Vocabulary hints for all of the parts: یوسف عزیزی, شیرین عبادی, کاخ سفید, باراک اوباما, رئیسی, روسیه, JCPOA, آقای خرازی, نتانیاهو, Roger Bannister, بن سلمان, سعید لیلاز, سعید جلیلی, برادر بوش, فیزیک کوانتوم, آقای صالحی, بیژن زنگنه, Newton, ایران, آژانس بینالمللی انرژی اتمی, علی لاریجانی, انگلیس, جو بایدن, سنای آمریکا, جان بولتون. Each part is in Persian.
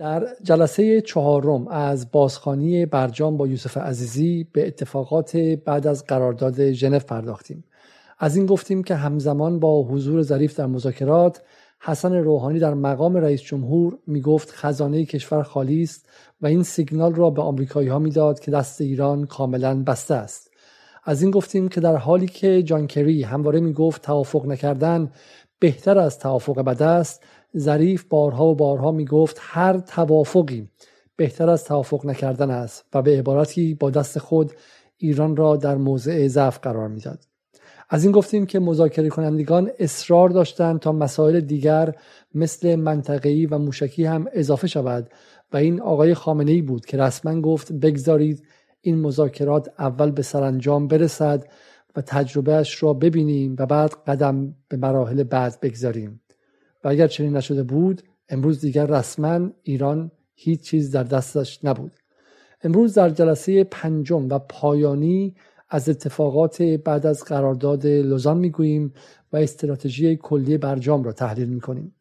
در جلسه چهارم از بازخوانی برجام با یوسف عزیزی به اتفاقات بعد از قرارداد ژنو پرداختیم. از این گفتیم که همزمان با حضور ظریف در مذاکرات، حسن روحانی در مقام رئیس جمهور میگفت خزانه کشور خالی است و این سیگنال را به آمریکایی‌ها میداد که دست ایران کاملا بسته است. از این گفتیم که در حالی که جان کری همواره میگفت توافق نکردن بهتر از توافق بد است، ظریف بارها میگفت هر توافقی بهتر از توافق نکردن است و به عبارتی با دست خود ایران را در موضع ضعف قرار میداد. از این گفتیم که مذاکره کنندگان اصرار داشتند تا مسائل دیگر مثل منطقه‌ای و موشکی هم اضافه شود و این آقای خامنه‌ای بود که رسما گفت بگذارید این مذاکرات اول به سرانجام برسد و تجربهش را ببینیم و بعد قدم به مراحل بعد بگذاریم. و اگر چنین نشده بود، امروز دیگر رسما ایران هیچ چیز در دستش نبود. امروز در جلسه پنجم و پایانی از اتفاقات بعد از قرارداد لوزان میگوییم و استراتژی کلی برجام را تحلیل میکنیم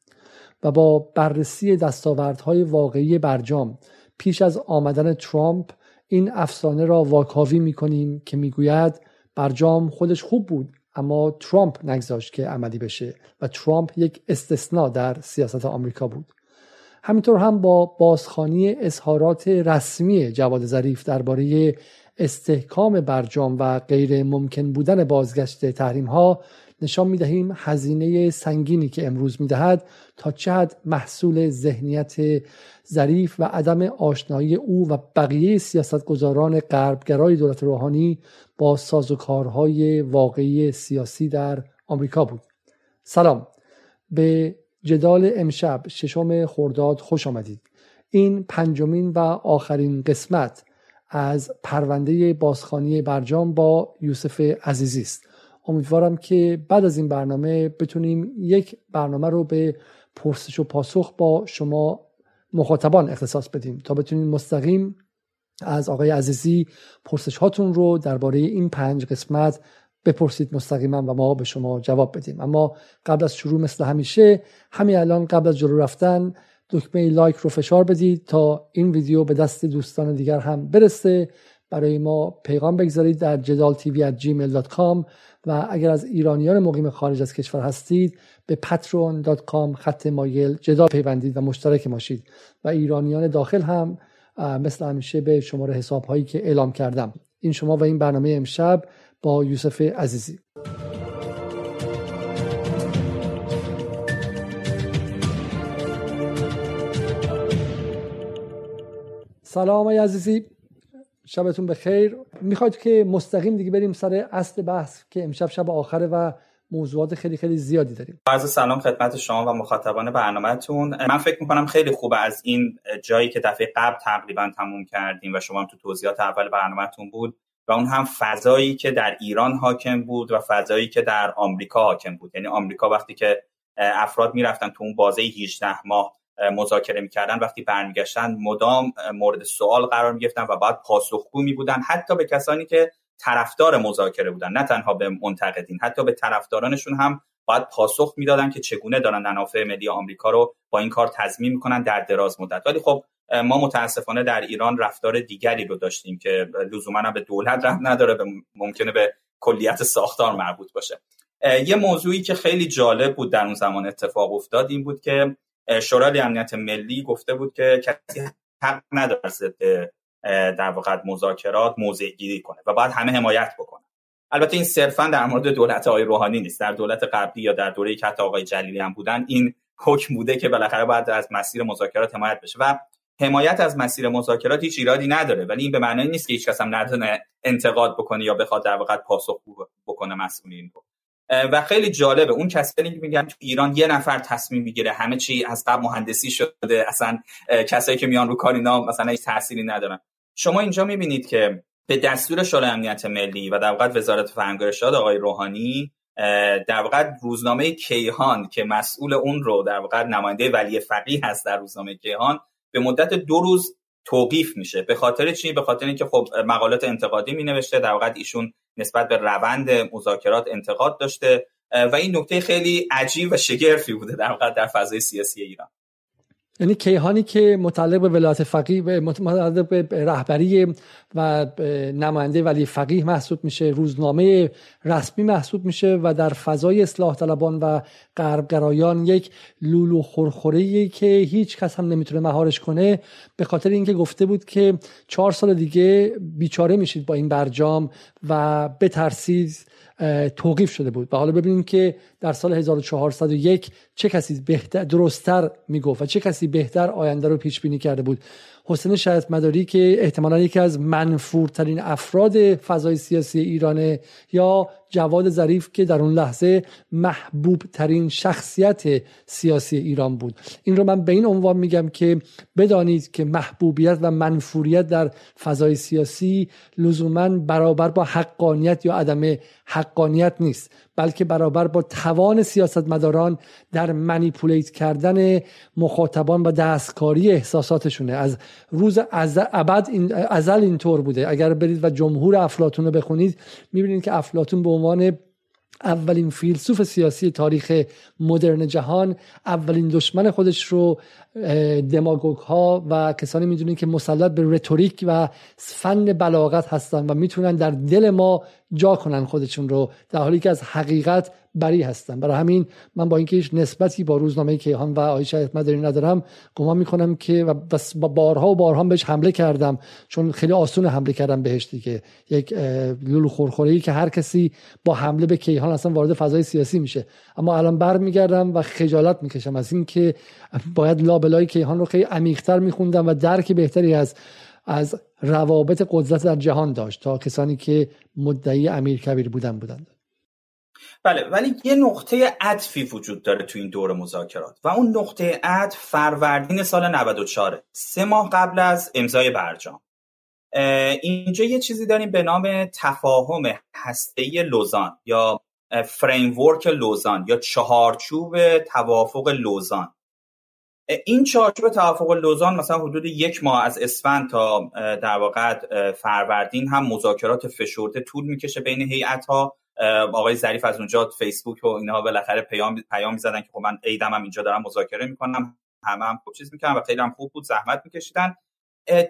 و با بررسی دستاوردهای واقعی برجام پیش از آمدن ترامپ این افسانه را واکاوی میکنیم که میگوید برجام خودش خوب بود اما ترامپ نگذاشت که عملی بشه و ترامپ یک استثناء در سیاست آمریکا بود. همینطور هم با بازخوانی اظهارات رسمی جواد ظریف درباره استحکام برجام و غیر ممکن بودن بازگشت تحریم‌ها نشان می‌دهیم هزینه سنگینی که امروز می‌دهد تا چه حد محصول ذهنیت ظریف و عدم آشنایی او و بقیه سیاستگزاران غربگرای دولت روحانی با سازوکارهای واقعی سیاسی در آمریکا بود. سلام، به جدال امشب ششم خرداد خوش آمدید. این پنجمین و آخرین قسمت از پرونده بازخوانی برجام با یوسف عزیزی است. امیدوارم که بعد از این برنامه بتونیم یک برنامه رو به پرسش و پاسخ با شما مخاطبان اختصاص بدیم تا بتونید مستقیم از آقای عزیزی پرسش هاتون رو درباره این 5 قسمت بپرسید مستقیما و ما به شما جواب بدیم. اما قبل از شروع مثل همیشه همین الان قبل از جلو رفتن دکمه لایک رو فشار بدید تا این ویدیو به دست دوستان دیگر هم برسه. برای ما پیغام بگذارید در jadaltv@gmail.com و اگر از ایرانیان مقیم خارج از کشور هستید به patreon.com/جدال پیوندید و مشترک ما شید و ایرانیان داخل هم مثل همیشه به شماره حساب هایی که اعلام کردم. این شما و این برنامه امشب با یوسف عزیزی. سلام آقای عزیزی، شبتون بخیر. میخواید که مستقیم دیگه بریم سر اصل بحث که امشب شب آخره و موضوعات خیلی خیلی زیادی داریم. عرض سلام خدمت شما و مخاطبان برنامه‌تون. من فکر می‌کنم خیلی خوبه از این جایی که دفعه قبل تقریبا تموم کردیم و شما هم تو توضیحات اول برنامه‌تون بود و اون هم فضایی که در ایران حاکم بود و فضایی که در آمریکا حاکم بود. یعنی آمریکا وقتی که افراد می‌رفتن تو اون بازه 18 ماه مذاکره میکردن، وقتی برمیگشتن مدام مورد سوال قرار میگرفتن و بعد پاسخگو میبودن، حتی به کسانی که طرفدار مذاکره بودن، نه تنها به منتقدین، حتی به طرفدارانشون هم باید پاسخ میدادن که چگونه دارن منافع ملی آمریکا رو با این کار تضمین میکنن در دراز مدت. ولی خب ما متاسفانه در ایران رفتار دیگری رو داشتیم که لزوما به دولت ربط نداره، ممکنه به کلیت ساختار مربوط باشه. یه موضوعی که خیلی جالب بود در اون زمان اتفاق افتاد این بود که شورای امنیت ملی گفته بود که کسی حق نداره در واقع مذاکرات موضع‌گیری کنه و باید همه حمایت بکنه. البته این صرفاً در مورد دولت آقای روحانی نیست، در دولت قبلی یا در دوره‌ای که حتی آقای جلیلی هم بودن این حکم بوده که بالاخره باید از مسیر مذاکرات حمایت بشه و حمایت از مسیر مذاکرات هیچ ایرادی نداره، ولی این به معنی نیست که هیچ کس هم ندونه انتقاد بکنه یا بخواد در واقع پاسخگو بکنه مسئولین رو. و خیلی جالبه اون کسایی که میگن تو ایران یه نفر تصمیم میگیره همه چی از قبل مهندسی شده، اصلا کسایی که میان رو کار اینا مثلا هیچ تأثیری ندارن. شما اینجا میبینید که به دستور شورای امنیت ملی و در واقع وزارت فرهنگ و ارشاد آقای روحانی در واقع روزنامه کیهان که مسئول اون رو در واقع نماینده ولی فقیه هست در روزنامه کیهان به مدت 2 روز توقیف میشه. به خاطر چی؟ به خاطر اینکه خب مقالات انتقادی مینوشته، در واقع ایشون نسبت به روند مذاکرات انتقاد داشته و این نکته خیلی عجیب و شگرفی بوده در واقع در فضای سیاسی ایران. یعنی کیهانی که متعلق به ولایت فقیه، متعلق به رهبری و نماینده ولی فقیه محسوب میشه، روزنامه رسمی محسوب میشه و در فضای اصلاح طلبان و غربگرایان یک لولو خورخوره‌ای که هیچ کس هم نمیتونه مهارش کنه، به خاطر اینکه گفته بود که 4 سال دیگه بیچاره میشید با این برجام و بترسید، توقیف شده بود. و حالا ببینیم که در سال 1401 چه کسی بهتر درست‌تر میگفت و چه کسی بهتر آینده رو پیش بینی کرده بود. حسین شریعت‌مداری که احتمالاً یکی از منفورترین افراد فضای سیاسی ایرانه، یا جواد ظریف که در اون لحظه محبوب ترین شخصیت سیاسی ایران بود. این رو من به این عنوان میگم که بدانید که محبوبیت و منفوریت در فضای سیاسی لزوماً برابر با حقانیت یا عدم حقانیت نیست، بلکه برابر با توان سیاستمداران در منیپولیت کردن مخاطبان و دستکاری احساساتشونه. از روز ازل اینطور بوده. اگر برید و جمهور افلاطون رو بخونید میبینید که افلاطون به عنوان اولین فیلسوف سیاسی تاریخ مدرن جهان اولین دشمن خودش رو دماگوگ ها و کسانی میدونن که مسلط به رتوریک و فن بلاغت هستن و میتونن در دل ما جا کنن خودشون رو، در حالی که از حقیقت بری هستن. برای همین من با اینکه هیچ نسبتی با روزنامه کیهان و آیشه مداری ندارم، گمان میکنم که و بس بارها بهش حمله کردم، چون خیلی آسونه حمله کردم بهش دیگه. یک لولو خورخوره‌ای که هر کسی با حمله به کیهان اصلا وارد فضای سیاسی میشه. اما الان برمیگردم و خجالت میکشم از اینکه باید لابلای کیهان رو خیلی عمیق‌تر میخوندم و درک بهتری از روابط قدرت در جهان داشت تا کسانی که مدعی امیرکبیر بودند. بله، ولی یه نقطه عطفی وجود داره تو این دور مذاکرات و اون نقطه عطف فروردین سال 94، 3 ماه قبل از امضای برجام. اینجا یه چیزی داریم به نام تفاهم هسته‌ای لوزان یا فریمورک لوزان یا چهارچوب توافق لوزان. این چارچوب توافق لوزان مثلا حدود 1 ماه از اسفند تا در واقع فروردین هم مذاکرات فشرده طول میکشه بین هیئت‌ها. آقای ظریف از اونجا فیسبوک و اینها بالاخره پیام می‌زدن که خب من عیدم هم اینجا دارم مذاکره میکنم، هم خوب چیز میکنم و خیلی هم خوب بود، زحمت میکشیدن.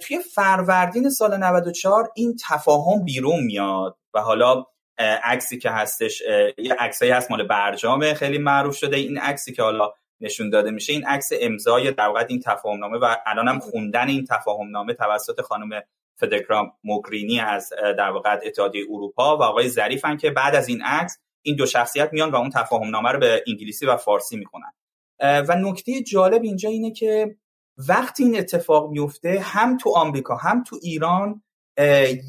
توی فروردین سال 94 این تفاهم بیرون میاد و حالا عکسی که هستش، یه عکسی هست مال برجام خیلی معروف شده. این عکسی که حالا نشون داده میشه این عکس امضای در واقع این تفاهمنامه و الانم خوندن این تفاهمنامه توسط خانم فدرکا موگرینی از در واقع اتحادیه اروپا و آقای ظریفن که بعد از این عکس این دو شخصیت میان و اون تفاهمنامه رو به انگلیسی و فارسی میخونن. و نکته جالب اینجا اینه که وقتی این اتفاق میفته هم تو آمریکا هم تو ایران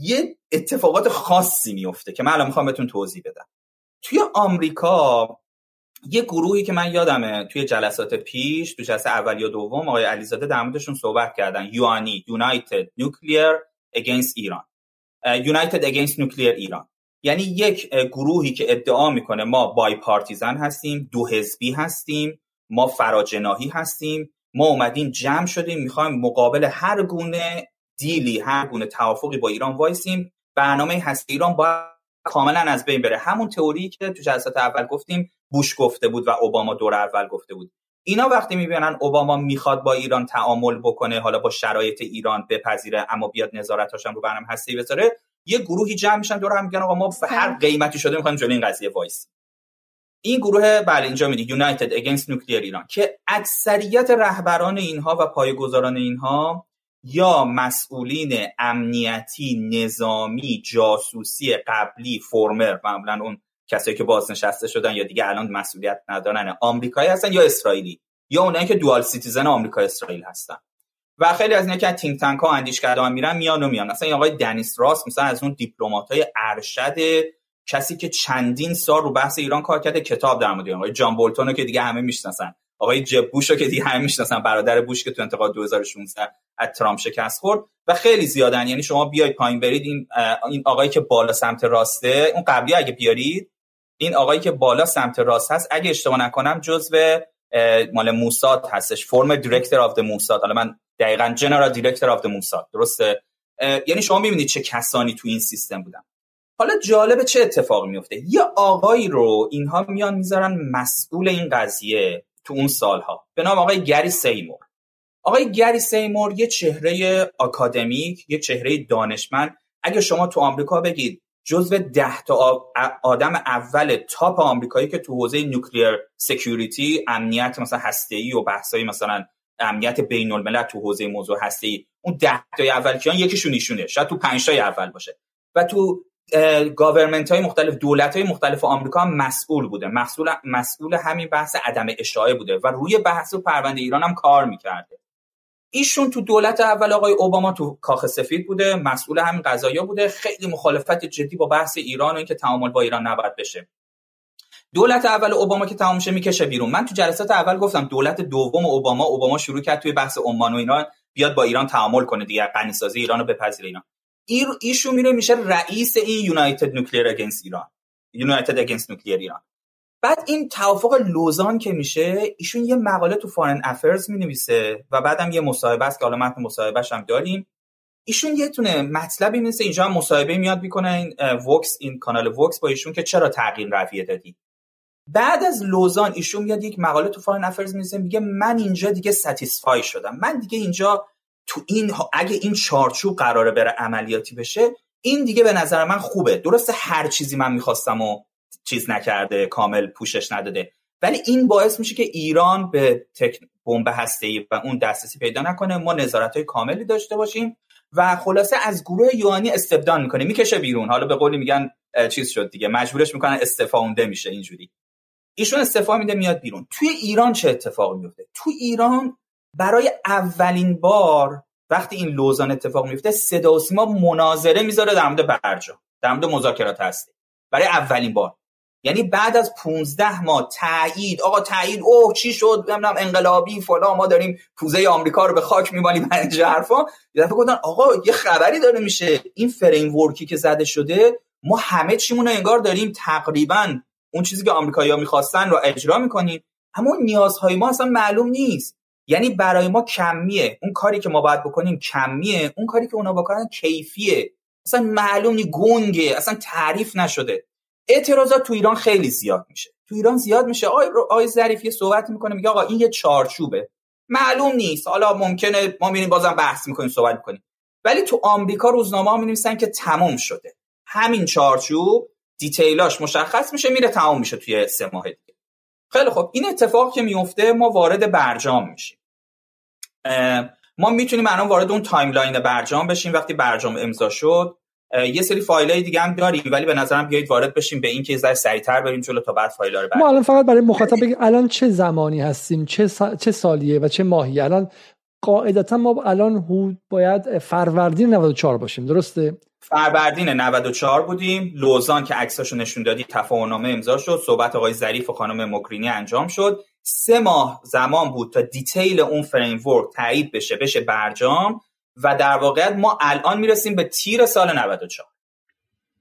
یه اتفاقات خاصی میفته که من الان میخوام بهتون توضیح بدم. توی آمریکا یه گروهی که من یادمه توی جلسات پیش، تو جلسه اول یا دوم آقای علیزاده در موردشون صحبت کردن، یوانی، یونایتد نیوکلیر اگینست ایران، یونایتد اگینست نیوکلیر ایران. یعنی یک گروهی که ادعا میکنه ما بای پارتیزن هستیم، دو حزبی هستیم، ما فراجناحی هستیم، ما اومدیم جمع شدیم میخوایم مقابل هر گونه دیلی، هر گونه توافقی با ایران وایسیم، برنامه هست ایران باید کاملا از بین بره. همون تئوری که تو جلسات اول گفتیم بوش گفته بود و اوباما دور اول گفته بود. اینا وقتی میبینن اوباما میخواد با ایران تعامل بکنه، حالا با شرایط ایران بپذیره اما بیاد نظارتاش هم رو برنامه هسته‌ای بذاره، یه گروهی جمع میشن دور هم میگن آقا ما به هر قیمتی شده میخوایم جلوی این قضیه وایس. این گروه بله اینجا میگه یونایتد اگینست نیوکلیر ایران که اکثریت رهبران اینها و پایه‌گذاران اینها یا مسئولین امنیتی، نظامی، جاسوسی قبلی، فرمر، معمولا اون کسایی که بازنشسته شدن یا دیگه الان مسئولیت ندارن، آمریکایی هستن یا اسرائیلی یا اونایی که دوال سیتیزن آمریکا اسرائیل هستن. و خیلی از اینا که تینک تانک ها اندیشکدان میرن میان. مثلا آقای دنیس راس مثلا از اون دیپلمات‌های ارشد، کسی که چندین سال رو بحث ایران کار کرده، کتاب در مورد ایران. آقای جان بولتون که دیگه همه میشناسن، آقای جب بوشو که دیگه همه میشناسن، برادر بوش که تو انتخابات 2016 از ترامپ شکست خورد و خیلی زیادن. یعنی شما بیای پایین برید، این آقایی که بالا سمت راسته، اون قبلی اگه بیارید، این آقایی که بالا سمت راست هست اگه اشتباه نکنم جزو مال موساد هستش، فرم دایرکتور اف د موساد، حالا من دقیقاً جنرال دایرکتور اف د موساد، درسته؟ یعنی شما میبینید چه کسانی تو این سیستم بودن. حالا جالب چه اتفاقی میفته، یه آقایی رو اینها میان میذارن مسئول این قضیه تو اون سالها به نام آقای گری سیمور. آقای گری سیمور یه چهره آکادمیک، یه چهره دانشمند، اگه شما تو آمریکا بگید جزو 10 تا آدم اول تاپ آمریکایی که تو حوزه نوکلیر سکیوریتی، امنیت مثلا هسته‌ای و بحث‌های مثلا امنیت بین‌الملل تو حوزه موضوع هسته‌ای، اون 10 تای اول کیان، یکیشون ایشونه، شاید تو 5 تای اول باشه. و تو گاورمنت‌های مختلف، دولت‌های مختلف آمریکا هم مسئول بوده، مسئول همین بحث عدم اشاعه بوده و روی بحث و پرونده ایران هم کار می‌کرده. ایشون تو دولت اول آقای اوباما تو کاخ سفید بوده، مسئول همین قضایا بوده، خیلی مخالفت جدی با بحث ایران و اینکه تعامل با ایران نباید بشه. دولت اول اوباما که تمام شه میکشه بیرون. من تو جلسات اول گفتم دولت دوم اوباما شروع کرد توی بحث عمان و اینا بیاد با ایران تعامل کنه دیگه، غنیسازی ایرانو بپذیره اینا. ایشون میشه رئیس این یونایتد نوکلیر اگینست ایران، یونایتد اگینست نوکلیر ایران. بعد این توافق لوزان که میشه، ایشون یه مقاله تو فارن افرز مینویسه و بعدم یه مصاحبه است که حالا متن مصاحبهش هم داریم. ایشون یه تونه مطلبی مینویسه، اینجا هم مصاحبه میاد میکنه این وکس، این کانال وکس با ایشون که چرا تغییر رویه دادی. بعد از لوزان ایشون میاد یک مقاله تو فارن افرز مینویسه، میگه من اینجا دیگه ساتیسفای شدم، من دیگه اینجا تو این اگه این چارچوب قراره بره عملیاتی بشه، این دیگه به نظر من خوبه. درسته هر چیزی من می‌خواستمو چیز نکرده، کامل پوشش نداده، ولی این باعث میشه که ایران به بمب هسته‌ای و اون دسترسی پیدا نکنه، ما نظارت‌های کاملی داشته باشیم و خلاصه از گروه یوانی استبداد میکنه، میکشه بیرون. حالا به قولی میگن چیز شد دیگه، مجبورش میکنن استعفاونده میشه اینجوری. ایشون استعفا میده میاد بیرون. توی ایران چه اتفاقی میفته؟ تو ایران برای اولین بار وقتی این لوزان اتفاق میفته، صدا و سیما مناظره میذاره در مورد برجام، در مورد مذاکرات هستی، برای اولین بار. یعنی بعد از 15 ماه تایید، آقا تایید، اوه چی شد، نمیدونم انقلابی فلان، ما داریم کوزه آمریکا رو به خاک می‌مالیم، اینجور حرفا. یه دفعه گفتن آقا یه خبری داره میشه، این فریم ورکی که زده شده، ما همه چیمون رو انگار داریم تقریباً اون چیزی که آمریکایی‌ها می‌خواستن رو اجرا می‌کنیم، اما نیازهای ما اصلا معلوم نیست. یعنی برای ما کمیه، اون کاری که ما باید بکنیم کمیه، اون کاری که اونا بکنن کیفیه، اصلا معلوم نیست، گنگه، اصلا تعریف نشده. اعتراضات تو ایران خیلی زیاد میشه. تو ایران زیاد میشه. آقای ظریف یه صحبت میکنه، میگه آقا این یه چارچوبه، معلوم نیست، حالا ممکنه ما میریم بازم بحث میکنیم، صحبت میکنیم. ولی تو آمریکا روزنامه‌ها می‌نویسن که تمام شده، همین چارچوب دیتیلاش مشخص میشه، میره تمام میشه توی 3 ماه دیگه. خیلی خب، این اتفاق که میفته، ما وارد برجام میشیم. ما میتونیم الان وارد اون تایملاین برجام بشیم. وقتی برجام امضا شد، یه سری فایلای دیگه هم داریم، ولی به نظرم بیایید وارد بشیم به این که زای سریعتر بریم جلو تا بعد فایل‌ها رو بعد. ما الان فقط برای مخاطب بگیم الان چه زمانی هستیم، چه سالیه و چه ماهی. الان قاعدتا ما الان باید فروردین 94 باشیم، درسته؟ فروردین 94 بودیم. لوزان که عکساشو نشون دادی، تفاهمنامه امضا شد، صحبت آقای ظریف و خانم مکرینی انجام شد. 3 ماه زمان بود تا دیتیل اون فریم ورک تایید بشه برجام، و در واقع ما الان میرسیم به تیر سال 94.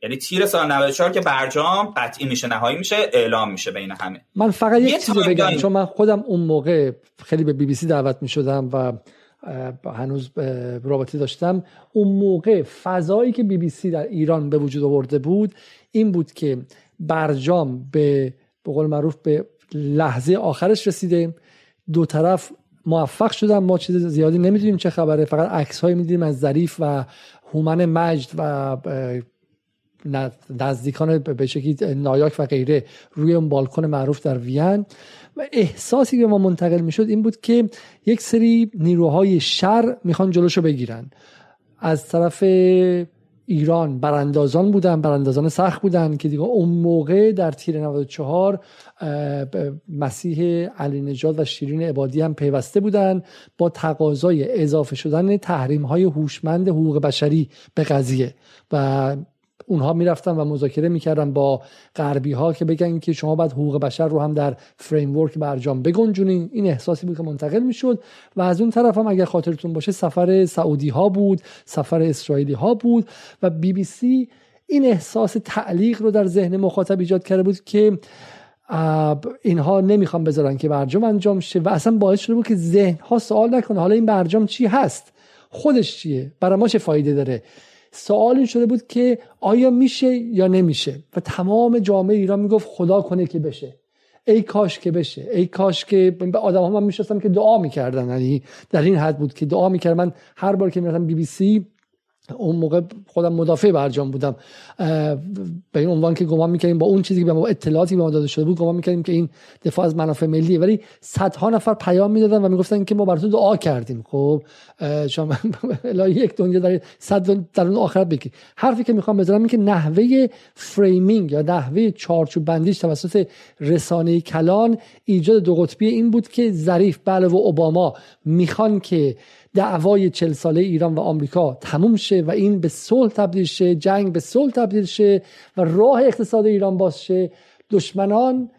یعنی تیر سال 94 که برجام قطعی میشه، نهایی میشه، اعلام میشه بین همه. من فقط یک چیز بگم، چون من خودم اون موقع خیلی به BBC دعوت میشدم و هنوز رابطه داشتم. اون موقع فضایی که BBC در ایران به وجود آورده بود این بود که برجام به قول معروف به لحظه آخرش رسیده، دو طرف موفق شدن، ما چیز زیادی نمیدونیم چه خبره، فقط عکس‌هایی می‌دیدیم از ظریف و هومن مجد و نزدیکان به شکلی نایاک و غیره روی اون بالکن معروف در وین. و احساسی که ما منتقل میشد این بود که یک سری نیروهای شر میخوان جلوشو بگیرن. از طرف ایران براندازان سخت بودن که دیگه اون موقع در تیر 94 مسیح علی نژاد و شیرین عبادی هم پیوسته بودن با تقاضای اضافه شدن تحریم‌های هوشمند حقوق بشری به قضیه، و اونها میرفتن و مذاکره میکردن با غربی‌ها که بگن که شما باید حقوق بشر رو هم در فریم ورک برجام بگنجونین. این احساسی بود که منتقل میشد. و از اون طرف هم اگر خاطرتون باشه سفر سعودی‌ها بود، سفر اسرائیلی‌ها بود، و BBC این احساس تعلیق رو در ذهن مخاطب ایجاد کرده بود که اینها نمیخوان بذارن که برجام انجام شه، و اصلا باعث شده بود که ذهن‌ها سوال نکنه حالا این برجام چی هست، خودش چیه، برای ما چه فایده داره. سوال این شده بود که آیا میشه یا نمیشه، و تمام جامعه ایران میگفت خدا کنه که بشه. ای کاش که بشه، ای کاش که آدم‌ها من می‌شستم که دعا می‌کردن، یعنی در این حد بود که دعا می‌کردم. من هر بار که می‌رفتم BBC، اون موقع خودم مدافع برجام بودم، به این عنوان که گمان می‌کردیم با اون چیزی که به ما اطلاعاتی به ما داده شده بود گمان می‌کردیم که این دفاع از منافع ملیه، ولی صدها نفر پیام می‌دادن و می‌گفتن که ما براتون دعا کردیم. خب شما الهی یک دنیا در صد در اون آخرت بگی. حرفی که می‌خوام بزنم این که نحوه فریمینگ یا نحوه چارچوب بندیش توسط رسانه کلان ایجاد دو قطبی این بود که ظریف به علاوه اوباما می‌خوان که دعوای 40 ساله ایران و آمریکا تموم شه و این به صلح تبدیل شه، جنگ به صلح تبدیل شه و راه اقتصاد ایران باز شه. دشمنان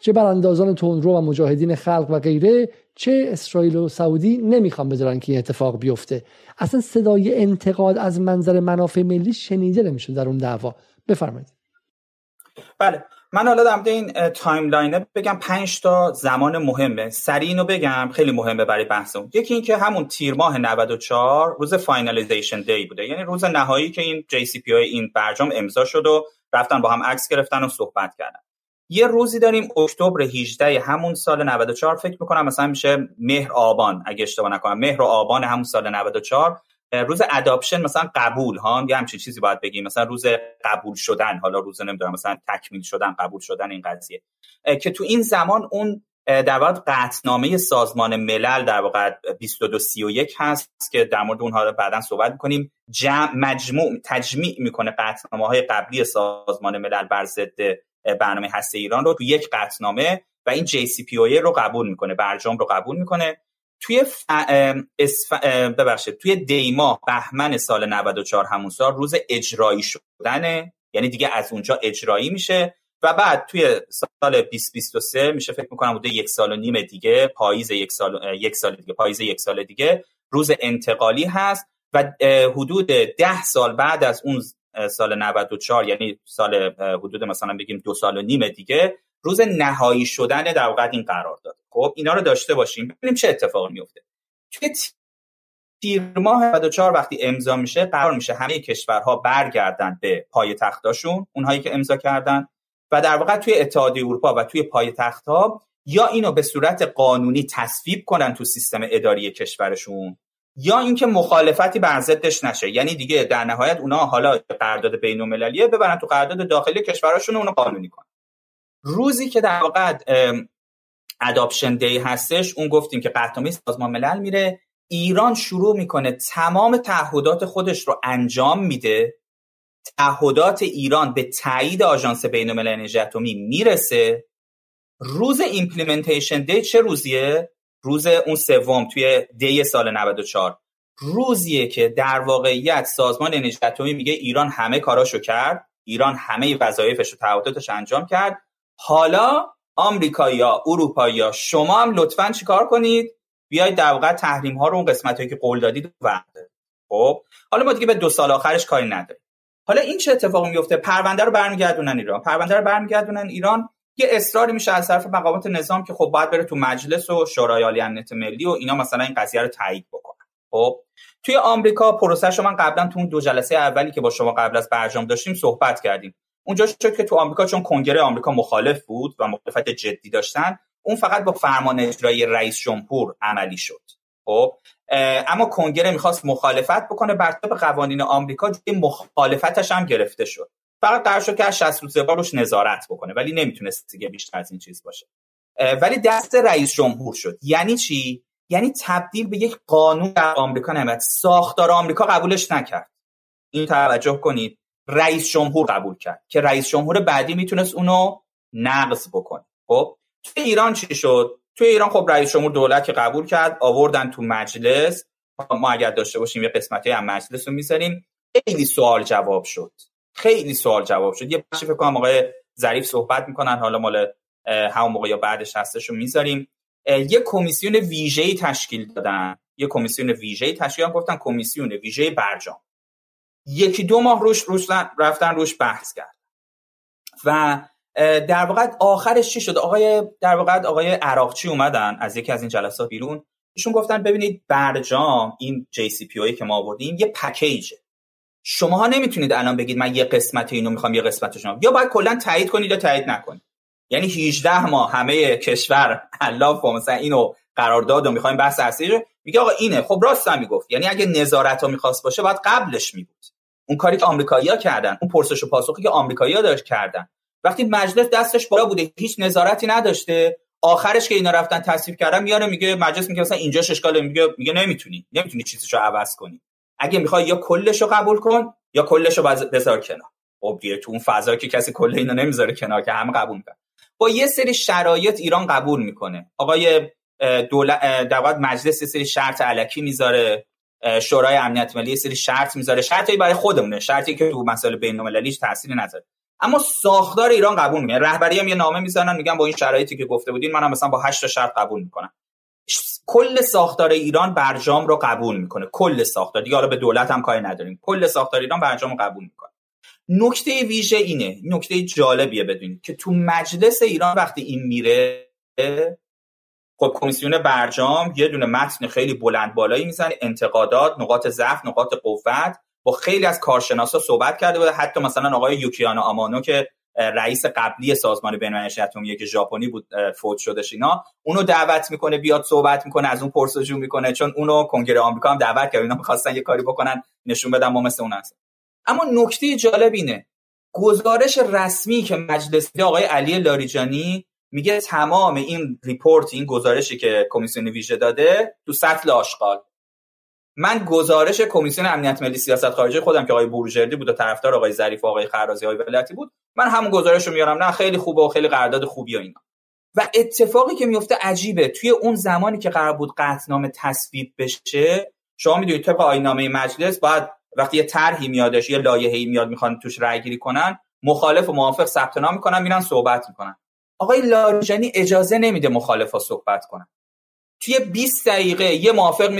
چه براندازان تندرو و مجاهدین خلق و غیره، چه اسرائیل و سعودی نمیخوان بذارن که این اتفاق بیفته. اصلا صدای انتقاد از منظر منافع ملی شنیده نمیشه در اون دعوا. بفرمایید. بله، من حالا در این تایملاین بگم 5 تا زمان مهمه، سریع اینو بگم، خیلی مهمه برای بحثمون. یکی این که همون تیر ماه 94 روز فاینالیزیشن دی بوده، یعنی روز نهایی که این JCPOA این برجام امضا شد و رفتن با هم عکس گرفتن و صحبت کردن. یه روزی داریم اکتبر 18 همون سال 94، فکر می‌کنم مثلا میشه مهر آبان، اگه اشتباه نکنم مهر آبان همون سال 94، روز اداپشن، مثلا قبول ها، یه همچین چیزی باید بگیم، مثلا روز قبول شدن، حالا روز نمیدونم مثلا تکمیل شدن، قبول شدن این قضیه، که تو این زمان اون در واقع قطعنامه سازمان ملل در واقع 2231 هست که در مورد اونها بعداً صحبت می‌کنیم، مجموع تجمیع می‌کنه قطعنامه‌های قبلی سازمان ملل بر ضد برنامه هسته ایران رو تو یک قطعنامه و این JCPOA رو قبول می‌کنه، برجام رو قبول می‌کنه. توی دیما بهمن سال 94 همون سال روز اجرایی شدنه، یعنی دیگه از اونجا اجرایی میشه و بعد توی سال 2023 میشه فکر میکنم بوده 1.5 سال دیگه، پاییز یک سال دیگه روز انتقالی هست و حدود 10 سال بعد از اون سال 94، یعنی سال حدود مثلا بگیم 2.5 سال دیگه روز نهایی شدن در واقع این قرار داد. خب اینا رو داشته باشیم ببینیم چه اتفاقی میفته. توی تیر ماه 94 وقتی امضا میشه، قرار میشه همه کشورها برگردن به پایتختاشون، اونهایی که امضا کردن، و در واقع توی اتحادیه اروپا و توی پایتختها یا اینو به صورت قانونی تصویب کنن تو سیستم اداری کشورشون، یا اینکه مخالفتی بر ضدش نشه، یعنی دیگه در نهایت اونها حالا قرارداد بین‌المللیه ببرن تو قرارداد داخلی کشورشون اونو قانونی کنن. روزی که در واقع اداپشن دی هستش، اون گفتیم که قطعنامه سازمان ملل میره، ایران شروع میکنه تمام تعهدات خودش رو انجام میده، تعهدات ایران به تایید آژانس بین‌المللی انرژی اتمی میرسه. روز ایمپلیمنتیشن دی چه روزیه؟ روز اون سوم توی دی سال 94، روزیه که در واقعیت سازمان انرژی اتمی میگه ایران همه کاراشو کرد، ایران همه وظایفش و تعهداتش انجام کرد، حالا آمریکایی‌ها، اروپایی‌ها، شما هم لطفاً چیکار کنید؟ بیایید در واقع تحریم‌ها رو اون قسمتایی که قول دادید وعده. خب حالا ما دیگه به 2 سال آخرش کاری نداریم. حالا این چه اتفاقی میفته؟ پرونده رو برمیگردونن ایران، یه اصراری میشه از طرف مقامات نظام که خب باید بره تو مجلس و شورای امنیت ملی و اینا مثلا این قضیه رو تایید بکنن. خب توی آمریکا پروسه‌شو من قبلا تو اون 2 جلسه اولی که با شما قبل از برجام داشتیم صحبت کردیم. اونجا شد که تو آمریکا چون کنگره آمریکا مخالف بود و مخالفت جدی داشتن، اون فقط با فرمان اجرایی رئیس جمهور عملی شد. خب اما کنگره میخواست مخالفت بکنه، بر طبق قوانین آمریکا دیگه مخالفتش هم گرفته شد، فقط قرار شد که 60 روزه باروش نظارت بکنه، ولی نمیتونست دیگه بیشتر از این چیز باشه، ولی دست رئیس جمهور شد. یعنی چی؟ یعنی تبدیل به یک قانون در آمریکا نمید، ساختار آمریکا قبولش نکرد، این توجه کنید، رئیس جمهور قبول کرد که رئیس جمهور بعدی میتونست اونو نقض بکنه. خب توی ایران چی شد؟ توی ایران خب رئیس جمهور دولت که قبول کرد، آوردن تو مجلس، ما اگر داشته باشیم یه قسمتی از مجلس رو میذاریم، خیلی سوال جواب شد. یه بخشی فکر کنم آقای ظریف صحبت میکنن، حالا مال همون موقع یا بعدش هستش رو میذاریم. یه کمیسیون ویژه‌ای تشکیل دادن، گفتن کمیسیون ویژه برجام. 1-2 ماه روش رفتن بحث کرد و در واقع آخرش چی شد؟ آقای عراقچی اومدن از یکی از این جلسات بیرون، ایشون گفتن ببینید برجام، این JCPOA که ما آوردیم یه پکیجه، شماها نمیتونید الان بگید من یه قسمت اینو میخوام یه قسمتشون، یا باید کلا تایید کنید یا تایید نکنید. یعنی 18 ماه همه کشور علاف مثلا اینو قراردادو می‌خوایم بحث اصلیه، میگه آقا اینه. خب راست هم میگفت، یعنی اگه نظارتو می‌خواست باشه باید قبلش میبود. اون کاری که آمریکایی‌ها کردن، اون پرسش و پاسخی که آمریکایی‌ها داشت کردن، وقتی مجلس دستش بالا بوده هیچ نظارتی نداشته، آخرش که اینا رفتن تصویب کردن میاره میگه مجلس، میگه مثلا اینجاش اشکاله، میگه نمیتونی چیزشو عوض کنی، اگه میخوای یا کلشو قبول کن یا کلشو بذار کنار. خب دیگه تو اون فضا که کسی کل اینو نمیذاره کنار که همه قبول میکنه. با یه سری شرایط ایران قبول میکنه. آقای دولت در واقع مجلس یه سری شرط الکی میذاره، شورای امنیت ملی یه سری شرط میذاره، شرطی برای خودمونه، شرطی که تو مسائل بین‌المللیش تأثیری نداره. اما ساختار ایران قبول میکنه. رهبری هم یه نامه میزنن میگن با این شرایطی که گفته بودین منم مثلا با 8 تا شرط قبول میکنم. کل ساختار ایران برجام رو قبول میکنه، کل ساختار، دیگه حالا به دولت هم کاری نداریم، کل ساختار ایران برجام رو قبول میکنه. نکته ویژه اینه، نکته جالبیه بدونید که تو مجلس ایران وقتی این میره، خب کمیسیون برجام یه دونه متن خیلی بلند بالایی میزنه، انتقادات، نقاط ضعف، نقاط قوت، با خیلی از کارشناسا صحبت کرده بود، حتی مثلا آقای یوکیانا آمانو که رئیس قبلی سازمان بین‌المللی انرژی اتمی که ژاپنی بود فوت شدش، اینا اونو دعوت میکنه بیاد صحبت میکنه، از اون پرسجو میکنه، چون اونو کنگره آمریکا هم دعوت کرد، اینا می‌خواستن یه کاری بکنن نشون بدن ما مثل اون هست. اما نکته جالب اینه، گزارش رسمی که مجلس آقای علی لاریجانی میگه تمام این ریپورت، این گزارشی که کمیسیون ویژه داده تو سطل آشغال. من گزارش کمیسیون امنیت ملی سیاست خارجه خودم که آقای بروجردی بود و طرفدار آقای ظریف و آقای خرازی آقای ولایتی بود، من همون گزارشو میارم، نه خیلی خوبه و خیلی قرارداد خوبی و اینا. و اتفاقی که میفته عجیبه، توی اون زمانی که قرار بود قطعنامه تصویب بشه، شما میدونید طبق آیین‌نامه مجلس باید وقتی یه طرحی میادش، یه لایحه‌ای میاد میخوان توش رأی‌گیری کنن، مخالف و موافق ثبت نام میکنن، میرن صحبت میکنن. آقای لاریجانی اجازه نمیده مخالفا صحبت کنن. توی 20 دقیقه یه موافق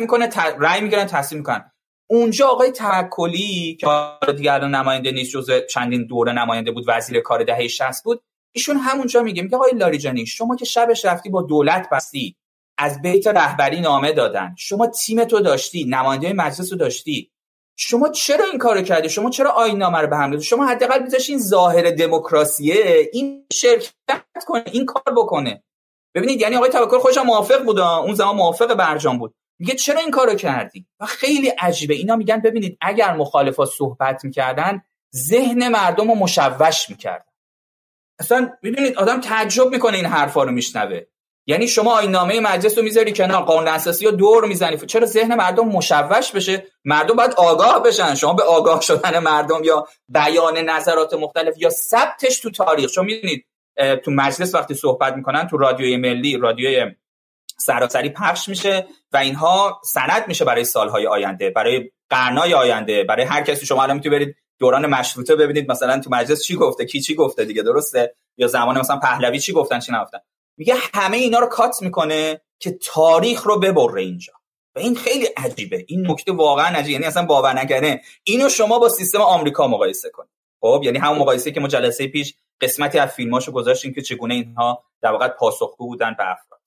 میکنه، رأی میگیرن، تصویب میکنن. اونجا آقای توکلی که دیگه الان نماینده نیست، جزء چندین دوره نماینده بود، وزیر کار دهه 60 بود، ایشون همونجا میگه آقای لاریجانی شما که شبش رفتی با دولت بستی، از بیت رهبری نامه دادن، شما تیم تو داشتی، نماینده مجلس رو داشتی، شما چرا این کارو کردی؟ شما چرا آیین نامه رو به هم ریختی؟ شما حداقل میذاشین این ظاهر دموکراسیه، این شرکت کنه، این کار بکنه. ببینید یعنی آقای توکل خودش موافق بود، اون زمان موافق برجام بود، میگه چرا این کارو کردی؟ و خیلی عجیبه اینا میگن ببینید اگر مخالفا صحبت میکردن ذهن مردم رو مشوش میکردن. اصلا ببینید آدم تعجب میکنه این حرفا رو میشنوه. یعنی شما آیین نامه مجلس رو میذاری کنار، قانون اساسی رو دور میزنی، چرا ذهن مردم مشوش بشه؟ مردم باید آگاه بشن. شما به آگاه شدن مردم یا بیان نظرات مختلف یا ثبتش تو تاریخ، شما میدونید تو مجلس وقتی صحبت میکنن تو رادیوی ملی، رادیوی سراسری پخش میشه و اینها سند میشه برای سالهای آینده، برای قرنهای آینده، برای هر کسی. شما الان میتونید برید دوران مشروطه ببینید مثلا تو مجلس چی گفته، کی چی گفته دیگه، درسته؟ یا زمان مثلا پهلوی چی گفتن چی نگفتن. میگه همه اینا رو کات میکنه که تاریخ رو ببره اینجا. و این خیلی عجیبه، این نکته واقعا عجیبه، یعنی اصلا باور نکنه. اینو شما با سیستم آمریکا مقایسه کنید. خب یعنی همون مقایسه که ما جلسه پیش قسمتی از فیلماشو گذاشتیم که چگونه اینها در واقع پاسخگو بودن به افراد.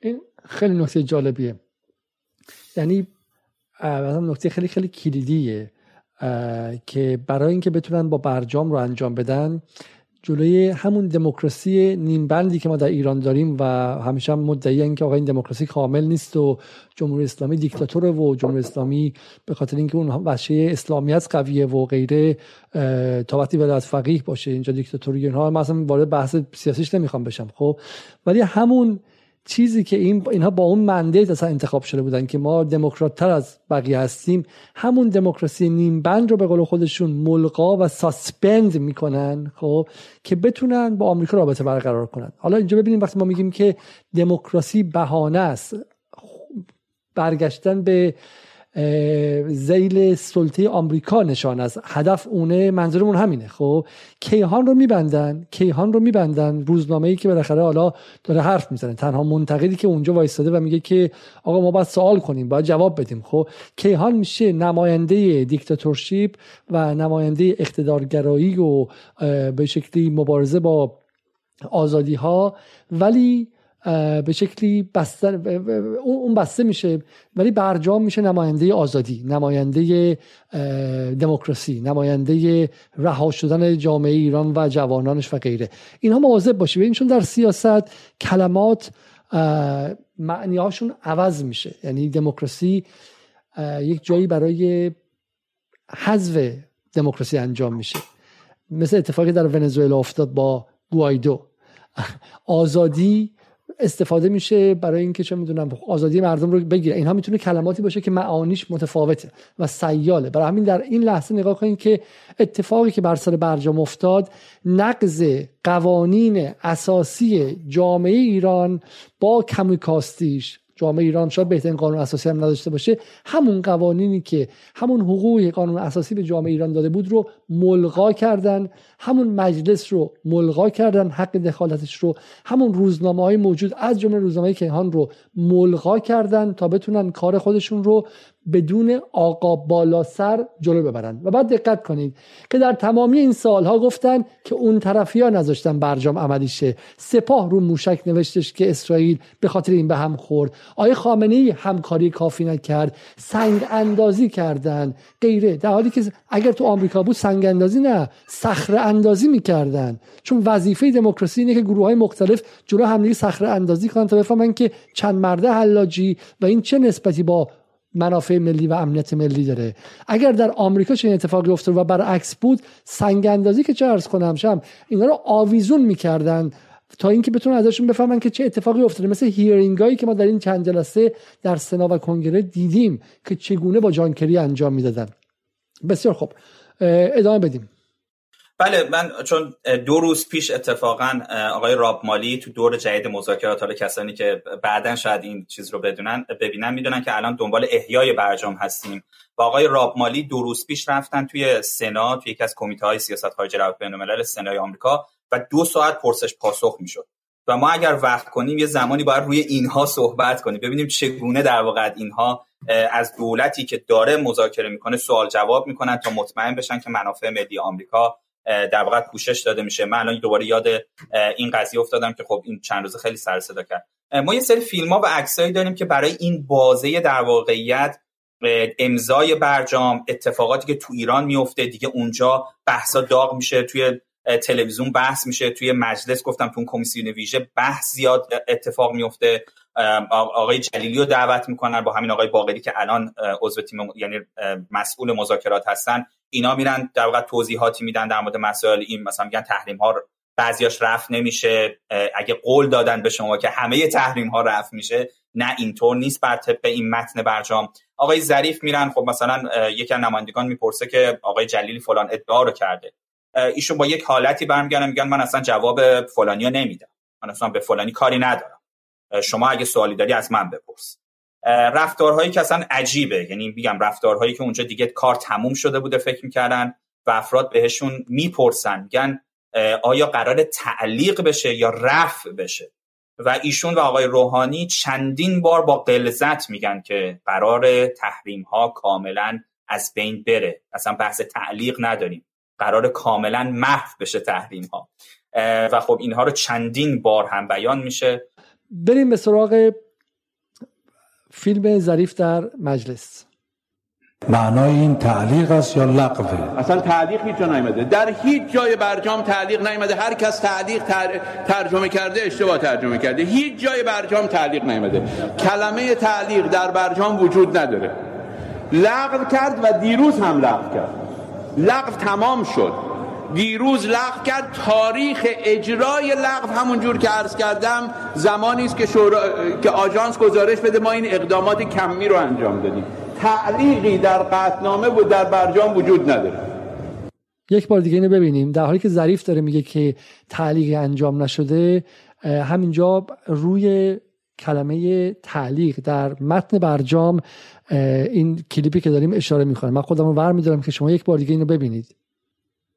این خیلی نکته جالبیه، یعنی نکته خیلی خیلی کلیدیه که برای اینکه بتونن با برجام رو انجام بدن، جلوی همون دموکراسی نیمبندی که ما در ایران داریم و همیشه هم مدعیان که آقا این دموکراسی کامل نیست و جمهوری اسلامی دیکتاتوره و جمهوری اسلامی به خاطر اینکه اون وحشه اسلامیت قویه و غیره تا وقتی ولایت فقیه باشه اینجا دیکتاتوری، اینها من اصلا وارد بحث سیاسیش نمیخوام بشم. خب ولی همون چیزی که اینها با اون مندیت اصلا انتخاب شده بودن که ما دموکرات تر از بقیه هستیم، همون دموکراسی نیم بند رو به قول خودشون ملغا و ساسپند میکنن، خب که بتونن با آمریکا رابطه برقرار کنن. حالا اینجا ببینیم وقتی ما میگیم که دموکراسی بهانه است، برگشتن به ذیل سلطه آمریکا نشان است، هدف اونه، منظورمون همینه. خب کیهان رو میبندن روزنامه‌ای که بالاخره حالا داره حرف میزنه، تنها منتقدی که اونجا وایساده و میگه که آقا ما باید سوال کنیم، باید جواب بدیم، خب کیهان میشه نماینده دیکتاتورشیپ و نماینده اقتدارگرایی و به شکلی مبارزه با آزادی‌ها، ولی به شکلی بسته، اون بسته میشه، ولی برجام میشه نماینده آزادی، نماینده دموکراسی، نماینده رها شدن جامعه ایران و جوانانش و غیره. اینها مواظب باشید، ببینید چون در سیاست کلمات معنی‌هاشون عوض میشه. یعنی دموکراسی یک جایی برای حذف دموکراسی انجام میشه، مثل اتفاقی در ونزوئلا افتاد با گوایدو. آزادی استفاده میشه برای اینکه چه میدونم آزادی مردم رو بگیره. اینها میتونه کلماتی باشه که معانیش متفاوته و سیاله. برای همین در این لحظه نگاه کنید که اتفاقی که بر سر برجام افتاد نقض قوانین اساسی جامعه ایران با کمیکاستیش، جامعه ایران شاید بهترین قانون اساسی هم نداشته باشه، همون قوانینی که همون حقوقی قانون اساسی به جامعه ایران داده بود رو ملغا کردن، همون مجلس رو ملغا کردن، حق دخالتش رو، همون روزنامه‌های موجود از جمله روزنامه کیهان رو ملغا کردن تا بتونن کار خودشون رو بدون آقا بالا سر جلو ببرن. و بعد دقت کنید که در تمامی این سالها گفتن که اون طرفیا نذاشتن برجام عملی شه، سپاه رو موشک نوشتش که اسرائیل به خاطر این به هم خورد، آیه خامنه‌ای همکاری کافی نکرد، سنگ اندازی کردن غیره، در حالی که اگر تو آمریکا بود سنگ اندازی نه، صخره اندازی میکردن، چون وظیفه دموکراسی اینه که گروه‌های مختلف جلو همدیگه صخره اندازی کنن تا بفهمن که چند مرده حلاجی و این چه نسبتی با منافع ملی و امنیت ملی داره. اگر در آمریکا چنین اتفاقی افتاد و برعکس بود، سنگ اندازی که چه عرض کنم شم، اینا رو آویزون می‌کردن تا اینکه بتونن ازشون بفهمن که چه اتفاقی افتاده. مثل هیرینگایی که ما در این چند جلسه در سنا و کنگره دیدیم که چگونه با جان کری انجام میدادن. بسیار خوب، ادامه بدیم. بله، من چون 2 روز پیش اتفاقا آقای راب مالی تو دور جدید مذاکرات، حالا کسانی که بعدن شاید این چیز رو بدونن ببینن میدونن که الان دنبال احیای برجام هستیم، با آقای راب مالی 2 روز پیش رفتن توی سنا، توی یکی از کمیته‌های سیاست خارجه روابط بین‌الملل سنای آمریکا و 2 ساعت پرسش پاسخ میشد و ما اگر وقت کنیم یه زمانی باید روی اینها صحبت کنیم، ببینیم چگونه در واقع اینها از دولتی که داره مذاکره میکنه سوال جواب میکنن تا مطمئن بشن که منافع ملی آمریکا در واقع کوشش داده میشه. من الان دوباره یاد این قضیه افتادم که خب این چند روز خیلی سر صدا کرد. ما یه سری فیلم‌ها و عکسایی داریم که برای این بازه در واقعیت امضای برجام، اتفاقاتی که تو ایران میفته دیگه، اونجا بحثا داغ میشه، توی تلویزیون بحث میشه، توی مجلس گفتم تو اون کمیسیون ویژه بحث زیاد اتفاق میفته، آقای جلیلی رو دعوت میکنن با همین آقای باقری که الان عضو تیم یعنی مسئول مذاکرات هستن، اینا میرن در واقع توضیحاتی میدن در مورد مسائل این، مثلا میگن تحریم ها بعضیاش رفع نمیشه، اگه قول دادن به شما که همه تحریم ها رفع میشه، نه اینطور نیست بر طبق این متن برجام. آقای ظریف میرن، خب مثلا یکی از نمایندگان میپرسه که آقای جلیلی فلان ادعا رو کرده، ایشون با یک حالتی برمیگردن میگن من اصلا جواب فلانیا نمیدم، من اصلا به فلانی کاری ندارم، شما اگه سوالی داری از من بپرس. رفتارهایی که اصلا عجیبه، یعنی میگم رفتارهایی که اونجا دیگه کار تموم شده بوده فکر میکردن و افراد بهشون میپرسن میگن آیا قرار تعلیق بشه یا رفع بشه و ایشون و آقای روحانی چندین بار با غلظت میگن که قرار تحریم ها کاملا از بین بره، اصلا بحث تعلیق نداریم، قرار کاملا محو بشه تحریم ها و خب اینها رو چندین بار هم بیان میشه. بریم به سراغ فیلم ظریف در مجلس. معنای این تعلیق است یا لغوه؟ اصلا تعلیق هیچ جا نیامده، در هیچ جای برجام تعلیق نیامده، هر کس تعلیق ترجمه کرده اشتباه ترجمه کرده، هیچ جای برجام تعلیق نیامده، کلمه تعلیق در برجام وجود نداره. لغو کرد و دیروز هم لغو کرد، لغو تمام شد، دیروز لغو کرد. تاریخ اجرای لغو همون جور که عرض کردم زمانی است که که آژانس گزارش بده ما این اقدامات کمی رو انجام دادیم. تعلیقی در قطعنامه و در برجام وجود نداره. یک بار دیگه اینو ببینیم، در حالی که ظریف داره میگه که تعلیقی انجام نشده، همینجا روی کلمه تعلیق در متن برجام این کلیپی که داریم اشاره می‌کنه. من خودم رو برمی‌دارم که شما یک بار دیگه اینو ببینید.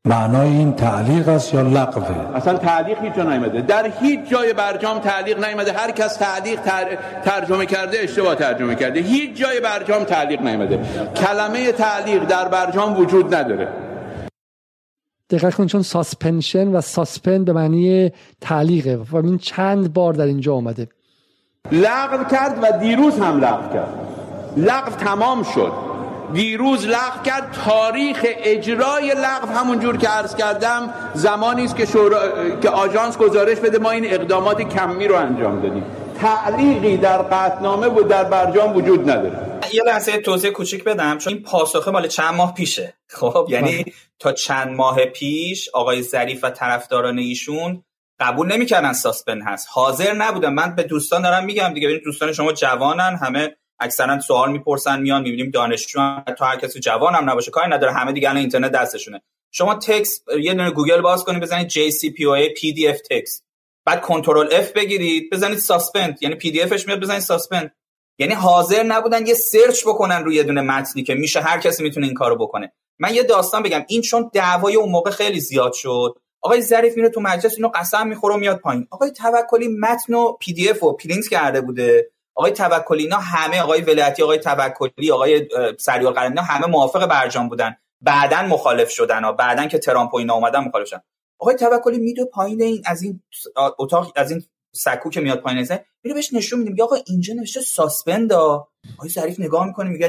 معنای این تعلیق است یا لغوه؟ اصلا تعلیق هیچ جا نیامده، در هیچ جای برجام تعلیق نیامده، هر کس تعلیق ترجمه کرده اشتباه ترجمه کرده، هیچ جای برجام تعلیق نیامده، کلمه تعلیق در برجام وجود نداره. دقت کن، چون ساسپنشن و ساسپند به معنی تعلیقه و این چند بار در اینجا اومده. لغو کرد و دیروز هم لغو کرد. لغو تمام شد، دیروز لغو کرد. تاریخ اجرای لغو همونجور که عرض کردم زمانی است که که آژانس گزارش بده ما این اقدامات کمی رو انجام دادیم. تعلیقی در قطعنامه و در برجام وجود نداره. یه لحظه توضیح کوچیک بدم، چون این پاسخه مال چند ماه پیشه. خب یعنی تا چند ماه پیش آقای ظریف و طرفداران ایشون قبول نمی‌کردن ساسپن هست، حاضر نبودن. من به دوستان دارم میگم دیگه، ببینید دوستان شما جوانن، همه اکثرا سوال میپرسن، میان میبینیم دانشجوان، تا هر کسی جوان هم نباشه کاری نداره، همه دیگه الان اینترنت دستشونه. شما تکست یه دونه گوگل باز کنید، بزنید JCPOA PDF تکست، بعد کنترل F بگیرید بزنید ساسپند، یعنی PDFش میاد، بزنید ساسپند. یعنی حاضر نبودن یه سرچ بکنن روی یه دونه متنی که میشه هر کسی میتونه این کارو بکنه. من یه داستان بگم، این چون دعوای اون موقع خیلی زیاد شد، آقای ظریف میره تو مجلس اینو قسم میخوره و میاد پایین. آقای توکلی متن و پی دی اف و پرینت کرده بوده. آقای توکلی اینا همه، آقای ولایتی، آقای توکلی، آقای سریالقرنی، اینا همه موافق برجام بودن، بعداً مخالف شدن. بعداً که ترامپ و اینا اومدن مخالف شدن. آقای توکلی میدو پایین این از این اتاق، از این سکو که میاد پایین نزن، میره بهش نشون میدیم، میگه آقا اینجا نوشته ساسپندا. آقای ظریف نگاه میکنه میگه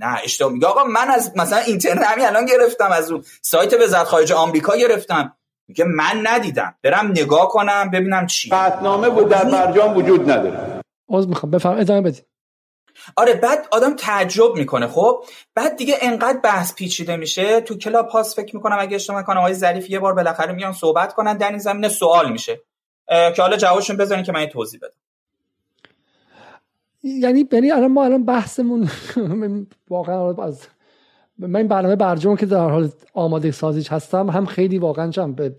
نه اشتباه. میگه آقا من از مثلا اینترنت همین الان گرفتم، از اون سایت وزارت خارجه آمریکا گرفتم. میگه من ندیدم، برم نگاه کنم ببینم چی. قطعنامه بود در برجام وجود نداره. عذر میخوام، بفرمایید ادامه بدید. آره، بعد آدم تعجب میکنه. خب بعد دیگه انقدر بحث پیچیده میشه تو کلاب هاوس، فکر میکنم اگه اشتباه نکنم آقای ظریف یه بار بالاخره میان صحبت کنن در این زمینه، سوال میشه که حالا جوابشون بذارین که من توضیح بدم. یعنی الان ما بحثمون واقعا از من برنامه برجام که در حال آماده سازیش هستم هم خیلی واقعا چم به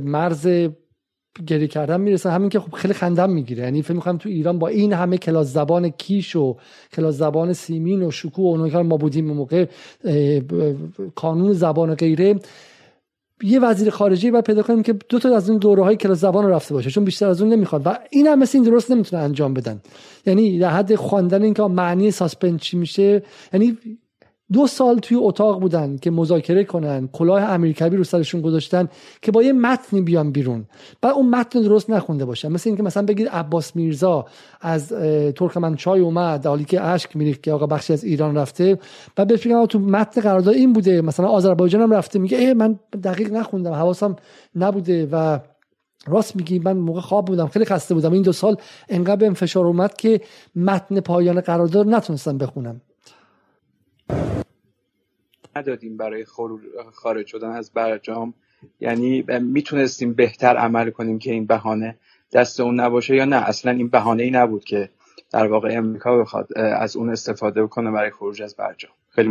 مرز گری کردن میرسه. همین که خب خیلی خندم میگیره. یعنی فکر می‌کنم تو ایران با این همه کلاس زبان کیش و کلاس زبان سیمین و شکوه و اونایی که ما بودیم موقع قانون زبان و غیره، یه وزیر خارجه بعد پیدا کنیم که دو تا از اون دوره‌های کلاس زبان رو رفته باشه، چون بیشتر از اون نمیخواد و این هم مثل این درست نمیتونه انجام بدن. یعنی در حد خواندن این که معنی ساسپند چی میشه. یعنی 2 سال توی اتاق بودن که مذاکره کنن، کلاه امریکایی رو سرشون گذاشتن که با یه متنی بیان بیرون، بعد اون متن درست نخونده باشن. مثل اینکه مثلا بگید عباس میرزا از ترکمنچای اومد در حالی که اشک میریخت که آقا بخشی از ایران رفته، بعد بهش میگن تو متن قرارداد این بوده، مثلا آذربایجان هم رفته، میگه من دقیق نخوندم، حواسم نبوده و راست میگی من موقع خواب بودم، خیلی خسته بودم، این 2 سال انقدر بهم فشار اومد که متن پایان قرارداد نتونستم بخونم. ندادیم برای خارج شدن از برجام. یعنی میتونستیم بهتر عمل کنیم که این بهانه دست اون نباشه، یا نه اصلا این بهانه‌ای نبود که در واقع امریکا بخواد از اون استفاده بکنه برای خروج از برجام. خیلی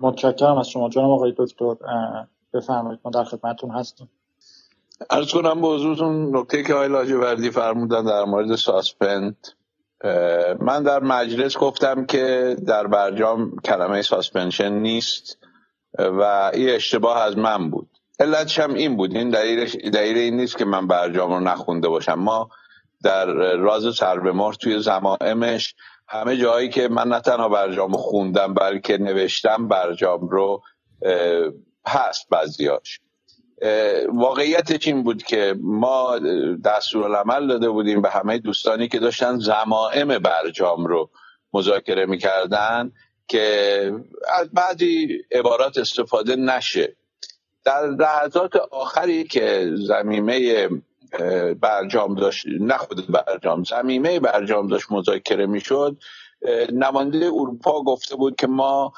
متشکرم از شما جناب آقای دکتر. بفرمایید، ما در خدمتتون هستیم. عرض کنم به حضورتون نکته که آقای لاجوردی فرمودن در مورد ساسپند، من در مجلس گفتم که در برجام کلمه ساسپنشن نیست و این اشتباه از من بود. علتش هم این بود، این دلیل این نیست که من برجام رو نخونده باشم. ما در راز سربه‌مهر توی زمائمش همه جایی که من نه تنها برجام رو خوندم بلکه نوشتم برجام رو هست بعضیاش. واقعیتش این بود که ما دستورالعمل داده بودیم به همه دوستانی که داشتن زمائم برجام رو مذاکره می‌کردن که از بعضی عبارات استفاده نشه. در لحظات آخری که زمیمه برجام داشت، نه خود برجام، زمیمه برجام داشت مذاکره می‌شد، نماینده اروپا گفته بود که ما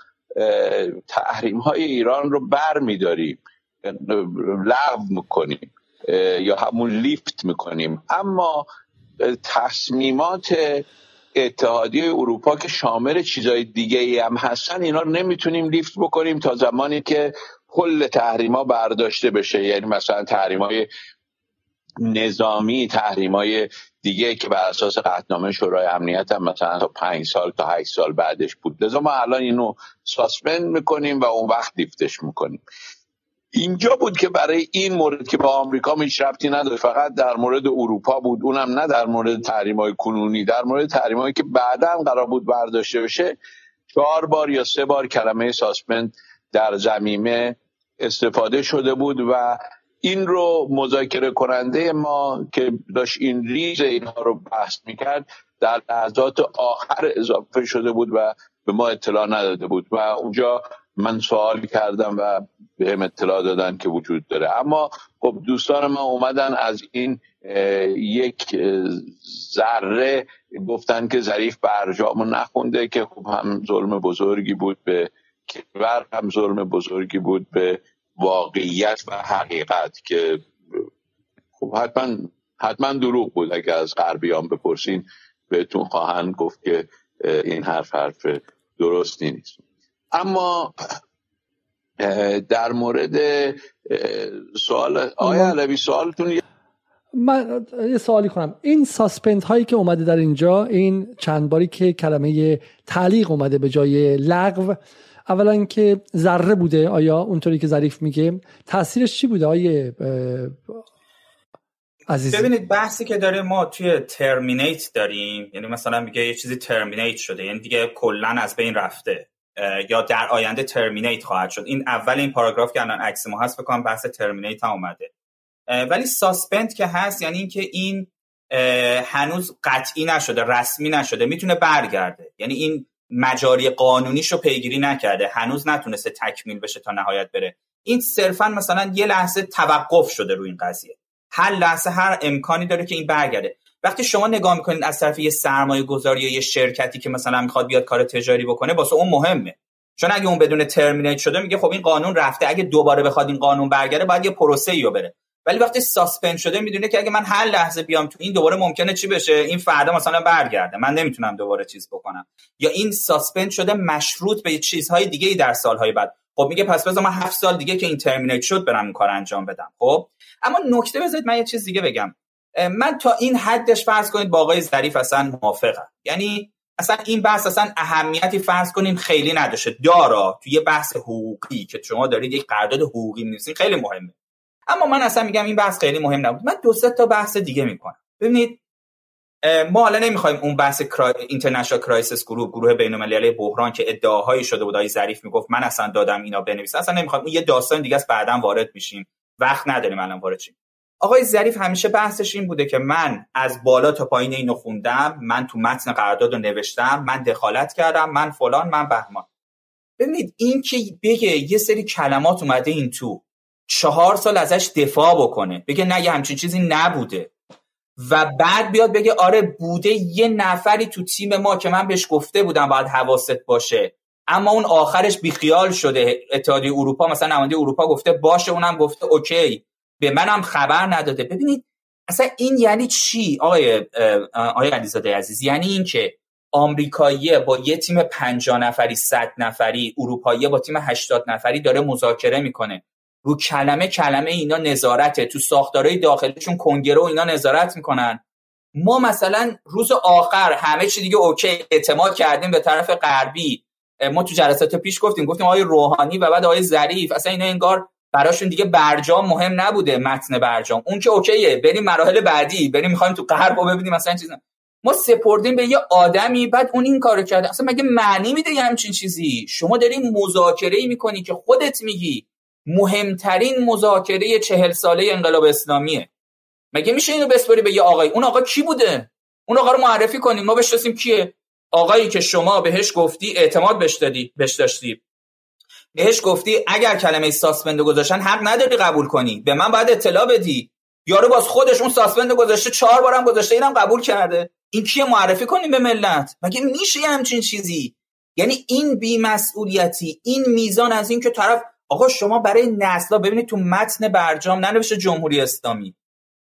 تحریم‌های ایران رو برمی‌داریم، لغو میکنیم یا همون لیفت میکنیم، اما تصمیمات اتحادیه اروپا که شامل چیزای دیگه ای هم هستن اینا رو نمیتونیم لیفت بکنیم تا زمانی که کل تحریما برداشته بشه. یعنی مثلا تحریمای نظامی، تحریمای دیگه که بر اساس قطعنامه شورای امنیت هم مثلا تا 5 سال تا 8 سال بعدش بود، لذا ما الان اینو ساسپند میکنیم و اون وقت لیفتش میکنیم. اینجا بود که برای این مورد که با آمریکا هیچ ربطی نداره، فقط در مورد اروپا بود، اونم نه در مورد تحریم‌های کنونی، در مورد تحریم‌هایی که بعداً قرار بود برداشته بشه، 4 بار یا 3 بار کلمه ساسپند در جمیمه استفاده شده بود و این رو مذاکره کننده ما که داشت این ریز اینها رو بحث میکرد در لحظات آخر اضافه شده بود و به ما اطلاع نداده بود و اونجا من سوال کردم و به هم اطلاع دادن که وجود داره. اما خب دوستان ما اومدن از این یک ذره گفتن که ظریف برجامو نخونده، که خب هم ظلم بزرگی بود به کشور، هم ظلم بزرگی بود به واقعیت و حقیقت که خب حتما دروغ بود. اگه از غربیان بپرسین بهتون خواهند گفت که این حرف درستی نیست. اما در مورد سوال آیا علوی سوالتون، من یه سوالی کنم. این ساسپند هایی که اومده در اینجا، این چند باری که کلمه تعلیق اومده به جای لغو، اولا که ذره بوده، آیا اونطوری که ظریف میگه تاثیرش چی بوده آیه عزیزی؟ ببینید بحثی که داره، ما توی ترمینیت داریم، یعنی مثلا میگه یه چیزی ترمینیت شده، یعنی دیگه کلن از بین رفته یا در آینده ترمینیت خواهد شد. این اول این پاراگراف که الان عکس ما هست بکنم بحث ترمینیت هم اومده، ولی ساسپند که هست یعنی اینکه این هنوز قطعی نشده، رسمی نشده، میتونه برگرده، یعنی این مجاری قانونیشو پیگیری نکرده، هنوز نتونسته تکمیل بشه تا نهایت بره. این صرفا مثلا یه لحظه توقف شده روی این قضیه، هر لحظه هر امکانی داره که این برگرده. وقتی شما نگاه میکنید از طرف یه سرمایه‌گذاری یا یه شرکتی که مثلا میخواد بیاد کار تجاری بکنه، واسه اون مهمه، چون اگه اون بدون ترمینیت شده میگه خب این قانون رفته، اگه دوباره بخواد این قانون برگرده باید یه پروسه‌ای رو بره. ولی وقتی ساسپند شده میدونه که اگه من هر لحظه بیام تو این دوباره ممکنه چی بشه، این فردا مثلا برگرده، من نمیتونم دوباره چیز بکنم، یا این ساسپند شده مشروط به چیزهای دیگه‌ای در سالهای بعد. خب میگه پس بذار من 7 سال دیگه که این ترمینیت شد برام این کار انجام بدم. خب اما نکته بذارید من یه چیز دیگه بگم. من تا این حدش فرض کنید با آقای ظریف اصلا موافقم، یعنی اصلا این بحث اصلا اهمیتی فرض کنیم خیلی نداشته، دارا توی بحث حقوقی که شما دارید یک قرارداد حقوقی می‌نویسید خیلی مهمه، اما من اصلا میگم این بحث خیلی مهم نبود. من 2-3 تا بحث دیگه میکنم. ببینید ما حالا نمیخوایم اون بحث اینترنشنال کرایسیس گروپ، گروه بین‌المللی علیه بحران که ادعاهایی شده بود، آقای ظریف میگفت من اصلا دادم اینا بنویسن، اصلا نمیخوایم، این یه داستان دیگه است، بعداً وارد میشیم، وقت نداریم الان وارد شیم. آقای ظریف همیشه بحثش این بوده که من از بالا تا پایین اینو خوندم، من تو متن قراردادو نوشتم، من دخالت کردم، من فلان، من بهمان. ببینید این که بگه یه سری کلمات اومده این تو 4 سال ازش دفاع بکنه، بگه نه یه همچین چیزی نبوده، و بعد بیاد بگه آره بوده، یه نفری تو تیم ما که من بهش گفته بودم باید حواست باشه، اما اون آخرش بیخیال شده، اتحادیه اروپا مثلا نماینده اروپا گفته باشه، اونم گفته اوکی، به منم خبر نداده. ببینید اصلا این یعنی چی آقای علیزاده عزیز؟ یعنی این که آمریکایی با یه تیم 50 نفری، 100 نفری، اروپایی با تیم 80 نفری داره مذاکره میکنه، رو کلمه کلمه اینا نظارته، تو ساختارهای داخلیشون کنگره و اینا نظارت میکنن. ما مثلا روز آخر همه چی دیگه اوکی، اعتماد کردیم به طرف غربی. ما تو جلسات پیش گفتیم آقای روحانی و بعد آقای ظریف اصلا اینا انگار براشون دیگه برجام مهم نبوده، متن برجام اون که اوکیه، بریم مراحل بعدی، بریم میخوایم تو غرب رو ببینیم مثلا چیزا. ما سپردیم به یه آدمی، بعد اون این کارو کرده. اصلا مگه معنی میده همچین چیزی؟ شما داری مذاکره‌ای میکنی که خودت میگی مهمترین مذاکره 40 ساله انقلاب اسلامیه. مگه میشه اینو بسپاری به یه آقای؟ اون آقا کی بوده؟ اون آقا رو معرفی کنیم، ما بشناسیم کیه. آقایی که شما بهش گفتی، اعتماد بهش داشتی، بهش گفتی اگر کلمه ساسپند گذاشتن حق نداری قبول کنی، به من باید اطلاع بدی. یارو باز خودش اون ساسپند گذاشته، 4 بارم گذاشته، اینم قبول کرده. این کیه؟ معرفی کنیم به ملت. مگه میشه همچین چیزی؟ یعنی این بی‌مسئولیتی، این میزان از این که طرف آقا شما برای نسلا، ببینید تو متن برجام ننوشته جمهوری اسلامی،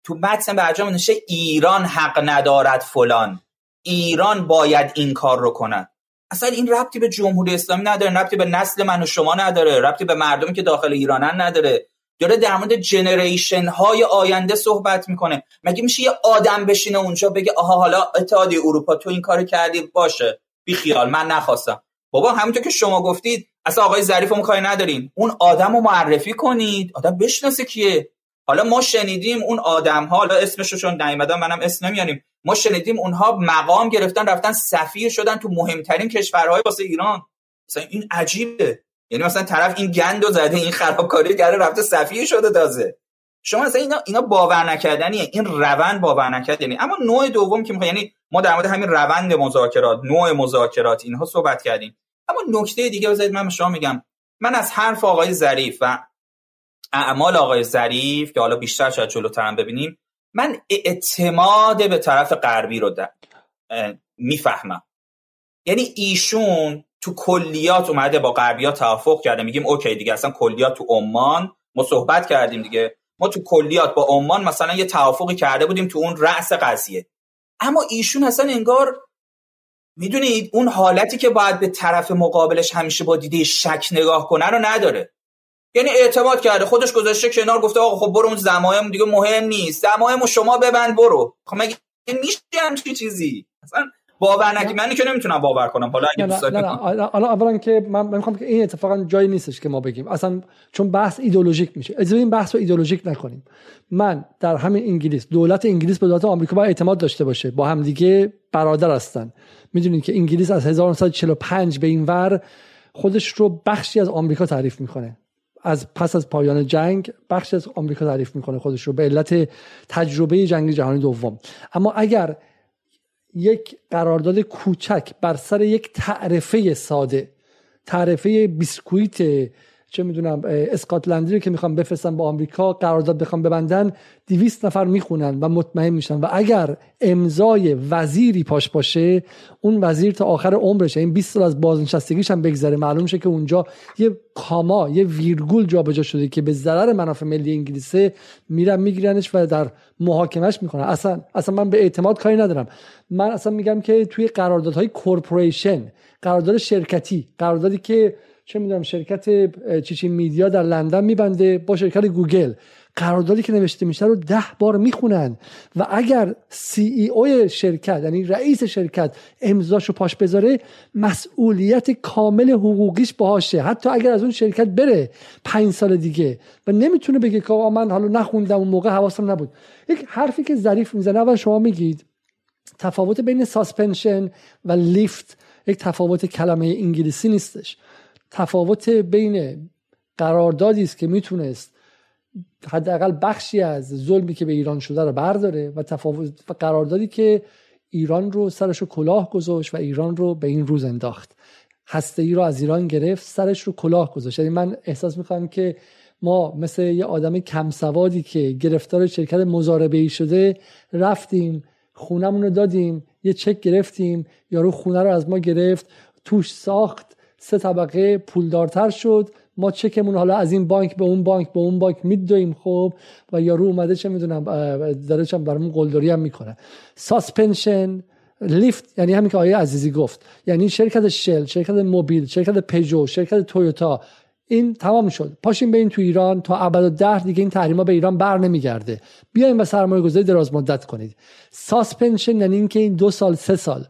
تو متن برجام نوشته ایران حق ندارد فلان، ایران باید این کار رو کند. اصلا این ربطی به جمهوری اسلامی نداره، ربطی به نسل من و شما نداره، ربطی به مردمی که داخل ایرانن نداره. داره در مورد جنریشن های آینده صحبت میکنه. مگه میشه یه آدم بشینه اونجا بگه آها حالا اتحادیه اروپا تو این کارو کردی، باشه بی خیال، من نخواستم. بابا همونطور که شما گفتید اصلا آقای ظریف هم کاری نداریم، اون آدمو معرفی کنید، آدم بشناسه کیه. حالا ما شنیدیم اون آدم ها، حالا اسمشون نیومدن، منم اسم نمیاریم، ما شنیدیم اونها مقام گرفتن، رفتن سفیر شدن تو مهمترین کشورهای واسه ایران. مثلا این عجیبه. یعنی مثلا طرف این گندو زده، این خرابکاری کرده، رفته سفیر شده تازه. شما اصلا اینا باور نکردنیه، این روند باور نکردنی. اما نوع دوم که میخوام، یعنی ما در مورد همین روند مذاکرات، نوع مذاکرات اینها صحبت کردیم. اما نکته دیگه بذارید من به شما میگم، من از حرف آقای ظریف و اعمال آقای ظریف که حالا بیشتر شاید جلوترم ببینیم، من اعتماد به طرف غربی رو میفهمم. یعنی ایشون تو کلیات اومده با غربی‌ها توافق کرده، میگیم اوکی دیگه، اصلا کلیات تو عمان ما صحبت کردیم دیگه، ما تو کلیات با عمان مثلا یه توافقی کرده بودیم تو اون رأس قضیه. اما ایشون اصلا انگار میدونید اون حالتی که باید به طرف مقابلش همیشه با دیده شک نگاه کنه رو نداره. یعنی اعتماد کرده، خودش گذاشته کنار، گفته آقا خب برو اون زمایم دیگه مهم نیست، زمایمو شما ببند برو. خب مگه میشه همچین چیزی؟ اصلا باور نکنی، من که نمیتونم باور کنم. حالا اگه دوست دارید، حالا اولا که من میخوام که این اتفاقا جایی نیستش که ما بگیم اصلا، چون بحث ایدئولوژیک میشه. از این بحث رو ایدئولوژیک نکنیم. من در همین انگلیس، دولت انگلیس به دولت آمریکا با اعتماد داشته باشه، با هم دیگه برادر هستن. میدونید که انگلیس از 1945 به این ور خودش رو بخشی از آمریکا تعریف میکنه. از پس از پایان جنگ بخشی از آمریکا تعریف میکنه خودش رو، به علت تجربه جنگ جهانی دوم. اما اگر یک قرارداد کوچک بر سر یک تعرفه ساده، تعرفه بیسکویت چه میدونم اسکاتلندی رو که میخوام بفرستن به آمریکا، قرارداد بخوام ببندن، 200 نفر میخونن و مطمئن میشن، و اگر امضای وزیری پاش باشه، اون وزیر تا آخر عمرش، این 20 سال از بازنشستگیش هم بگذره، معلوم شه که اونجا یه کاما، یه ویرگول جابجا شده که به ضرر منافع ملی انگلیسه، میرن میگیرنش و در محاکمهش میکنن. اصلا من به اعتماد کاری ندارم. من اصلا میگم که توی قراردادهای کورپوریشن، قرارداد شرکتی، قراردادی که چه میدونم شرکت چیچین میدیا در لندن میبنده با شرکت گوگل، قراردادی که نوشته میشه رو 10 بار میخونن، و اگر CEO شرکت، یعنی رئیس شرکت، امضاشو پاش بذاره، مسئولیت کامل حقوقیش باشه، حتی اگر از اون شرکت بره 5 سال دیگه، و نمیتونه بگه که من حالا نخوندم اون موقع، حواسم نبود. یک حرفی که ظریف میزنه، اول شما میگید تفاوت بین ساسپنشن و لیفت یک تفاوت کلمه انگلیسی نیستش، تفاوت بین قراردادی است که میتونست حداقل بخشی از ظلمی که به ایران شده رو برداره، و تفاوت و قراردادی که ایران رو سرش رو کلاه گذاشت و ایران رو به این روز انداخت، هسته ای رو از ایران گرفت، سرش رو کلاه گذاشت. یعنی من احساس میکنم که ما مثل یه آدم کم سوادی که گرفتار شرکت مضاربه‌ای شده، رفتیم خونمون رو دادیم، یه چک گرفتیم، یارو خونه رو از ما گرفت، توش ساخت، 3 طبقه پولدارتر شد، ما چکمون حالا از این بانک به اون بانک به اون بانک میدویم، خب، و یارو اومده چه میدونم داره چم برامون قلدری هم میکنه. ساسپنشن، لیفت، یعنی همین که آقای عزیزی گفت، یعنی شرکت شل، شرکت موبیل، شرکت پژو، شرکت تویوتا، این تمام شد، پاشیم بریم تو ایران تا ابد دیگه، این تحریما به ایران بر نمیگرده، بیایم و سرمایه‌گذاری دراز مدت کنید. ساسپنشن یعنی اینکه این 2 سال 3 سال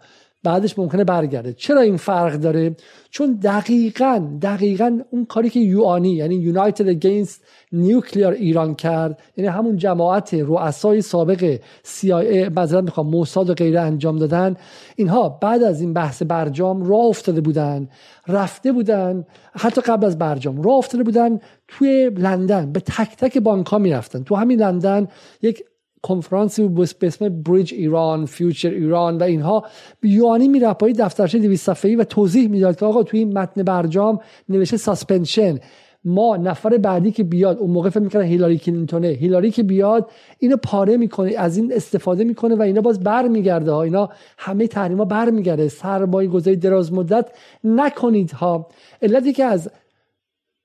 بعدش ممکنه برگرده. چرا این فرق داره؟ چون دقیقاً اون کاری که یوآنی، یعنی United Against Nuclear، ایران کرد، یعنی همون جماعت رؤسای سابق CIA، مثلا میخوام موساد و غیره انجام دادن، اینها بعد از این بحث برجام راه افتاده بودن، رفته بودن، حتی قبل از برجام راه افتاده بودن توی لندن، به تک تک بانک‌ها میرفتن تو همین لندن، یک کنفرانسی به اسم بریج ایران، فیوچر ایران، و اینها یوانی میره پای دفترچه 200 صفحه‌ای و توضیح میداد که آقا توی این متن برجام نوشته ساسپنشن، ما نفر بعدی که بیاد، اون موقع فکر می‌کردن هیلاری کلینتونه، هیلاری که بیاد اینو پاره میکنه، از این استفاده میکنه و اینا باز برمیگرده ها، اینا همه تحریما برمیگرده، سرمایه‌گذاری دراز مدت نکنید ها. علتی که از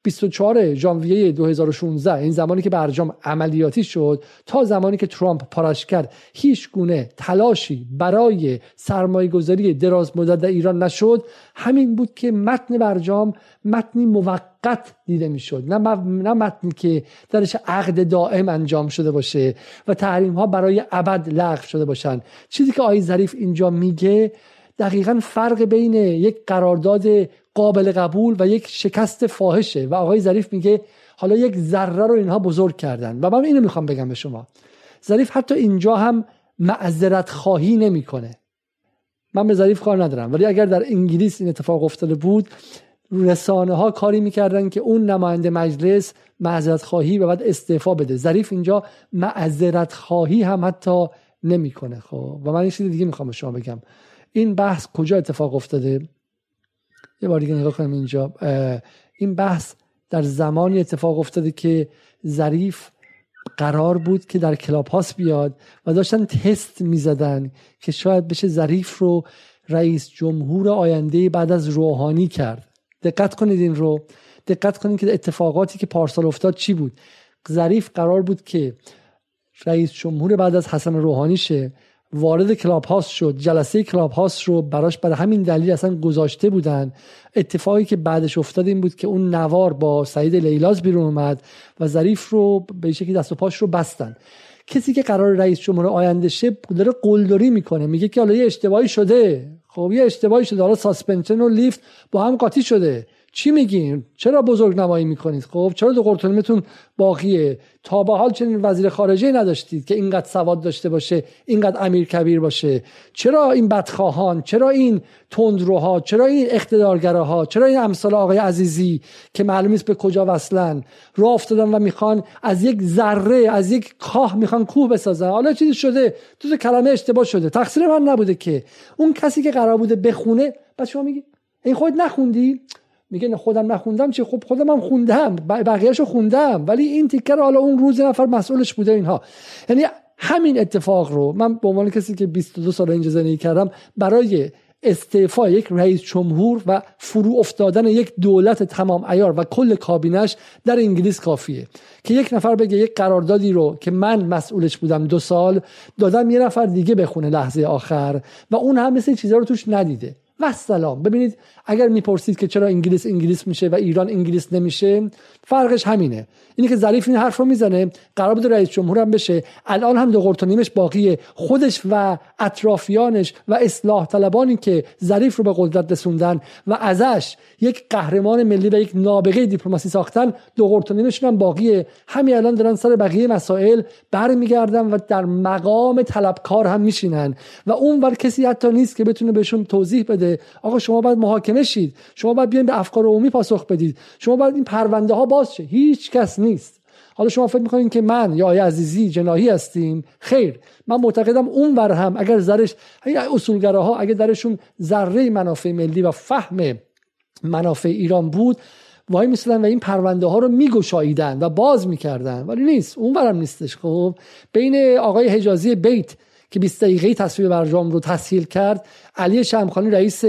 24 ژانویه 2016، این زمانی که برجام عملیاتی شد تا زمانی که ترامپ پارش کرد، هیچ گونه تلاشی برای سرمایه‌گذاری دراز مدت در ایران نشد. همین بود که متن برجام متنی موقت دیده میشد، نه متنی که درش عقد دائم انجام شده باشه و تحریم ها برای ابد لغو شده باشن. چیزی که آقای ظریف اینجا میگه دقیقاً فرق بین یک قرارداد قابل قبول و یک شکست فاحشه، و آقای ظریف میگه حالا یک ذره رو اینها بزرگ کردن، و من اینو میخوام بگم به شما، ظریف حتی اینجا هم معذرت خواهی نمیکنه. من به ظریف کار ندارم، ولی اگر در انگلیس این اتفاق افتاده بود، رسانه ها کاری میکردن که اون نماینده مجلس معذرت خواهی و بعد استعفا بده. ظریف اینجا معذرت خواهی هم حتی نمیکنه. خب و من یه چیز دیگه میخوام به شما بگم، این بحث کجا اتفاق افتاده؟ یه بار دیگه نگاه کنیم اینجا. این بحث در زمانی اتفاق افتاده که ظریف قرار بود که در کلاب هاوس بیاد و داشتن تست میزدن که شاید بشه ظریف رو رئیس جمهور آینده بعد از روحانی کرد. دقت کنید، این رو دقت کنید که اتفاقاتی که پارسال افتاد چی بود. ظریف قرار بود که رئیس جمهور بعد از حسن روحانی شه، وارد کلاب هاوس شد، جلسه کلاب هاوس رو براش برای همین دلیل اصلا گذاشته بودن. اتفاقی که بعدش افتاد این بود که اون نوار با سعید لیلاز بیرون اومد و ظریف رو به شکلی دست و پاش رو بستن. کسی که قرار رئیس جمهور آینده شه داره قلدری میکنه، میگه که حالا یه اشتباهی شده، خب یه اشتباهی شده، حالا ساسپنشن و لیفت با هم قاطی شده، چی میگین؟ چرا بزرگنمایی میکنید؟ خب چرا دو قرتونتون باقیه؟ تا به حال چنین وزیر خارجه نداشتید که اینقدر سواد داشته باشه، اینقدر امیر کبیر باشه. چرا این بدخواهان، چرا این تندروها، چرا این اقتدارگراها، چرا این امثال آقای عزیزی که معلوم نیست به کجا وصلن راه افتادن و میخوان از یک ذره، از یک کاه میخوان کوه بسازن. حالا چیزی شده، دو کلمه اشتباه شده، تقصیر من نبوده که. اون کسی که قرار بوده بخونه، بعد شما میگی این خودت نخوندی؟ میگه خودم نخوندم چه؟ خب خودم هم خوندم، بقیه‌شو خوندم، ولی این تیکر حالا اون روز نفر مسئولش بوده اینها. یعنی همین اتفاق رو من به عنوان کسی که 22 سال اینجا زندگی کردم برای استعفای یک رئیس جمهور و فرو افتادن یک دولت تمام عیار و کل کابینش در انگلیس کافیه که یک نفر بگه یک قراردادی رو که من مسئولش بودم 2 سال دادم یه نفر دیگه بخونه لحظه آخر و اون هم مثل چیزا رو توش ندیده. و سلام. ببینید اگر میپرسید که چرا انگلیس انگلیس میشه و ایران انگلیس نمیشه، فرقش همینه. اینی که ظریف این حرف رو میزنه، قرار بود رئیس جمهور هم بشه، الان هم دو قرت و نیمش باقیه. خودش و اطرافیانش و اصلاح طلبانی که ظریف رو به قدرت رسوندن و ازش یک قهرمان ملی و یک نابغه دیپلماسی ساختن، دو قرت و نیمشون هم باقیه. همین الان دارن سر بقیه مسائل برمیگردن و در مقام طلبکار هم میشینن و اونور کسی حتی نیست که بتونه بهشون توضیح بده آقا شما باید محاکمه شید، شما باید بیاین به افکار عمومی پاسخ بدید، شما باید این پرونده ها باز شه. هیچ کس نیست. حالا شما فکر میکنین که من یا آیه عزیزی جناحی هستیم؟ خیر، من معتقدم اونور هم اگر ذرهش، اصولگراها اگر درشون ذره منافع ملی و فهم منافع ایران بود وای میسادن و این پرونده ها رو میگشاییدن و باز میکردن، ولی نیست، اونور هم نیستش. خب بین آقای حجازی بیت که 20 دقیقه‌ای تصویب برجام رو تسهیل کرد، علی شمخانی رئیس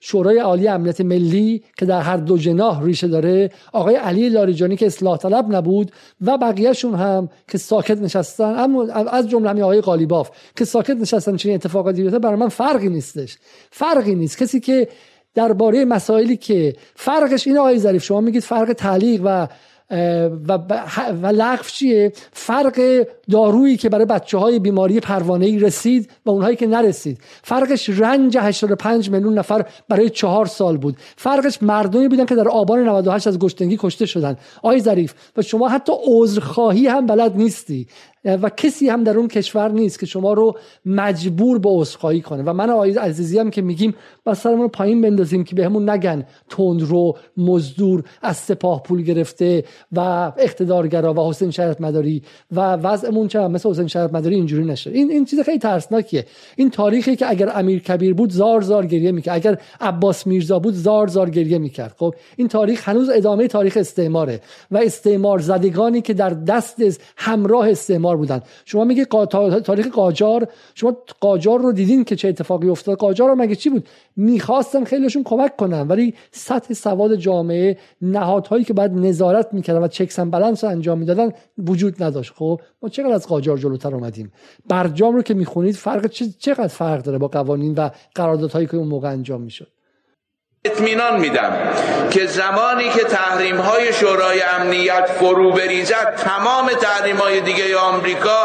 شورای عالی امنیت ملی که در هر دو جناح ریشه داره، آقای علی لاریجانی که اصلاح طلب نبود و بقیه‌شون هم که ساکت نشستن، اما از جمله همین آقای قالیباف که ساکت نشستن چنین اتفاقاتی بیفته برای من فرقی نیستش. فرقی نیست. کسی که درباره مسائلی که فرقش اینه آقای ظریف، شما میگید فرق تعلیق و لغو چیه؟ فرق دارویی که برای بچه‌های بیماری پروانه‌ای رسید و اونهایی که نرسید، فرقش رنج 85 میلیون نفر برای 4 سال بود، فرقش مردمی بودن که در آبان 98 از گشتگی کشته شدن. آقای ظریف و شما حتی عذرخواهی هم بلد نیستی و کسی هم در اون کشور نیست که شما رو مجبور به عذرخواهی کنه. و من آقای عزیزی هم که میگیم بس سرمون رو پایین بندازیم که بهمون نگن تندرو، مزدور، از سپاه پول گرفته و اقتدارگرا و حسین شریعتمداری و وضعمون چه مثل حسین شریعتمداری اینجوری نشه. این چیز خیلی ترسناکیه. این تاریخی که اگر امیر کبیر بود زار زار گریه میکرد، اگر عباس میرزا بود زار زار گریه میکرد. خب این تاریخ هنوز ادامه تاریخ استعماره و استعمار زدگانی که در دست همراه استعمار بودن. شما میگه تاریخ قاجار، شما قاجار رو دیدین که چه اتفاقی افتاد؟ قاجار مگه چی بود؟ میخواستن خیلیشون کمک کنن ولی سطح سواد جامعه، نهادهایی که باید نظارت میکردن و چکس اند بالانس انجام میدادن وجود نداشت. خب ما چقدر از قاجار جلوتر اومدیم. برجام رو که میخونید فرق چقدر فرق داره با قوانین و قراردادهایی که اون موقع انجام میشد. اطمینان میدم که زمانی که تحریم‌های شورای امنیت فرو بریزد تمام تحریم‌های دیگه آمریکا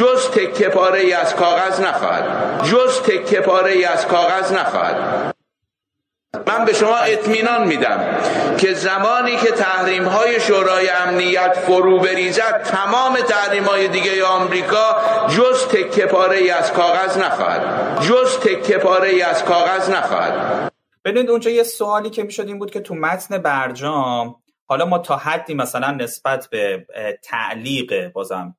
جز تکه‌پاره‌ای از کاغذ نخواهد، جز تکه‌پاره‌ای از کاغذ نخواهد. من به شما اطمینان میدم که زمانی که تحریم‌های شورای امنیت فرو بریزد تمام تحریم‌های دیگه آمریکا جز تکه‌پاره‌ای از کاغذ نخواهد، جز تکه‌پاره‌ای از کاغذ نخواهد. ببینید اونجا یه سوالی که میشد این بود که تو متن برجام حالا ما تا حدی مثلا نسبت به تعلیق بازم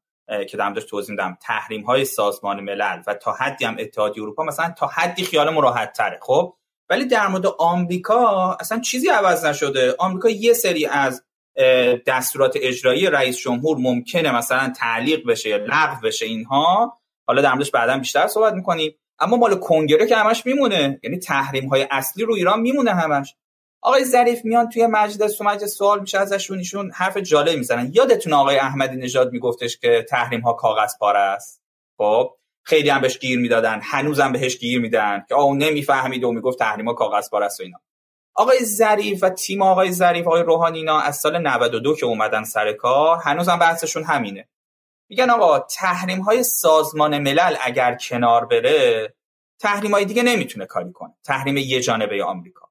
که دارم داشت توضیح میدم تحریم های سازمان ملل و تا حدی هم اتحادیه اروپا مثلا تا حدی خیالمون راحت تره، خب ولی در مورد آمریکا اصلا چیزی عوض نشده. آمریکا یه سری از دستورات اجرایی رئیس جمهور ممکنه مثلا تعلیق بشه یا لغو بشه، اینها حالا در موردش بعداً بیشتر صحبت می‌کنیم، اما مال کنگره که همش میمونه، یعنی تحریم‌های اصلی رو ایران میمونه همش. آقای ظریف میان توی مجلس تو مجلس سوال میشه ازشون، ایشون حرف جالب میزنن. یادتونه آقای احمدی نژاد میگفتش که تحریم‌ها کاغذ پاره است، خب خیلی هم بهش گیر میدادن، هنوزم بهش گیر میدن که آو نمیفهمید و میگفت تحریم‌ها کاغذ پاره است و اینا. آقای ظریف و تیم آقای ظریف، آقای روحانی اینا از سال 92 که اومدن سر کار هنوزم بحثشون همینه، میگن آقا تحریم‌های سازمان ملل اگر کنار بره تحریم‌های دیگه نمیتونه کاری کنه، تحریم یه جانبه آمریکا.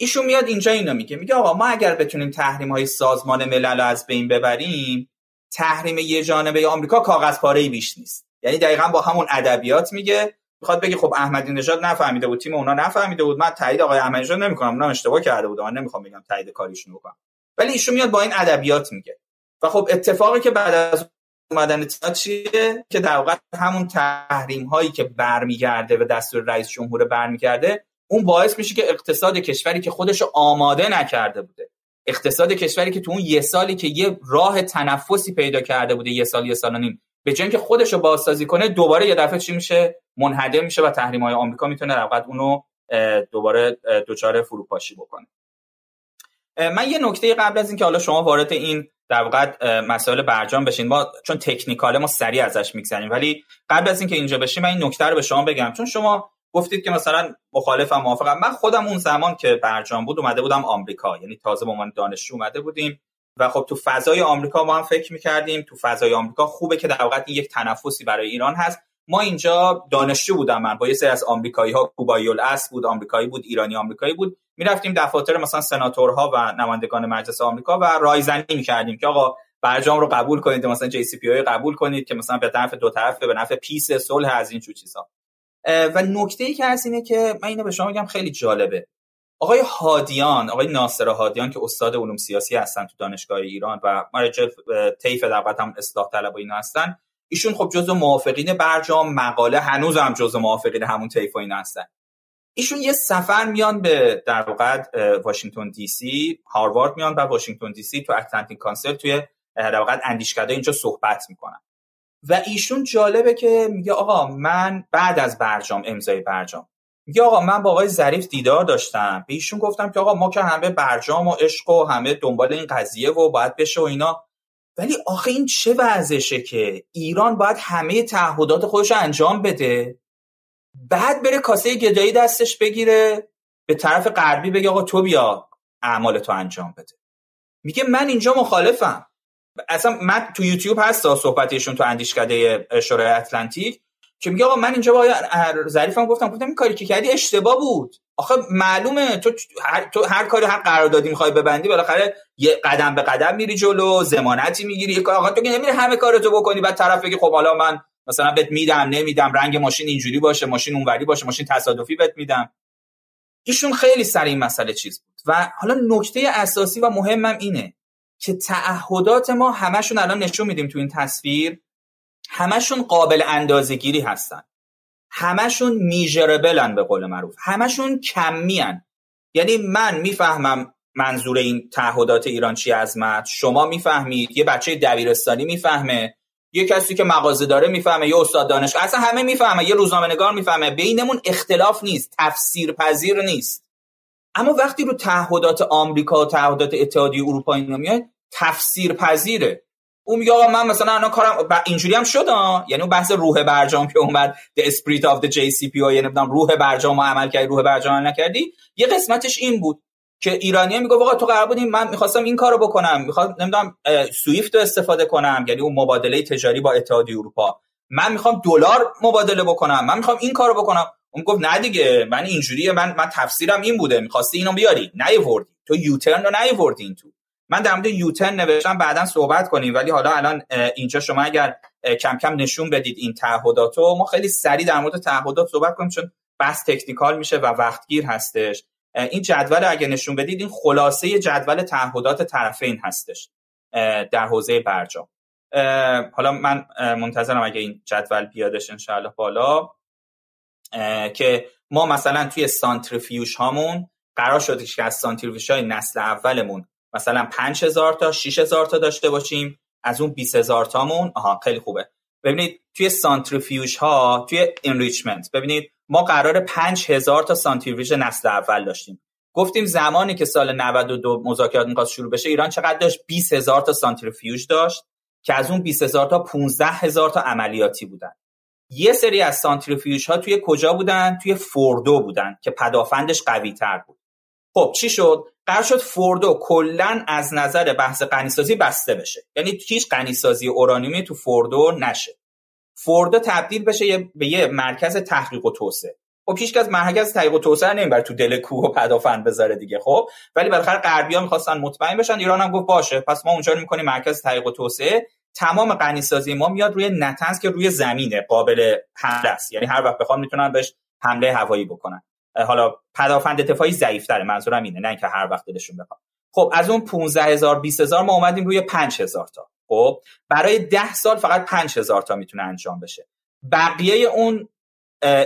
ایشون میاد اینجا اینو میگه، میگه آقا ما اگر بتونیم تحریم‌های سازمان ملل رو از بین ببریم، تحریم یه جانبه آمریکا کاغذپاره‌ای بیش نیست. یعنی دقیقاً با همون ادبیات میگه، میخواد بگه خب احمدی نژاد نفهمیده بود، تیم اونا نفهمیده بود، من تایید آقای احمدی نژاد نمی‌کنم، اونا اشتباه کرده بود، من نمی‌خوام بگم تایید کاریشون بکنم. ولی ایشون میاد با این ادبیات میگه. و خب اتفاقی که بعد از اومدن اتحاد چیه؟ که در واقع همون تحریم هایی که برمیگرده و دستور رئیس جمهور برمیگرده، اون باعث میشه که اقتصاد کشوری که خودش آماده نکرده بوده، اقتصاد کشوری که تو اون یه سالی که یه راه تنفسی پیدا کرده بوده، یه سال و نیم، به جای اینکه خودش رو بازسازی کنه دوباره یه دفعه چی میشه؟ منهدم میشه و تحریم های آمریکا میتونه در واقع اونو دوباره دچار فروپاشی بکنه. من یه نکته قبل از اینکه حالا شما وارد این در واقع مسائل برجام بشین، ما چون تکنیکاله ما سریع ازش میگذریم، ولی قبل از اینکه اینجا بشیم من این نکته رو به شما بگم، چون شما گفتید که مثلا مخالفم موافقم. من خودم اون زمان که برجام بود اومده بودم آمریکا، یعنی تازه به عنوان دانشجو اومده بودیم و خب تو فضای آمریکا ما هم فکر می‌کردیم تو فضای آمریکا خوبه که در واقع این یک تنفسی برای ایران هست. ما اینجا دانشجو بودم، من با یه سری از آمریکایی‌ها، کوبایی الاصل بود، آمریکایی بود، ایرانی آمریکایی بود، می‌رفتیم دفاتر مثلا سناتورها و نمایندگان مجلس آمریکا و رایزنی می‌کردیم که آقا برجام رو قبول کنید، مثلا JCPOA قبول کنید که مثلا به طرف دو طرفه، به نفع پیس، صلح، از این چیزا. و نکته‌ای که هست اینه که من اینو به شما میگم خیلی جالبه. آقای هادیان، آقای ناصر هادیان که استاد علوم سیاسی هستن تو دانشگاه ایران و مرجع طیف دعوت هم اصلاح طلب و اینا هستن، ایشون خب جزو موافقین برجام، مقاله هنوز هم جزو موافقین همون طیف و اینا هستن. ایشون یه سفر میان به در واقع واشنگتن دی سی، هاروارد میان و واشنگتن دی سی تو اتلانتیک کانسل توی در واقع اندیشکده اینجا صحبت میکنن و ایشون جالبه که میگه آقا من بعد از برجام، امضای برجام، میگه آقا من با آقای ظریف دیدار داشتم، به ایشون گفتم که آقا ما که همه برجام و عشق و همه دنبال این قضیه و باید بشه و اینا، ولی آخه این چه وضعشه که ایران باید همه تعهدات خودش انجام بده بعد بره کاسه گدایی دستش بگیره به طرف غربی بگه آقا تو بیا اعمالتو انجام بده. میگه من اینجا مخالفم. اصلا من تو یوتیوب هست صحبتشون تو اندیشکده شورای اتلانتیک که میگه آقا من اینجا با ظریفم گفتم این کاری که کردی اشتباه بود، آخه معلومه تو هر کاری هر قراردادی میخوای ببندی بالاخره یه قدم به قدم میری جلو، ضمانتی میگیری، آقا تو که نمیری همه کارتو بکنی بعد طرف بگه خب حالا من مثلا بهت میدم نمیدم، رنگ ماشین اینجوری باشه، ماشین اونوری باشه، ماشین تصادفی بهت میدم. ایشون خیلی سر این مسئله چیز بود. و حالا نکته اساسی و مهمم اینه که تعهدات ما همشون الان نشون میدیم تو این تصویر، همشون قابل اندازه‌گیری هستن، همشون میجربلن به قول معروف، همشون کمیان. یعنی من میفهمم منظور این تعهدات ایران چی از مد، شما میفهمید، یه بچه دبیرستانی میفهمه، یه کسی که مغازه داره میفهمه، یه استاد دانشگاه، اصلا همه میفهمه، یه روزنامه‌نگار میفهمه، بینمون اختلاف نیست، تفسیر پذیر نیست. اما وقتی رو تعهدات آمریکا و تعهدات اتحادیه اروپا اینا میاد تفسیر پذیره. اون میگه آقا من مثلا انا کارم اینجوری هم شد، یعنی اون بحث روح برجام که اومد، the spirit of the JCPOA، یعنی نمیدونم روح برجام عمل کردی روح برجام عمل نکردی، یه قسمتش این بود که ایرانی‌ها میگه آقا تو قرار بود من می‌خواستم این کارو بکنم، می‌خوام نمیدونم سویفت رو استفاده کنم، یعنی اون مبادله تجاری با اتحادیه اروپا، من می‌خوام دلار مبادله بکنم، من می‌خوام این کارو بکنم. اون گفت نه دیگه، من اینجوریه، من تفسیرم این بوده، می‌خواستی اینو بیاری نیاوردی، تو یوترن رو نیاوردی. این تو من در مورد یوتن نوشتم بعداً صحبت کنیم، ولی حالا الان اینجا شما اگر کم کم نشون بدید این تعهداتو، ما خیلی سریع در مورد تعهدات صحبت کنیم چون بحث تکنیکال میشه و وقتگیر هستش. این جدول اگه نشون بدید، این خلاصه جدول تعهدات طرفین هستش در حوزه برجام. حالا من منتظرم اگه این جدول بیادش انشاءالله بالا، که ما مثلا توی سانتریفیوش هامون قرار شده که از سانتریفیوش های نسل اولمون مثلا 5000 تا 6000 تا داشته باشیم، از اون 20000 تامون خیلی خوبه. ببینید توی سانتریفیوش ها، توی انریچمنت، ببینید ما قرار 5000 تا سانتریفیوژ نسل اول داشتیم. گفتیم زمانی که سال 92 مذاکرات می‌خواست شروع بشه، ایران چقدر داشت؟ 20000 تا سانتریفیوژ داشت که از اون 20000 تا 15000 تا عملیاتی بودن. یه سری از سانتریفیوژ ها توی کجا بودن؟ توی فوردو بودن که پدافندش قوی‌تر بود. خب چی شد؟ قرار شد فوردو کلاً از نظر بحث غنیسازی بسته بشه. یعنی هیچ غنیسازی اورانیومی تو فوردو نشه. فوردو تبدیل بشه به یه مرکز تحقیق و توسعه. خب هیچ کس مرکز تحقیق و توسعه نمیبره تو دل کوه و پدافند بذاره دیگه. خب ولی بالاخره غربی‌ها می‌خواستن مطمئن بشن، ایران هم گفت باشه، پس ما اونجا رو می‌کنیم مرکز تحقیق و توسعه. تمام غنیسازی ما میاد روی نتنز که روی زمینه قابل حمله است، یعنی هر وقت بخوام میتونن بهش حمله هوایی بکنن. حالا پدافند دفاعی ضعیف‌تره، منظورم اینه، نه اینکه هر وقت دلشون بخواد. خب از اون 15000 20000 ما اومدیم روی 5000 تا. خب برای 10 سال فقط 5000 تا میتونه انجام بشه. بقیه اون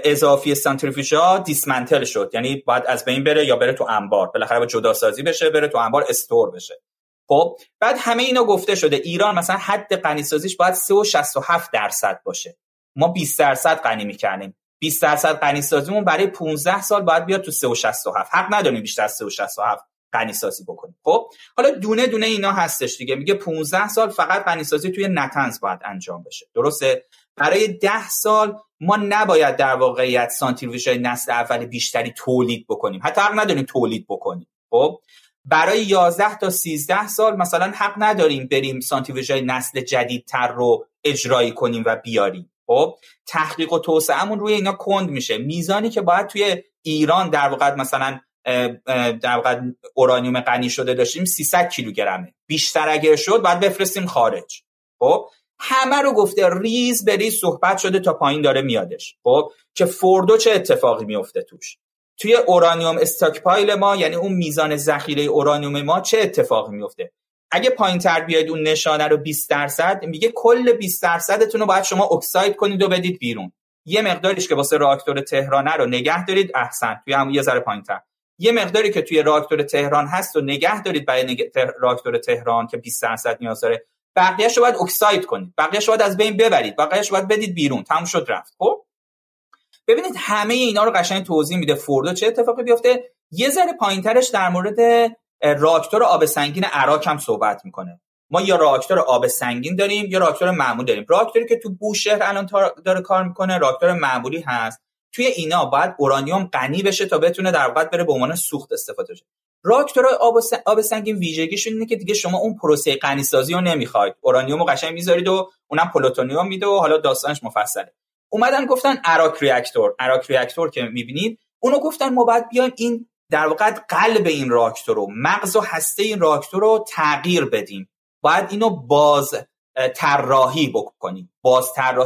اضافی سانتریفیوژا دیسمنتل شد، یعنی باید از بین بره یا بره تو انبار، بالاخره با جدا سازی بشه، بره تو انبار استور بشه. خب بعد همه اینا گفته شده ایران مثلا حد غنی سازیش باید 3.67% باشه. ما 20% غنی می‌کنیم. 20% غنی سازیمون برای 15 سال باید بیاد تو 3.67. حق نداریم بیشتر از 3.67 غنی سازی بکنیم. خب حالا دونه دونه اینا هستش دیگه. میگه 15 سال فقط غنی سازی توی نتنز باید انجام بشه. درسته؟ برای 10 سال ما نباید در واقعیت سانتریفیوژهای نسل اول بیشتری تولید بکنیم. حتی حق نداریم تولید بکنیم. خب برای 11 تا 13 سال مثلا حق نداریم بریم سانتریفیوژهای نسل جدیدتر رو اجرایی کنیم و بیاریم. خب تحقیق و توسعهمون روی اینا کند میشه. میزانی که باید توی ایران در واقع مثلا در واقع اورانیوم غنی شده داشتیم 300 کیلوگرمه، بیشتر اگر شد باید بفرستیم خارج. خب همه رو گفته، ریز به ریز صحبت شده تا پایین داره میادش. خب که فوردو چه اتفاقی میفته توش، توی اورانیوم استاکپایل ما، یعنی اون میزان ذخیره اورانیوم ما چه اتفاقی میفته. اگه پایین‌تر بیاید اون نشانه رو 20%، میگه کل 20%تون رو باید شما اکساید کنید و بدید بیرون. یه مقداریش که واسه راکتور تهرانه رو نگه دارید، احسن، توی هم یه ذره پایین‌تر. یه مقداری که توی راکتور تهران هست و نگه دارید برای راکتور تهران که 20% نیاز داره. بقیه‌اش رو باید اکساید کنید. بقیه‌اش رو باید از بین ببرید. بقیه‌اش رو باید بدید بیرون. تموم شد رفت. خب ببینید همه اینا رو قشنگ توضیح میده فوردو چه اتفاقی بیفته. یه ذره پایین‌ترش در مورد راکتور آب سنگین عراق هم صحبت میکنه. ما یا راکتور آب سنگین داریم یا راکتور معمولی داریم. راکتوری که تو بوشهر الان داره کار میکنه راکتور معمولی هست. توی اینا باید اورانیوم غنی بشه تا بتونه در واقع بره به عنوان سوخت استفاده بشه. راکتورهای آب سنگین ویژگیشون اینه که دیگه شما اون پروسه غنی سازی رو نمیخواید. اورانیومو قشنگ میذارید و اونم پلوتونیوم میده و حالا داستانش مفصله. اومدن گفتن عراق ریاکتور که میبینید، اونو گفتن ما باید بیایم این در واقع قلب این راکتور رو، مغز و هسته این راکتور رو تغییر بدیم. باید اینو باز طراحی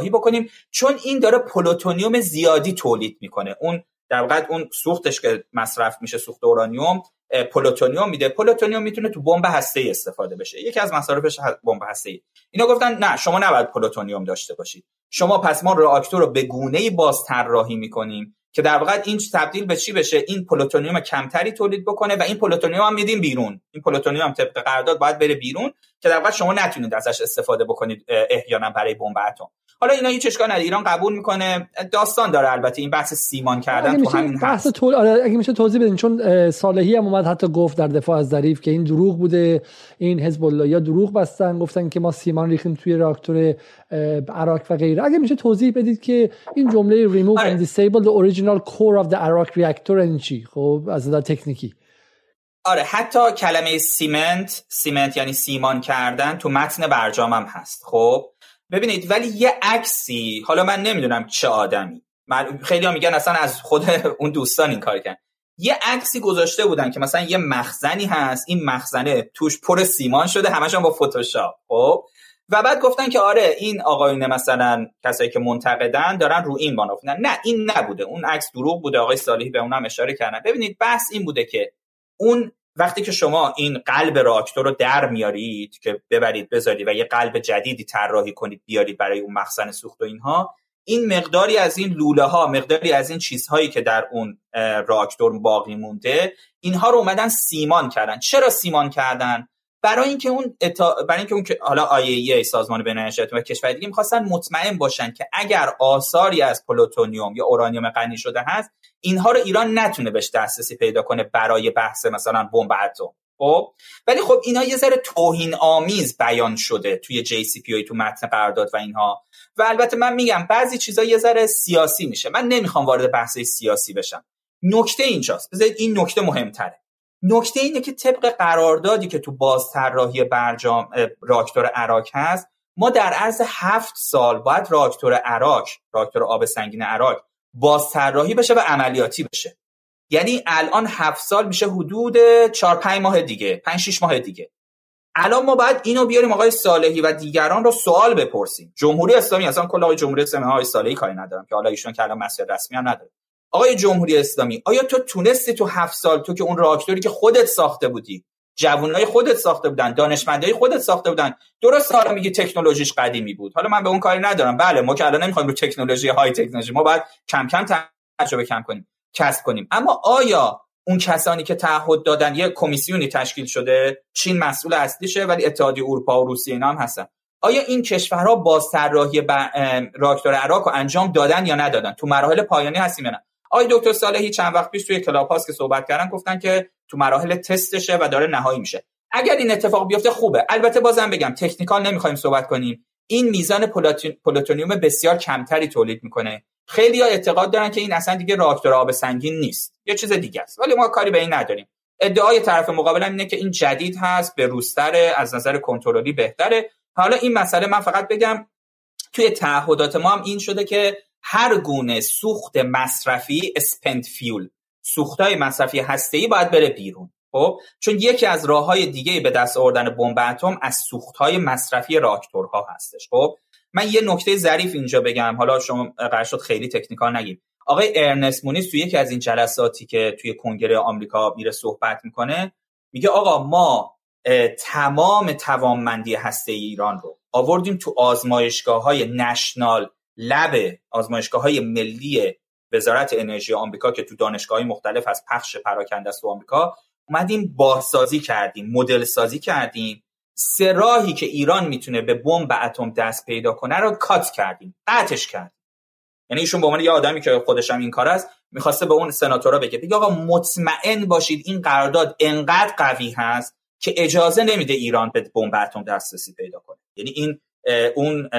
بکنیم چون این داره پلوتونیوم زیادی تولید میکنه. اون در واقع اون سوختش که مصرف میشه، سوخت اورانیوم، پلوتونیوم میده. پلوتونیوم میتونه تو بمب هسته‌ای استفاده بشه، یکی از مصارفش بمب هسته‌ای. اینا گفتن نه، شما نباید پلوتونیوم داشته باشید. شما پس ما راکتور رو به گونه‌ای باز طراحی میکنیم که در واقع این تبدیل به چی بشه، این پلوتونیوم کمتری تولید بکنه و این پلوتونیوم هم میدیم بیرون. این پلوتونیوم هم طبق قرارداد باید بره بیرون که در واقع شما نتونید ازش استفاده بکنید احیانا برای بمب اتم. حالا اینا هیچ اشکالی نداره، ایران قبول میکنه، داستان داره. البته این بحث سیمان کردن تو همین بحث اگه میشه توضیح بدین، چون صالحی هم اومد حتی گفت در دفاع از ظریف که این دروغ بوده، این حزب الله یا دروغ بستن، گفتن که ما سیمان ریختیم توی راکتور عراق و غیره. اگه میشه توضیح بدید که این جمله remove and disable the original core of the Iraq reactor یعنی چی؟ خب از نظر تکنیکی حتی کلمه سیمنت یعنی سیمان کردن تو متن برجام هم هست. خب ببینید ولی یه عکسی، حالا من نمیدونم چه آدمی، خیلی ها میگن اصلا از خود اون دوستان این کار کردن، یه عکسی گذاشته بودن که مثلا یه مخزنی هست، این مخزنه توش پر سیمان شده، همش هم با فتوشاپ. خب و بعد گفتن که آره این آقایون مثلا کسایی که منتقدن دارن رو این بنا افتادن. نه این نبوده، اون عکس دروغ بوده. آقای صالحی به اونم اشاره کردن. ببینید بحث این بوده که اون وقتی که شما این قلب راکتور رو در میارید که ببرید بذارید و یه قلب جدیدی طراحی کنید بیارید برای اون مخزن سوخت و اینها، این مقداری از این لوله ها، مقداری از این چیزهایی که در اون راکتور باقی مونده، اینها رو اومدن سیمان کردن. چرا سیمان کردن؟ برای اینکه اون حالا IAEA سازمان بین المللی و کشور دیگه می‌خواستن مطمئن باشن که اگر آثاری از پلوتونیوم یا اورانیوم غنی شده هست، اینها رو ایران نتونه بهش دسترسی پیدا کنه برای بحث مثلا بمب اتم. خب ولی خب اینا یه ذره توهین آمیز بیان شده توی JCPOA، تو متن قرارداد و اینها. و البته من میگم بعضی چیزا یه ذره سیاسی میشه. من نمیخوام وارد بحث سیاسی بشم. نکته اینجاست. بذارید این نکته مهم‌تره. نکته اینه که طبق قراردادی که تو بازطراحی برجام راکتور عراق هست، ما در عرض 7 سال باید راکتور آب سنگین عراق بازطراحی بشه و عملیاتی بشه. یعنی الان 7 سال میشه حدود 4-5 ماه دیگه، 5-6 ماه دیگه. الان ما باید اینو بیاریم آقای صالحی و دیگران رو سوال بپرسیم. جمهوری اسلامی اصلا کل آقای جمهوری اسلامی های صالحی کاری ندارم که حالا ایشون که الان مسئله رسمی هم نداره. آقای جمهوری اسلامی، آیا تو تونستی تو 7 سال تو که اون راکتوری که خودت ساخته بودی، جوانای خودت ساخته بودن، دانشمندای خودت ساخته بودن، درست حالا میگی تکنولوژیش قدیمی بود. حالا من به اون کاری ندارم. بله ما که الان نمیخوایم رو تکنولوژی های تکنولوژی، ما باید کم کم تجربه کسب کنیم. اما آیا اون کسانی که تعهد دادن، یک کمیسیونی تشکیل شده، چین مسئول اصلیشه ولی اتحادیه اروپا و روسیه اینا هم هستن، آیا این کشورها بازطراحی راکتور عراق رو انجام دادن یا ندادن؟ تو مراحل پایانی هستیم یا نه؟ آقای دکتر صالحی چند وقت پیش توی کلاب هاست که صحبت کردن گفتن که تو مراحل تستشه و داره نهایی میشه. اگر این اتفاق بیفته خوبه. البته بازم بگم تکنیکال نمیخوایم صحبت کنیم. این میزان پلوتونیوم بسیار کمتری تولید میکنه. خیلی‌ها اعتقاد دارن که این اصلا دیگه راکتور آب سنگین نیست، یه چیز دیگه است، ولی ما کاری به این نداریم. ادعای طرف مقابل اینه که این جدید هست، به روستره، از نظر کنترلی بهتره. حالا این مسئله، من فقط بگم توی تعهدات ما هم این شده که هر گونه سوخت مصرفی، اسپند فیول، سوختای مصرفی هسته‌ای باید بره بیرون. خب چون یکی از راه‌های دیگه به دست آوردن بمب اتم از سوخت‌های مصرفی راکتورها هستش. خب من یه نکته ظریف اینجا بگم، حالا شما قرار شد خیلی تکنیکال نگید. آقای ارنست مونیز توی یکی از این جلساتی که توی کنگره آمریکا میره صحبت میکنه، میگه آقا ما تمام توانمندی هسته‌ای ایران رو آوردیم تو آزمایشگاه‌های نشنال لب، آزمایشگاه‌های ملی وزارت انرژی آمریکا که تو دانشگاه‌های مختلف از پخش پراکنده است تو آمریکا، اومدیم بازسازی کردیم، مدل سازی کردیم. سه راهی که ایران میتونه به بمب اتم دست پیدا کنه رو کات کردیم، قطعش کرد. یعنی ایشون به عنوان یه آدمی که خودش هم این کار است، میخواسته به اون سناتورا بگه آقا مطمئن باشید این قرارداد انقدر قوی هست که اجازه نمیده ایران به بمب اتم دسترسی پیدا کنه. یعنی این اون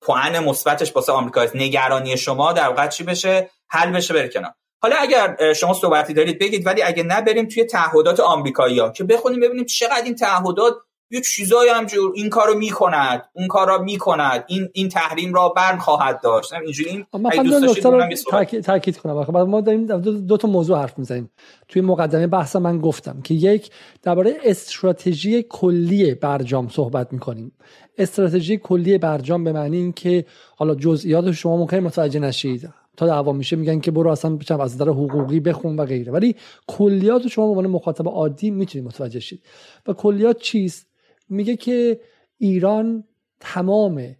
پوان مثبتش واسه آمریکا، نگرانی شما در واقع چی بشه، حل بشه، بره کنار. حالا اگر شما صحبتی دارید بگید، ولی اگه نه بریم توی تعهدات آمریکایی‌ها که بخونیم ببینیم چقدر این تعهدات یه چیزایی همجور این کارو میکند، اون کارا میکند، این تحریم را برم خواهد داشت. اینجوری این اگه دوست داشتید اونم یه تاکید کنم. خب ما داریم دو تا موضوع حرف میزنیم. توی مقدمه بحث من گفتم که یک، درباره استراتژی کلی برجام صحبت میکنیم. استراتژی کلی برجام به معنی این که حالا جزئیات شما ممکنه متوجه نشید، تا دعوا میشه میگن که برو اصلا بچم از نظر حقوقی بخون و غیره، ولی کلیات شما به عنوان مخاطب عادی میتونید متوجه شید. و کلیات چیست؟ میگه که ایران تمام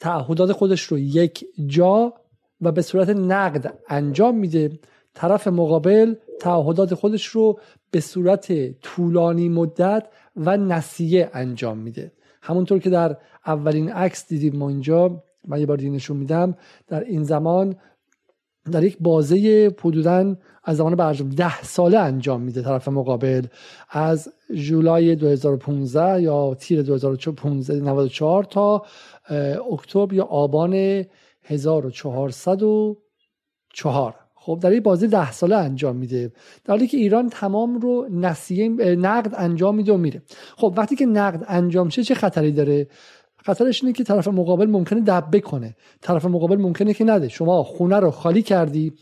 تعهدات خودش رو یک جا و به صورت نقد انجام میده، طرف مقابل تعهدات خودش رو به صورت طولانی مدت و نسیه انجام میده. همونطور که در اولین عکس دیدیم ما اینجا، من یه بار دیگه نشون میدم، در این زمان در یک بازه حدوداً از زمان برجام 10 ساله انجام میده طرف مقابل، از جولای 2015 یا تیر 2015 تا اکتبر یا آبان 1404. خب در این بازه 10 ساله انجام میده، در حالی که ایران تمام رو نقد انجام میده و میره. خب وقتی که نقد انجام شه چه خطری داره؟ خطرش اینه که طرف مقابل ممکنه دبه کنه، طرف مقابل ممکنه که نده. شما خونه رو خالی کردی،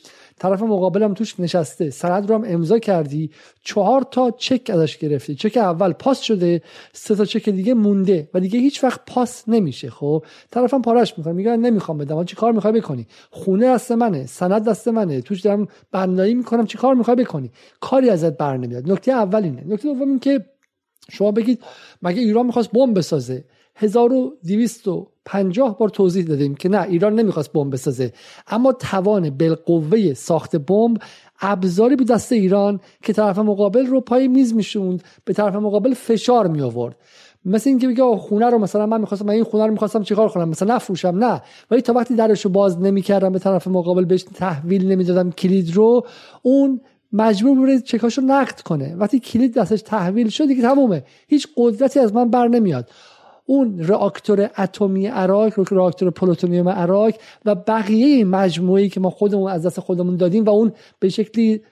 طرف مقابلم توش نشسته، سند رو هم امضا کردی، 4 تا چک ازش گرفتی، چک اول پاس شده، 3 تا چک دیگه مونده و دیگه هیچ وقت پاس نمیشه. خب طرفم پاره‌اش می‌کنه، میگه نمیخوام بدم، چی کار می‌خوای بکنی؟ خونه دست منه، سند دست منه، توش دارم بنایی می‌کنم، چی کار می‌خوای بکنی؟ کاری ازت برنمیاد. نکته اول اینه. نکته دوم این که شما بگید مگه ایران می‌خواست بمب بسازه؟ 1250 بار توضیح دادیم که نه، ایران نمیخواست بمب بسازه، اما توان بالقوه ساخت بمب ابزاری بود دست ایران که طرف مقابل رو پای میز میشوند، به طرف مقابل فشار می آورد. مثل اینکه بگه خونه رو مثلا من این خونه رو میخواستم چیکار کنم، مثلا نفروشم، نه، ولی تا وقتی درشو باز نمیکردم، به طرف مقابل بهش تحویل نمیدادم کلید رو، اون مجبور بوده چکاشو نقد کنه. وقتی کلید دستش تحویل شد دیگه تمومه، هیچ قدرتی از من بر نمیاد. اون راکتور اتمی عراق، راکتور پلوتونیوم عراق و بقیه مجموعه‌ای که ما خودمون از دست خودمون دادیم و اون به شکلی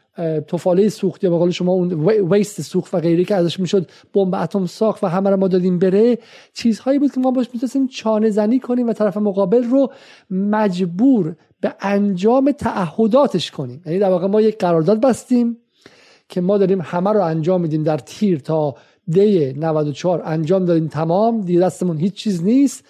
تفاله سوخت یا به قول شما اون ویست سوخت و غیره که ازش میشد بمب اتم ساخت و همه رو ما دادیم بره، چیزهایی بود که ما باش میتونستیم چانه زنی کنیم و طرف مقابل رو مجبور به انجام تعهداتش کنیم. یعنی در واقع ما یک قرارداد بستیم که ما داریم همه رو انجام میدیم، در تیر تا دی 94 انجام دادیم، تمام، دیگه دستمون هیچ چیز نیست.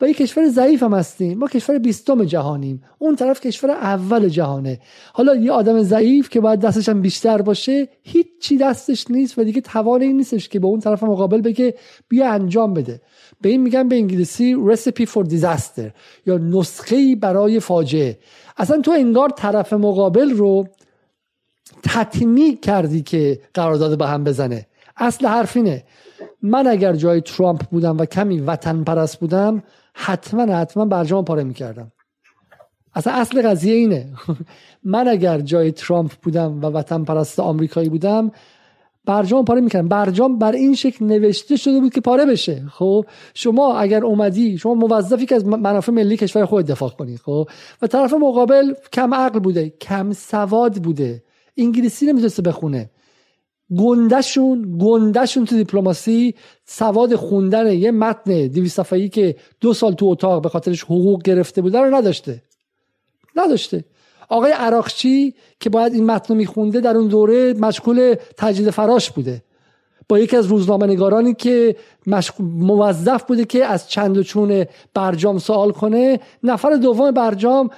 و یک کشور ضعیف هم هستیم، ما کشور 20م جهانیم، اون طرف کشور اول جهانه. حالا یه آدم ضعیف که باید دستش هم بیشتر باشه، هیچ چی دستش نیست و دیگه توان این نیستش که به اون طرف مقابل بگه بیا انجام بده. به این میگن به انگلیسی recipe for disaster یا نسخه‌ای برای فاجعه. اصلا تو انگار طرف مقابل رو تطمیع کردی که قرارداد به هم بزنه. اصل حرف اینه، من اگر جای ترامپ بودم و کمی وطن پرست بودم، حتما برجام پاره میکردم. اصل قضیه اینه. من اگر جای ترامپ بودم و وطن پرست آمریکایی بودم، برجام پاره میکردم. برجام بر این شکل نوشته شده بود که پاره بشه. خب شما اگر اومدی، شما موظفی که از منافع ملی کشور خود دفاع کنی. خب و طرف مقابل کم عقل بوده، کم سواد بوده، انگلیسی نمیتونسته بخونه، گندشون تو دیپلماسی سواد خوندن یه متن 200 صفحه‌ای که 2 سال تو اتاق به خاطرش حقوق گرفته بودن رو نداشته. آقای عراقچی که باید این متن رو میخونده، در اون دوره مشغول تجدید فراش بوده با یکی از روزنامه‌نگارانی که موظف بوده که از چند و چون برجام سوال کنه. نفر دوم برجام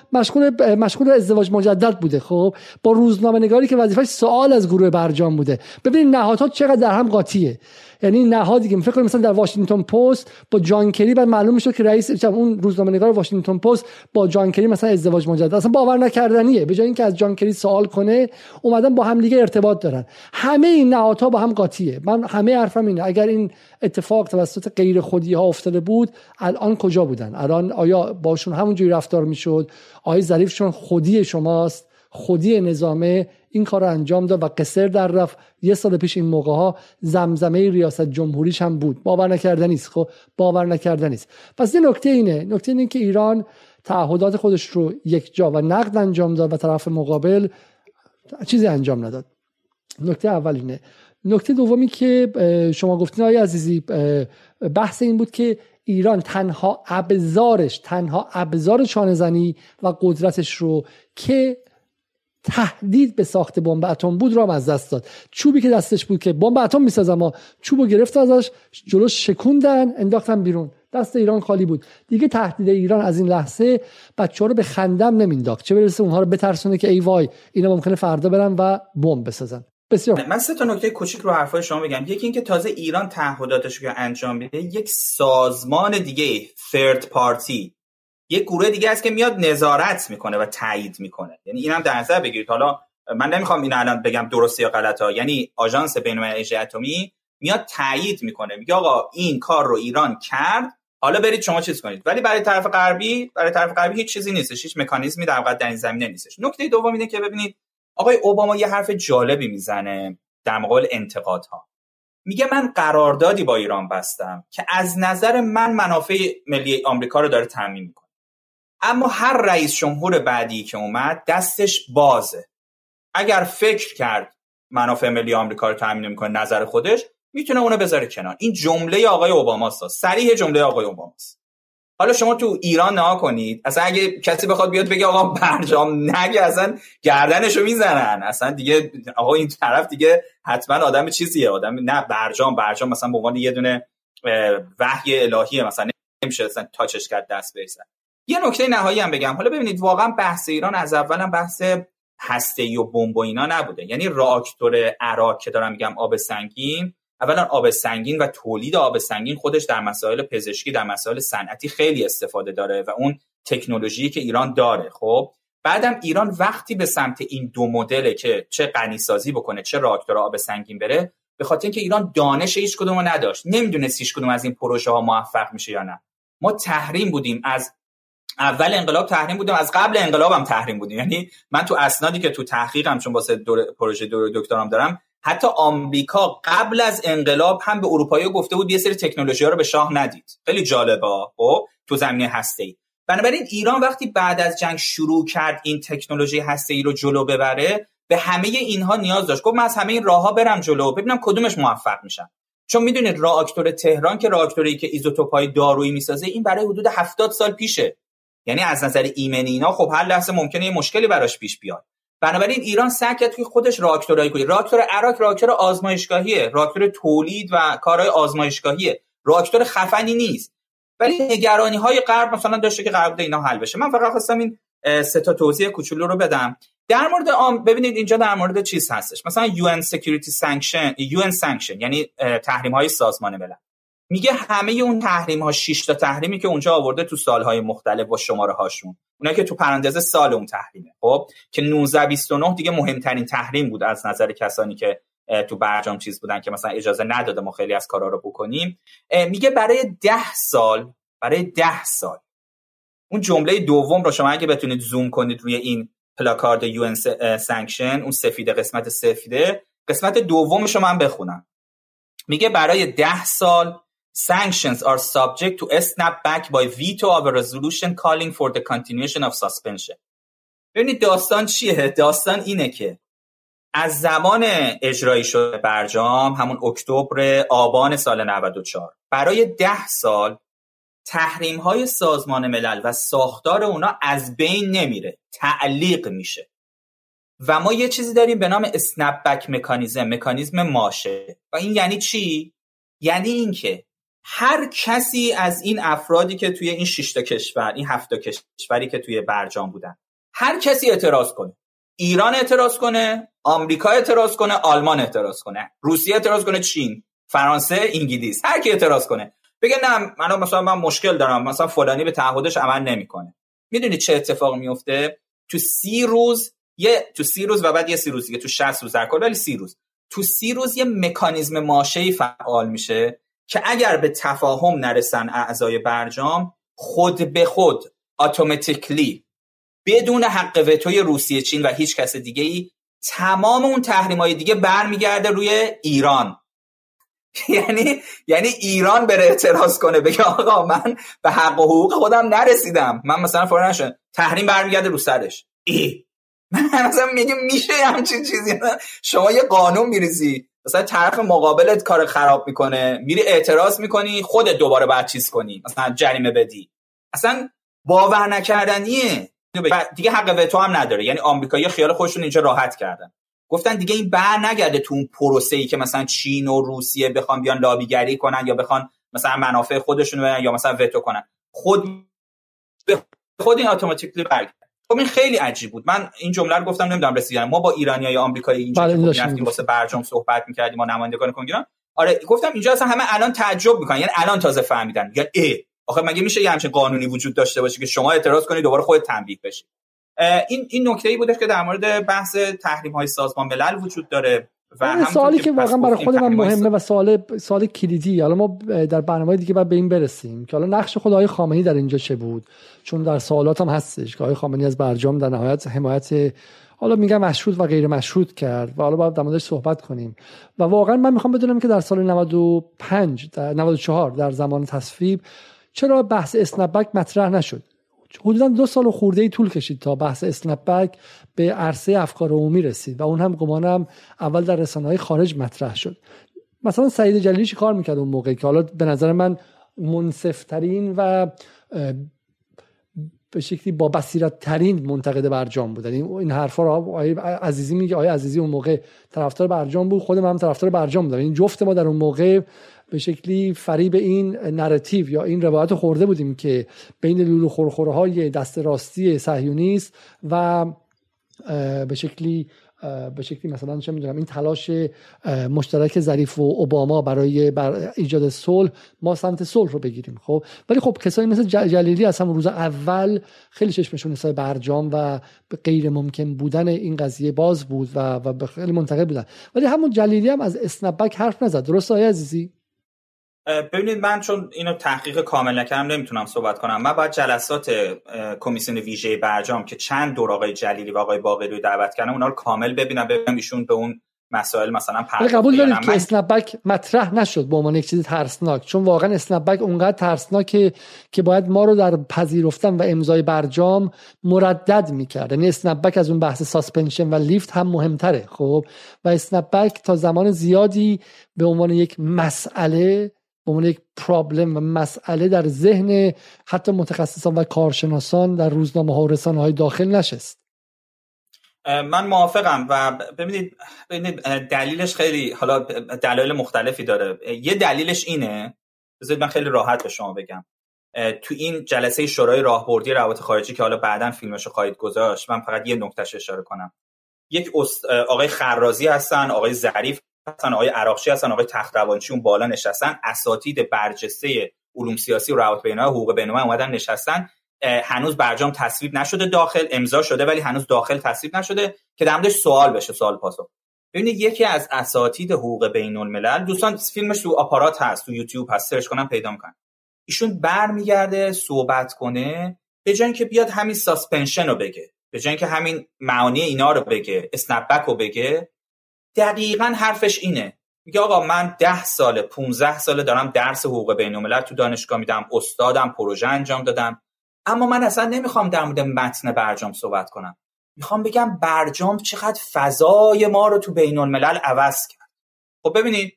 مشغول ازدواج مجدد بوده، خب با روزنامه‌نگاری که وظیفه‌اش سوال از گروه برجام بوده. ببینید نهادها چقدر در هم قاطیه. یعنی نهادی که فکر کنم مثلا در واشنگتن پست با جان کری بعد معلوم شد که رئیس اون روزنامه‌نگار واشنگتن پست با جان کری مثلا ازدواج مجدد، اصلا باور نکردنیه. به جای اینکه از جان کری سوال کنه، اومدن با هم دیگه ارتباط دارن. همه این نهادها با هم قاطیه. من همه حرفم اینه، اگر این اتفاق توسط غیر خودی ها افتاده بود، الان کجا بودن؟ الان آیا باشون همونجوری رفتار میشد؟ آقای ظریف چون خودی شماست، خودی نظامه، این کار رو انجام داد و قصر در رفت. 1 سال پیش این موقع ها زمزمه ریاست جمهوریش هم بود. باور نکردنیست. پس این نکته اینه. نکته اینه که ایران تعهدات خودش رو یک جا و نقد انجام داد و طرف مقابل چیزی انجام نداد. نکته اول اینه. نکته دومی که شما گفتین آقای عزیزی، بحث این بود که ایران تنها ابزار چانه‌زنی و قدرتش رو که تهدید به ساخت بمب اتم بود را از دست داد. چوبی که دستش بود که بمب اتم می‌سازه، اما چوبو گرفت ازش، جلوش شکوندن، انداختن بیرون. دست ایران خالی بود. دیگه تهدید ایران از این لحظه بچه‌ها رو به خندم نمینداخت، چه برسه اونها رو بترسونه که ای وای اینا ممکنه فردا برن و بمب بسازن. بسیار. من 3 تا نکته کوچیک رو حرفای شما بگم. یکی اینکه تازه ایران تعهداتش رو انجام میده، یک سازمان دیگه، ثرد پارتی، یک گروه دیگه است که میاد نظارت میکنه و تایید میکنه. یعنی اینم در نظر بگیرید. حالا من نمیخوام اینو الان بگم درسته یا غلطه، یعنی آژانس بینالمللی انرژی اتمی میاد تایید میکنه، میگه آقا این کار رو ایران کرد، حالا برید شما چیز کنید. ولی برای طرف غربی هیچ چیزی نیستش، هیچ مکانیزمی در واقع در این زمینه نیستش. نکته دوم اینه که ببینید آقای اوباما یه حرف جالبی میزنه در مقابل انتقادها. میگه من قراردادی با ایران بستم که از نظر من منافع ملی آمریکا رو داره تضمین میکنه، اما هر رئیس جمهور بعدی که اومد دستش بازه. اگر فکر کرد منافع ملی آمریکا رو تضمین میکنه نظر خودش، میتونه اونو بذاره کنار. این جمله آقای اوباما است، صریح جمله آقای اوباما است. حالا شما تو ایران نها کنید، اصلا اگه کسی بخواد بیاد بگه آقا برجام نگه، اصلا گردنشو میزنن، اصلا دیگه آقا این طرف دیگه حتما آدم چیزیه، آدم نه برجام مثلا به عنوان یه دونه وحی الهیه مثلا نمیشه اصلا تاچش کرد دست بهش. یه نکته نهایی هم بگم، حالا ببینید واقعا بحث ایران از اولم بحث هسته‌ای و بمب و اینا نبوده، یعنی راکتور عراق که دارم میگم آب سنگین، اولا آب سنگین و تولید آب سنگین خودش در مسائل پزشکی، در مسائل صنعتی خیلی استفاده داره و اون تکنولوژی که ایران داره. خب بعدم ایران وقتی به سمت این دو مدله که چه غنی‌سازی بکنه چه راکتور آب سنگین بره، به خاطر اینکه ایران دانش هیچ کدومو نداشت، نمیدونست هیچ کدوم از این پروژه ها موفق میشه یا نه. ما تحریم بودیم، از اول انقلاب تحریم بودیم، از قبل انقلاب هم تحریم بودیم. یعنی من تو اسنادی که تو تحقیقم، چون واسه پروژه دکترام دارم، حتی آمریکا قبل از انقلاب هم به اروپایی‌ها گفته بود یه سری تکنولوژی‌ها رو به شاه ندید. خیلی جالبه ها تو زمینه هسته‌ای. بنابراین ایران وقتی بعد از جنگ شروع کرد این تکنولوژی هسته‌ای رو جلو ببره، به همه اینها نیاز داشت. گفت من از همه این راه‌ها برم جلو ببینم کدومش موفق میشم. چون میدونید راکتور تهران که راکتوری که ایزوتوپ‌های دارویی میسازه، این برای حدود 70 سال پیشه. یعنی از نظر ایمنی اینا خب هر لحظه ممکنه یه مشکلی براش پیش بیاد. بنابراین ایران سعی کرد که خودش راکتورایی کنه. راکتور عراق راکتور آزمایشگاهیه، راکتور تولید و کارهای آزمایشگاهیه، راکتور خفنی نیست. ولی نگرانی‌های غرب مثلا داشته که قرارداد اینا حل بشه. من فقط خواستم این سه تا توضیح کوچولو رو بدم. در مورد ببینید اینجا در مورد چیز هستش، مثلا UN Sanction یعنی تحریم‌های سازمان ملل. میگه همه اون تحریم‌ها، 6 تا تحریمی که اونجا آورده تو سال‌های مختلف با شماره‌هاشون، اونایی که تو پرانتز سال اون تحریمه، خب که 1929 دیگه مهمترین تحریم بود از نظر کسانی که تو برجام چیز بودن که مثلا اجازه نداده ما خیلی از کارا رو بکنیم. میگه برای 10 سال، برای 10 سال. اون جمله دوم رو شما اگه بتونید زوم کنید روی این پلاکارد یو ان سانکشن، اون سفید، قسمت سفیده، قسمت دومش رو من بخونم. میگه برای 10 سال Sanctions are subject to a snapback by veto of a resolution calling for the continuation of suspension. ببینید داستان چیه؟ داستان اینه که از زمان اجرایی شده برجام، همون اکتبر آبان سال 94، برای 10 سال تحریم‌های سازمان ملل و ساختار اونا از بین نمیره، تعلیق میشه. و ما یه چیزی داریم به نام snapback مکانیزم، مکانیزم ماشه. و این یعنی چی؟ یعنی اینکه هر کسی از این افرادی که توی این 6 تا کشور، این 7 تا کشوری که توی برجام بودن، هر کسی اعتراض کنه. ایران اعتراض کنه، آمریکا اعتراض کنه، آلمان اعتراض کنه، روسیه اعتراض کنه، چین، فرانسه، انگلیس، هر کی اعتراض کنه بگه نه من مشکل دارم، مثلا فلانی به تعهدش عمل نمیکنه. میدونید چه اتفاقی میفته؟ تو 30 روز و بعد یه 30 روز دیگه، تو 60 روز در کل، ولی 30 روز، تو 30 روز یه مکانیزم ماشه فعال میشه که اگر به تفاهم نرسن اعضای برجام، خود به خود اتوماتیکلی بدون حق وتوی روسیه، چین و هیچ کس دیگه ای، تمام اون تحریم‌های دیگه برمیگرده روی ایران. یعنی ایران بره اعتراض کنه بگه آقا من به حق و حقوق خودم نرسیدم، من مثلا فلان شدم، تحریم برمیگرده رو سرش. من مثلا میگم میشه همچین چیزی؟ شما یه قانون میریزی، مثلا طرف مقابلت کار خراب میکنه، میری اعتراض میکنی، خودت دوباره باید چیز کنی، مثلا جریمه بدی. اصلا باور نکردنیه. دیگه حق وتو هم نداره. یعنی آمریکایی‌ها خیال خودشون اینجا راحت کردن، گفتن دیگه این برنگرده تو اون پروسه‌ای که مثلا چین و روسیه بخوان بیان لابیگری کنن یا بخوان مثلا منافع خودشون رو یا مثلا وتو کنن، خود این اتوماتیکلی برگرده. خب این خیلی عجیب بود. من این جمله رو گفتم، نمیدونم رسیدن. ما با ایرانیای آمریکایی اینجا رفتیم واسه برجام صحبت می‌کردیم، ما نمایندگان کنگره. آره گفتم اینجا اصلا همه الان تعجب می‌کنن، یعنی الان تازه فهمیدن. یا آخه مگه میشه یه همچین قانونی وجود داشته باشه که شما اعتراض کنی دوباره خودت تنبیه بشی؟ این نکته‌ای بودش که در مورد بحث تحریم‌های سازمان ملل وجود داره و همین سوالی که واقعا برای خود من مهمه و سوال کلیدی. حالا ما در برنامه‌های دیگه بعد به این برسیم که حالا نقش خدای خامنه‌ای در اینجا چه بود، چون در سوالات هم هستش که آقای خامنه‌ای از برجام در نهایت حمایت، حالا میگم مشروط و غیر مشروط کرد و حالا باید در موردش صحبت کنیم. و واقعا من میخوام بدونم که در سال 95 در 94 در زمان تصفیه چرا بحث اسنپ‌بک مطرح نشد؟ حدوداً 2 سال خورده‌ای طول کشید تا بحث اسنپ‌بک به عرصه افکار عمومی رسید و اون هم گمانم اول در رسانه‌های خارج مطرح شد. مثلا سعید جلیلی چی کار میکرد اون موقع که حالا به نظر من منصف‌ترین و به شکلی با بصیرت ترین منتقد برجام بودن. این حرفا رو آقای عزیزی میگه. آقای عزیزی اون موقع طرفدار برجام بود، خودم هم طرفدار برجام بودم. این جفت ما در اون موقع به شکلی فریب این نراتیو یا این روایت خورده بودیم که بین لولو خورخورهای دست راستی صهیونیست و به شکلی مثلا چه میدونم این تلاش مشترک ظریف و اوباما برای ایجاد صلح، ما سمت صلح رو بگیریم. خب ولی خب کسایی مثل جلیلی از همون روز اول خیلی چشمشون نسبت به برجام و غیر ممکن بودن این قضیه باز بود و خیلی منتقد بودن. ولی همون جلیلی هم از اسنپ‌بک حرف نزد. درسته آقای عزیزی؟ ببینید من چون اینو تحقیق کامل نکردم نمیتونم صحبت کنم. من بعد جلسات کمیسیون ویژه برجام که چند دور آقای جلیلی و آقای باقری رو دعوت کردم اونا رو کامل ببینم ایشون به اون مسائل مثلا پرداخت. قبول دارید که اسنپ بک مطرح نشد به عنوان یک چیز ترسناک؟ چون واقعا اسنپ بک اونقدر ترسناکه که باید ما رو در پذیرفتن و امضای برجام مردد میکرد. یعنی اسنپ بک از اون بحث ساسپنشن و لیفت هم مهمتره. خب و اسنپ بک تا زمان زیادی به عنوان یک مسئله، به عنوان یک پرابلم و مسئله در ذهن حتی متخصصان و کارشناسان در روزنامه ها و رسانه های داخل نشست. من موافقم و ببینید دلیلش خیلی، حالا دلایل مختلفی داره. یه دلیلش اینه، بذارید من خیلی راحت به شما بگم، تو این جلسه شورای راهبردی روابط خارجی که حالا بعداً فیلمشو خواهید گذاشت، من فقط یه نکتهش اشاره کنم. یک آقای خرازی هستن، آقای ظریف هستن، آقای عراقچی هستن، آقای تخت‌روانچی اون بالا نشستن، اساتید برجسته علوم سیاسی و روابط بین‌الملل حقوق بین‌الملل اومدن نشستن. هنوز برجام تصویب نشده داخل، امضا شده ولی هنوز داخل تصویب نشده که در موردش سوال بشه، سوال پاسخ. ببینید یکی از اساتید حقوق بین‌الملل، دوستان فیلمش تو آپارات هست، تو یوتیوب هست، سرچ کنن پیدا می‌کنن، ایشون برمیگرده صحبت کنه، به جای اینکه بیاد همین ساسپنشن رو بگه، به جای اینکه همین معانی اینا رو بگه، اسنپ بک رو بگه، دقیقاً حرفش اینه، میگه آقا من 10 ساله 15 ساله دارم درس حقوق بین‌الملل تو دانشگاه میدم، استادم، پروژه انجام دادم، اما من اصلا نمیخوام در مورد متن برجام صحبت کنم. میخوام بگم برجام چقدر فضای ما رو تو بین‌الملل عوض کرد. خب ببینید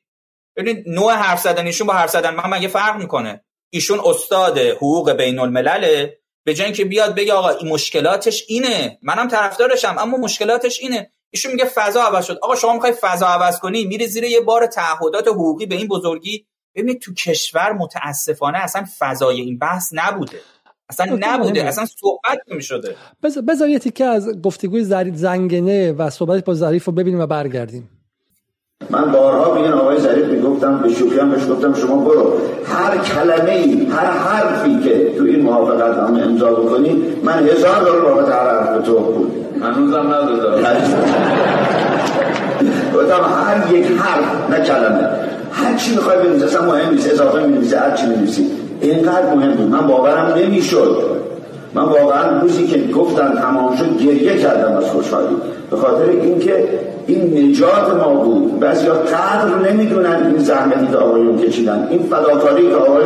نوع حرف زدن ایشون با حرف زدن من یه فرق میکنه. ایشون استاد حقوق بین‌الملل، به جای اینکه بیاد بگه آقا این مشکلاتش اینه، منم طرفدارشم اما مشکلاتش اینه، ایشون میگه فضا عوض شد. آقا شما میخوای فضا عوض کنی، میری زیر یه بار تعهدات حقوقی به این بزرگی. ببینید تو کشور متاسفانه اصلا فضای این بحث نبوده، اصلا صحبت نمی‌شده. بذار یه تیکه از گفتگوی زنگنه و صحبتش با ظریف رو ببینیم و برگردیم. من بارها به این آقای ظریف میگفتم، به شوخی هم بهش گفتم شما برو هر کلمه‌ای، هر حرفی که تو این موافقتنامه امضا بکنی من $1000 بابت هر حرف به تو بود. هنوزم ندادم. گفتم هر یک حرف، نه کلمه، هر چی می‌خوای بنویسی اصلا مهم نیست، اضافه می‌نویسی، هر چی می‌نویسی. اینقدر مهم بود، من باورم نمیشد. من واقعا روزی که گفتن تمام شد گریه کردم از خوشحالی، به خاطر اینکه این نجات ما بود. بعضیا قدر نمیدونن این زحمتی که آقایون کشیدن، این فداکاری که آقای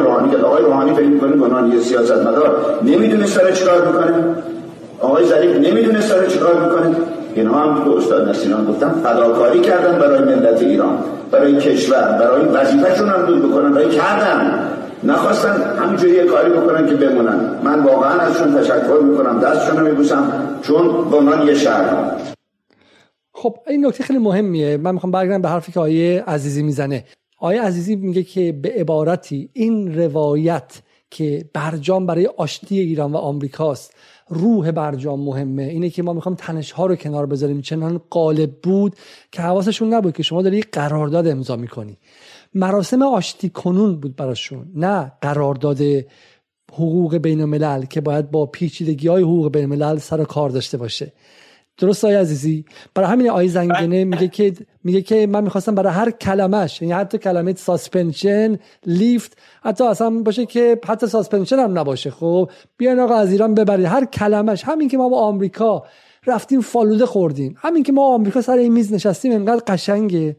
روحانی فکر می‌کنه گناه سیاستمدار نمیدونه سر چیکار میکنه، آقای ظریف نمیدونه سر چیکار میکنه. اینا هم تو استاد نسیران گفتم فداکاری کردن برای ملت ایران، برای کشور، برای وظیفه‌شون هم دور بکنن، برای کردن نخواستن همینجوری کاری بکنن که بمونن. من واقعا ازشون تشکر میکنم، دستشون رو میبوسم چون با من یه شهرم. خب این نکته خیلی مهمیه. من میخوام برگردم به حرفی که آیه عزیزی میزنه. آیه عزیزی میگه که به عبارتی این روایت که برجام برای آشتی ایران و آمریکاست، روح برجام مهمه، اینه که ما میخوام تنش‌ها رو کنار بذاریم، چنان غالب بود که حواسشون نبود که شما داری قرارداد امضا میکنی. مراسم آشتی کنون بود براشون، نه قرارداد حقوق بین‌الملل که باید با پیچیدگی‌های حقوق بین‌الملل سر و کار داشته باشه. درسته آقای عزیزی؟ برای همین آقای زنگنه میگه که من می‌خواستم برای هر کلمش، یعنی حتی کلمه ساسپنشن، لیفت، حتی اصلا باشه که حتی ساسپنشن هم نباشه، خب بیان آقا از ایران ببرید هر کلمش. همین که ما با آمریکا رفتیم فالوده خوردیم، همین که ما آمریکا سر این میز نشستیم، انقدر قشنگه،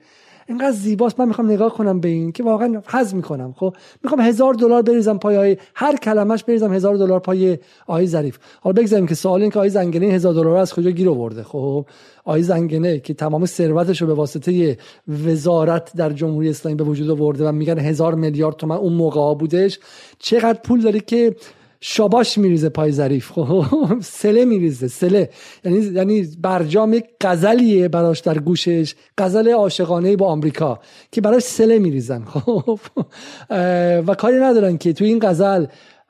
اینقدر زیباست، من میخوام نگاه کنم به این که واقعا حظ میکنم. خب میخوام $1000 بریزم پای آیه، هر کلمش بریزم $1000 پای آیه ظریف. حالا بگذاریم که سوال این که آیه زنگنه $1000 از کجا گیر آورده. خب آیه زنگنه که تمام ثروتش رو به واسطه وزارت در جمهوری اسلامی به وجود آورده و میگن $1000 میلیارد تومان اون موقعا بودش، چقدر پول داره که شاباش میریزه پای ظریف، خب سله میریزه، سله یعنی برجام یک غزلیه براش در گوشش، غزل عاشقانه با آمریکا که براش سله میریزن، خب و کاری ندارن که توی این غزل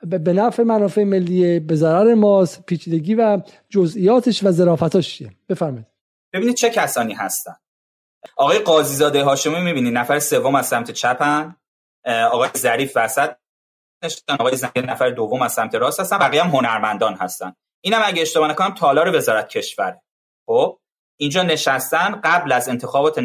به نفع منافع ملی، به ضرر ماست، پیچیدگی و جزئیاتش و ظرافتاش چیه. بفرمایید ببینید چه کسانی هستن. آقای قاضی زاده هاشمی میبینی نفر سوم از سمت چپن، آقای ظریف وسط نشستن، آقای زنگنه نفر دوم از سمت راست هستن، بقیه هم هنرمندان هستن. اینم اگه اشتباه نکنم تالار وزارت کشور. خب اینجا نشستن قبل از انتخابات 96،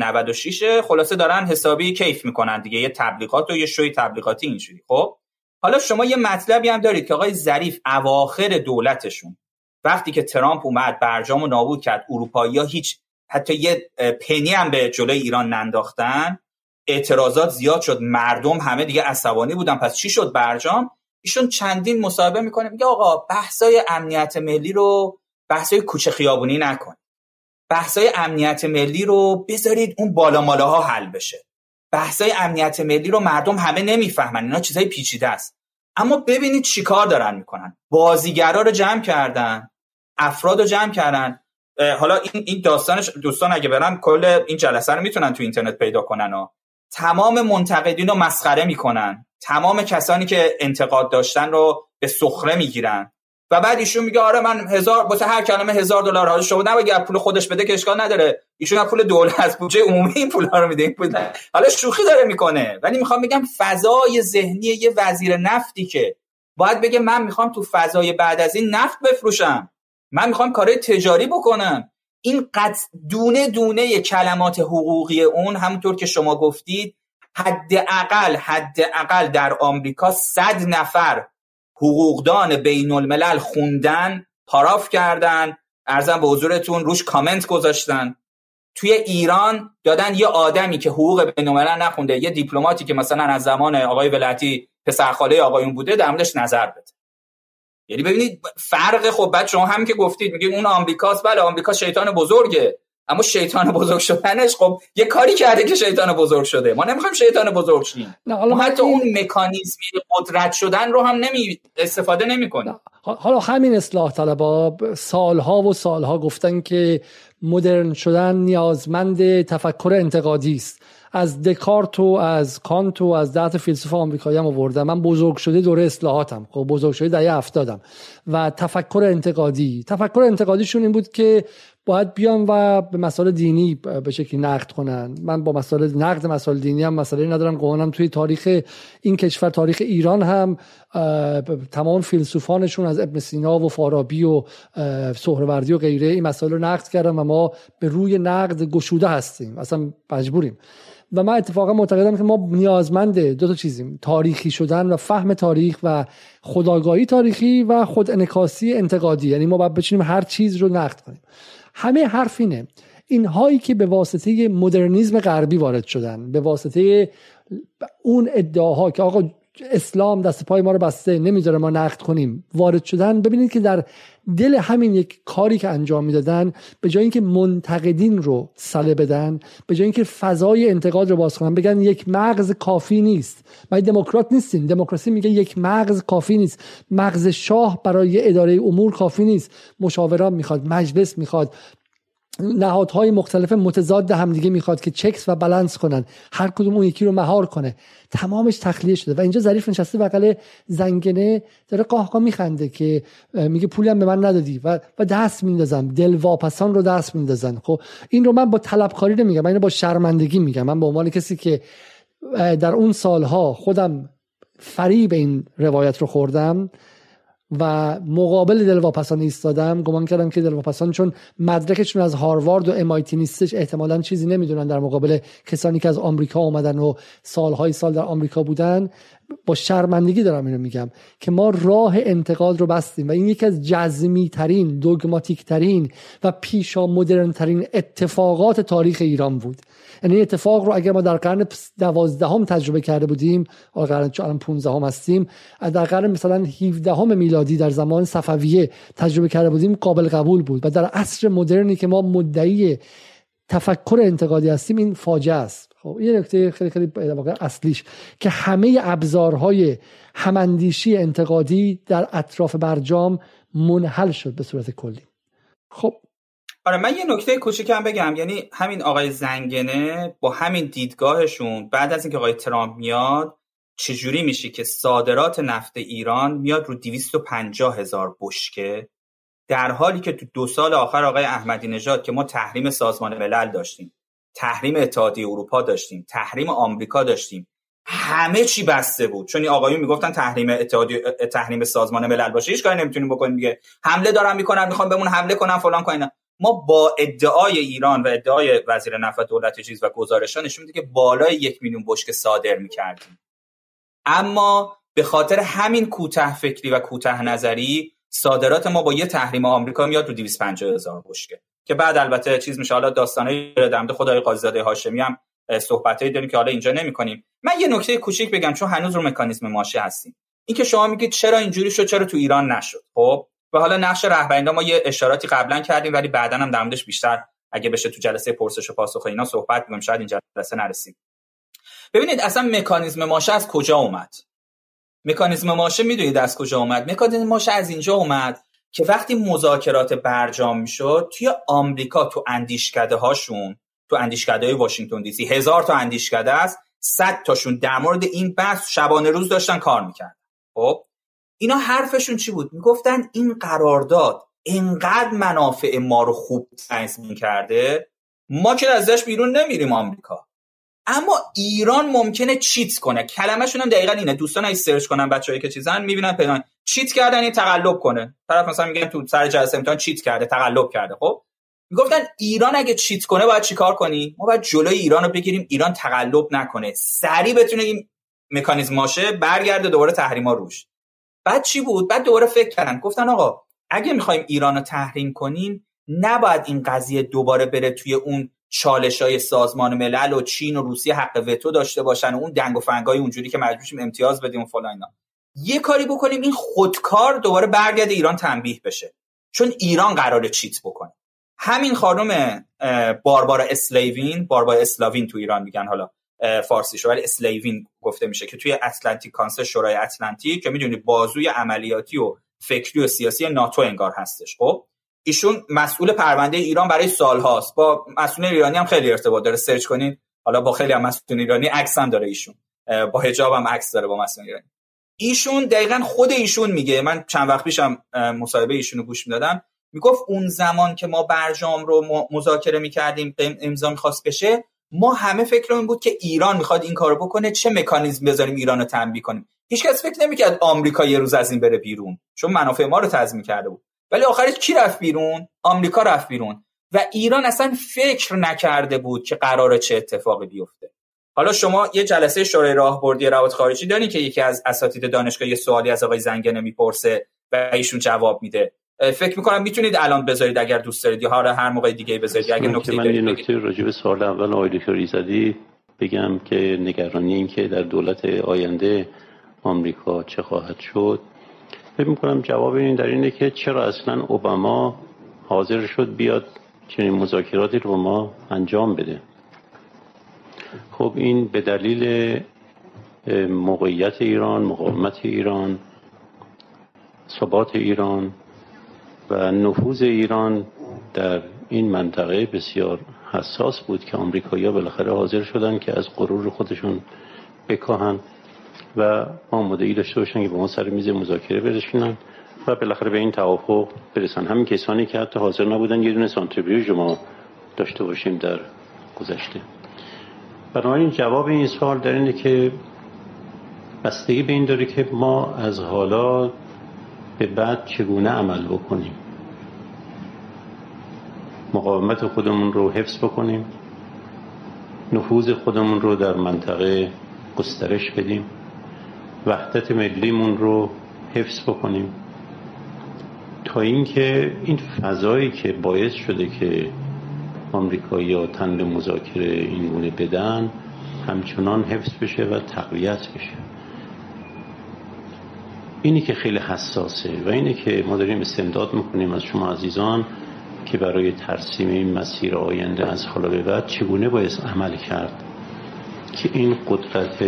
خلاصه دارن حسابی کیف میکنن دیگه، یه تبلیغات و یه شوی تبلیغاتی اینجوری. خب حالا شما یه مطلبی هم دارید که آقای ظریف اواخر دولتشون وقتی که ترامپ اومد برجامو نابود کرد، اروپایی‌ها هیچ حتی یه پنی هم به جلوی ایران ننداختن، اعتراضات زیاد شد، مردم همه دیگه عصبانی بودن. پس چی شد برجام؟ ایشون چندین مصاحبه میکنه میگه آقا بحثای امنیت ملی رو بحثای کوچه خیابونی نکن، بحثای امنیت ملی رو بذارید اون بالا مالاها حل بشه، بحثای امنیت ملی رو مردم همه نمیفهمن، اینا چیزای پیچیده است. اما ببینید چیکار دارن میکنن، بازیگرا رو جمع کردن، افراد رو جمع کردن. حالا این داستانش دوستان اگه برن کل این جلسه رو میتونن تو اینترنت پیدا کنن و تمام منتقدین رو مسخره میکنن، تمام کسانی که انتقاد داشتن رو به سخره میگیرن و بعد ایشون میگه آره من واسه هر کلمه $1000 حاضر شده، نباید از پول خودش بده که اشکال نداره، ایشون از پول دولت، از بودجه عمومی این پولا رو میده. این پول حالا شوخی داره میکنه، ولی میخوام بگم فضای ذهنی یه وزیر نفتی که باید بگه من میخوام تو فضای بعد از این نفت بفروشم، من میخوام کارهای تجاری بکنم، این قطع دونه دونه کلمات حقوقی اون همونطور که شما گفتید حداقل در آمریکا 100 نفر حقوقدان بین الملل خوندن، پاراف کردن، عرضم به حضورتون روش کامنت گذاشتن. توی ایران دادن یه آدمی که حقوق بین الملل نخونده، یه دیپلماتی که مثلا از زمان آقای ولایتی پسرخاله آقایون بوده در موردش نظر بده. یعنی ببینید فرق. خب بعد شما هم که گفتید میگید اون آمریکاست، بله آمریکا شیطان بزرگه، اما شیطان بزرگ شدنش خب یه کاری کرده که شیطان بزرگ شده. ما نمیخوایم شیطان بزرگ شیم، ما حتی اون مکانیزمی قدرت شدن رو هم استفاده نمی‌کنیم. حالا همین اصلاح طلب‌ها سال‌ها و سال‌ها گفتن که مدرن شدن نیازمند تفکر انتقادی است. از دکارت و از کانت و از دهت فیلسوف آمریکایی هم آوردم. من بزرگ شده دوره اصلاحاتم، خب بزرگ شده دهه 70م و تفکر انتقادیشون این بود که باید بیان و به مسائل دینی به شکلی نقد کنن. من با نقد مسائل دینی هم مسئله ندارم، قانونم توی تاریخ این کشور، تاریخ ایران هم تمام فیلسوفانشون از ابن سینا و فارابی و سهروردی و غیره این مسائل رو نقد کردن و ما به روی نقد گشوده هستیم، اصلا مجبوریم. و من اتفاقا معتقدم که ما نیازمند دو تا چیزیم: تاریخی شدن و فهم تاریخ و خودآگاهی تاریخی و خودانعکاسی انتقادی. یعنی ما باید بچینیم هر چیز رو نقد کنیم. همه حرف اینه، اینهایی که به واسطه مدرنیسم غربی وارد شدن، به واسطه اون ادعاها که آقا اسلام دست پای ما رو بسته نمیذاره ما نقد کنیم وارد شدن، ببینید که در دل همین یک کاری که انجام میدادن، به جای اینکه منتقدین رو سله بدن، به جای اینکه فضای انتقاد رو باز کنن، بگن یک مغز کافی نیست. ما دموکرات نیستیم، دموکراسی میگه یک مغز کافی نیست، مغز شاه برای اداره امور کافی نیست، مشاوران میخواد، مجلس میخواد، نهادهای مختلف متضاد همدیگه میخواد که چکس و بالانس کنن، هر کدوم اون یکی رو مهار کنه. تمامش تخلیه شده و اینجا ظریف نشسته بغل زنگنه داره قاه قاه میخنده که میگه پولی هم به من ندادی و دست میندازم، دل واپسان رو دست میندازن. خب این رو من با طلبکاری نمیگم، من اینو با شرمندگی میگم. من به عنوان کسی که در اون سالها خودم فریب این روایت رو خوردم و مقابل دلواپسان ایستادم، گمان کردم که دلواپسان چون مدرکشون از هاروارد و ام‌آی‌تی نیستش احتمالاً چیزی نمیدونن در مقابل کسانی که از آمریکا اومدن و سالهای سال در آمریکا بودن. با شرمندگی دارم اینو میگم که ما راه انتقاد رو بستیم و این یکی از جزمی ترین، دوگماتیک ترین و پیشا مدرن ترین اتفاقات تاریخ ایران بود. یعنی این اتفاق رو اگر ما در قرن 12 تجربه کرده بودیم، الان قرن 15 هستیم، در قرن مثلا 17 میلادی در زمان صفویه تجربه کرده بودیم قابل قبول بود، و در عصر مدرنی که ما مدعی تفکر انتقادی هستیم این فاجعه است. خب این نکته خیلی خیلی واقعا اصلیش که همه ابزارهای هماندیشی انتقادی در اطراف برجام منحل شد به صورت کلی. خب آره، من یه نکته کوچیکم بگم، یعنی همین آقای زنگنه با همین دیدگاهشون بعد از اینکه آقای ترامپ میاد چجوری میشه که صادرات نفت ایران میاد رو 250,000 بشکه، در حالی که تو 2 سال آخر آقای احمدی نژاد که ما تحریم سازمان ملل داشتیم، تحریم اتحادیه اروپا داشتیم، تحریم آمریکا داشتیم، همه چی بسته بود. چون این آقایون میگفتن تحریم اتحادیه، تحریم سازمان ملل باشه هیچ کاری نمیتونیم بکنیم دیگه، حمله دارن میکنن، میخوان بهمون حمله کنن فلان کنن. ما با ادعای ایران و ادعای وزیر نفت دولت چیز و گزارش‌ها نشون میده که بالای 1 میلیون بشکه صادر میکردیم، اما به خاطر همین کوتاه فکری و کوتاه نظری صادرات ما با یه تحریم آمریکا میاد رو 250,000 بشکه، که بعد البته چیز میشه. حالا داستانای دمده خدای قاضی‌زاده هاشمی هم صحبتایی داریم که حالا اینجا نمی‌کنیم. من یه نکته کوچیک بگم چون هنوز رو مکانیزم ماشه هستیم. این که شما میگید چرا اینجوری شد، چرا تو ایران نشد، خب و حالا نقش رهبران ما یه اشاراتی قبلا کردیم ولی بعداً هم در موردش بیشتر اگه بشه تو جلسه پرسش و پاسخ اینا صحبت می‌کنیم، شاید این جلسه نرسیم. ببینید اصلا مکانیزم ماشه از کجا اومد؟ مکانیزم ماشه میدونید از کجا اومد؟ مکانیزم ماشه از اینجا اومد که وقتی مذاکرات برجام میشد توی آمریکا تو اندیشکده هاشون، تو اندیشکده های واشنگتن دی سی 1000 تا اندیشکده است، 100 تاشون در مورد این بحث شبانه روز داشتن کار میکردن. خب اینا حرفشون چی بود؟ میگفتن این قرارداد اینقدر منافع ما رو خوب تضمین کرده، ما که ازش بیرون نمیریم آمریکا، اما ایران ممکنه چیت کنه. کلمه‌شون هم دقیقاً اینه. دوستان اگه سرچ کنن بچه‌ای که چیزن می‌بینن پیدان چیت کردن، این تقلب کنه. طرف مثلا میگن تو سر جلسه امتحان چیت کرده، تقلب کرده. خب میگفتن ایران اگه چیت کنه باید چیکار کنی؟ ما باید جلوی ایران رو بگیریم، ایران تقلب نکنه، سریع بتونه این مکانیزم ماشه برگرده دوباره تحریما روش. بعد چی بود؟ بعد دوباره فکر کردن، گفتن آقا اگه می‌خوایم ایران رو تحریم کنیم نباید این قضیه دوباره بره توی اون چالش‌های سازمان ملل و چین و روسیه حق وتو داشته باشن و اون دنگ و فنگای اونجوری که مجبور شیم امتیاز بدیم و فلان اینا. یه کاری بکنیم این خودکار دوباره برگرده ایران تنبیه بشه، چون ایران قراره چیت بکنه. همین خانم باربارا اسلاوین تو ایران میگن، حالا فارسیش ولی اسلاوین گفته میشه، که توی اتلانتیک کانسل شورای اتلانتیک که میدونی بازوی عملیاتی و فکری و سیاسی ناتو انگار هستش، خب ایشون مسئول پرونده ایران برای سالهاست، با مسئول ایرانی هم خیلی ارتباط داره، سرچ کنین حالا با خیلی هم مسئول ایرانی عکس هم داره، ایشون با حجاب هم عکس داره با مسئول ایرانی. ایشون دقیقاً خود ایشون میگه، من چند وقت پیشم مصاحبه ایشونو گوش میدادم، میگفت اون زمان که ما برجام رو مذاکره میکردیم امضا میخواست بشه، ما همه فکرمون بود که ایران میخواد این کارو بکنه، چه مکانیزم بذاریم ایرانو تنبیه کنیم. هیچکس فکر نمیکرد آمریکا یه روز از این بره بیرون، چون منافع ما رو تضمین کرده بود. ولی آخرش کی رفت بیرون؟ آمریکا رفت بیرون و ایران اصلا فکر نکرده بود که قراره چه اتفاقی بیفته. حالا شما یه جلسه شورای راهبردی روابط خارجی دانی که یکی از اساتید دانشگاه یه سوالی از آقای زنگنه میپرسه و ایشون جواب میده. فکر میکنم میتونید الان بذارید اگر دوست دارید، یا هر موقع دیگه بذارید اگه نکته دارید. من یه نکته راجع به سوال اول آقای دکتر ایزدی بگم که نگرانی این که در دولت آینده آمریکا چه خواهد شد، فکر می‌کنم جواب این در اینه که چرا اصلا اوباما حاضر شد بیاد چنین مذاکراتی رو ما انجام بده. خب این به دلیل موقعیت ایران، مقاومت ایران، ثبات ایران و نفوذ ایران در این منطقه بسیار حساس بود که آمریکایی‌ها بالاخره حاضر شدن که از غرور خودشون بکاهن و آمادگی داشته باشن که با ما سر میز مذاکره برسن و بالاخره به این توافق برسن. همین کسانی که حتی حاضر نبودن یه دونه سانتریفیوژ ما داشته باشیم در گذشته. بنابراین جواب این سوال در اینه که بستگی به این داره که ما از حالا به بعد چگونه عمل بکنیم، مقاومت خودمون رو حفظ بکنیم، نفوذ خودمون رو در منطقه گسترش بدیم، وحدت ملیمون رو حفظ بکنیم، تا اینکه این فضایی که باعث شده که آمریکایی‌ها تن به مذاکره اینگونه بدن همچنان حفظ بشه و تقویت بشه. اینی که خیلی حساسه و اینی که ما داریم استمداد میکنیم از شما عزیزان که برای ترسیم این مسیر آینده از حالا به بعد چگونه باید عمل کرد که این قدرت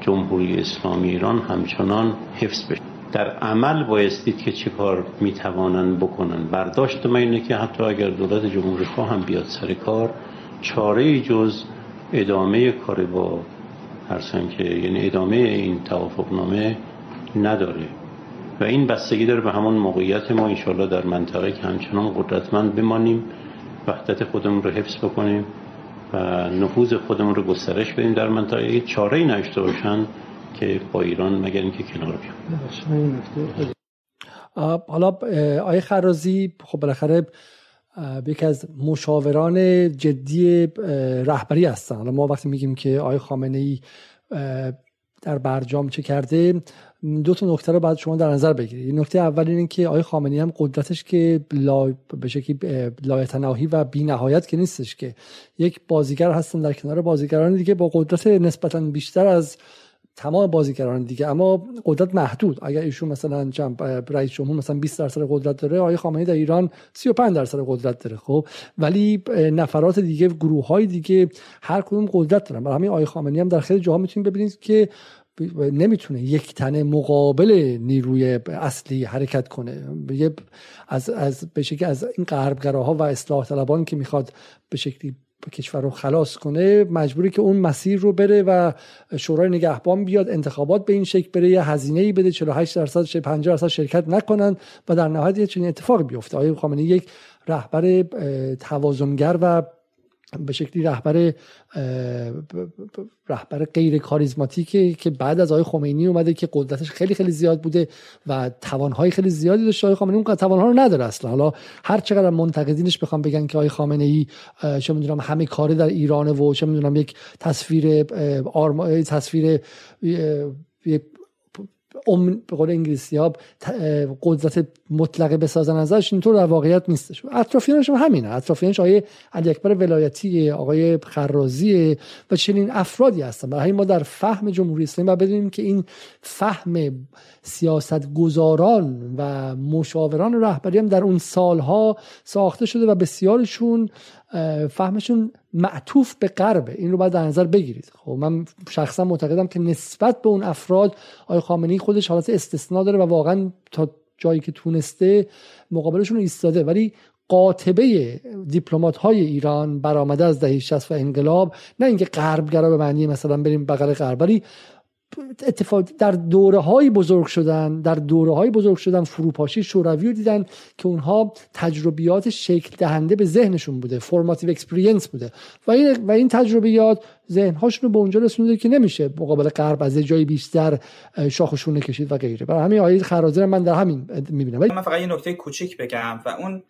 جمهوری اسلامی ایران همچنان حفظ بشه. در عمل بایستید که چه کار میتوانن بکنن. برداشت من اینه که حتی اگر دولت جمهوری خواه هم بیاد سر کار، چاره جز ادامه کار با هرسان که یعنی ادامه این توافقنامه نداره و این بستگی داره به همون موقعیت ما انشالله در منطقه که همچنان قدرتمند بمانیم، وحدت خودمون رو حفظ بکنیم و نفوذ خودمون رو گسترش بدیم در منطقه. چاره‌ای نداشته باشن که با ایران مگر اینکه کنار بیان. حالا آقای خرازی خب بالاخره یکی از مشاوران جدی رهبری هستن. حالا ما وقتی میگیم که آقای خامنه‌ای در برجام چه کرده، دو تا نکته رو بعد شما در نظر بگیرید. نکته اول اینه که آقای خامنه‌ای هم قدرتش که به شکلی لایتناهی و بی‌نهایت که نیستش، که یک بازیگر هستن در کنار بازیگران دیگه با قدرت نسبتاً بیشتر از تمام بازیگران دیگه، اما قدرت محدود. اگر ایشون مثلا رئیس جمهور مثلا 20% قدرت داره، آقای خامنه‌ای در ایران 35% قدرت داره. خب ولی نفرات دیگه، گروه‌های دیگه هر کدوم قدرت دارن. برای همین آقای خامنه‌ای هم در خیلی جاها میتونید ببینید که نمیتونه یک تنه مقابل نیروی اصلی حرکت کنه. از به شکلی از این غربگراها و اصلاح طلبان که میخواد به شکلی کشور رو خلاص کنه، مجبوری که اون مسیر رو بره و شورای نگهبان بیاد، انتخابات به این شکل بره، یه هزینه‌ای بده، 48% 50% شرکت نکنن و در نهایت یه چنین اتفاقی بیفته. آقای خامنه‌ای یک رهبر توازنگر و به شکلی رهبر غیر کاریزماتیکه که بعد از آقای خمینی اومده که قدرتش خیلی خیلی زیاد بوده و توانهای خیلی زیادی داشته. آقای خامنه‌ای اون توانها رو نداره اصلا. حالا هر چقدر منتقدینش بخوام بگن که آقای خامنه‌ای چه میدونم همه کاره در ایرانه و چه میدونم یک تصویر به قول انگلیسی‌ها قدرت مطلقه بسازن ازش، اینطور در واقعیت نیستش. اطرافیانش هم همینه. اطرافیانش آقای علی اکبر ولایتی، آقای خرازی و چنین افرادی هستن. برای ما در فهم جمهوری اسلامی باید بدونیم که این فهم سیاست گزاران و مشاوران رهبری هم در اون سالها ساخته شده و بسیارشون فهمشون معطوف به غربه. این رو باید در نظر بگیرید. خب من شخصا معتقدم که نسبت به اون افراد آقای خامنه‌ای خودش حالت استثناء داره و واقعا تا جایی که تونسته مقابلشون رو ایستاده، ولی قاطبه دیپلمات‌های ایران برآمده از دهه 60 و انقلاب، نه اینکه غربگرا به معنی مثلا بریم بغل غرب، ولی اتفاق در دوره‌های بزرگ شدن، فروپاشی شوروی رو دیدن که اونها تجربیات شکل دهنده به ذهنشون بوده، فرماتیو اکسپریانس بوده و این تجربیات ذهن‌هاشون رو به اونجا رسونده که نمیشه مقابل غرب از جای بیشتر شاخشونه کشید و غیره. برای همین آید خرازی من در همین می‌بینم. من فقط یه نکته کوچیک بگم و اون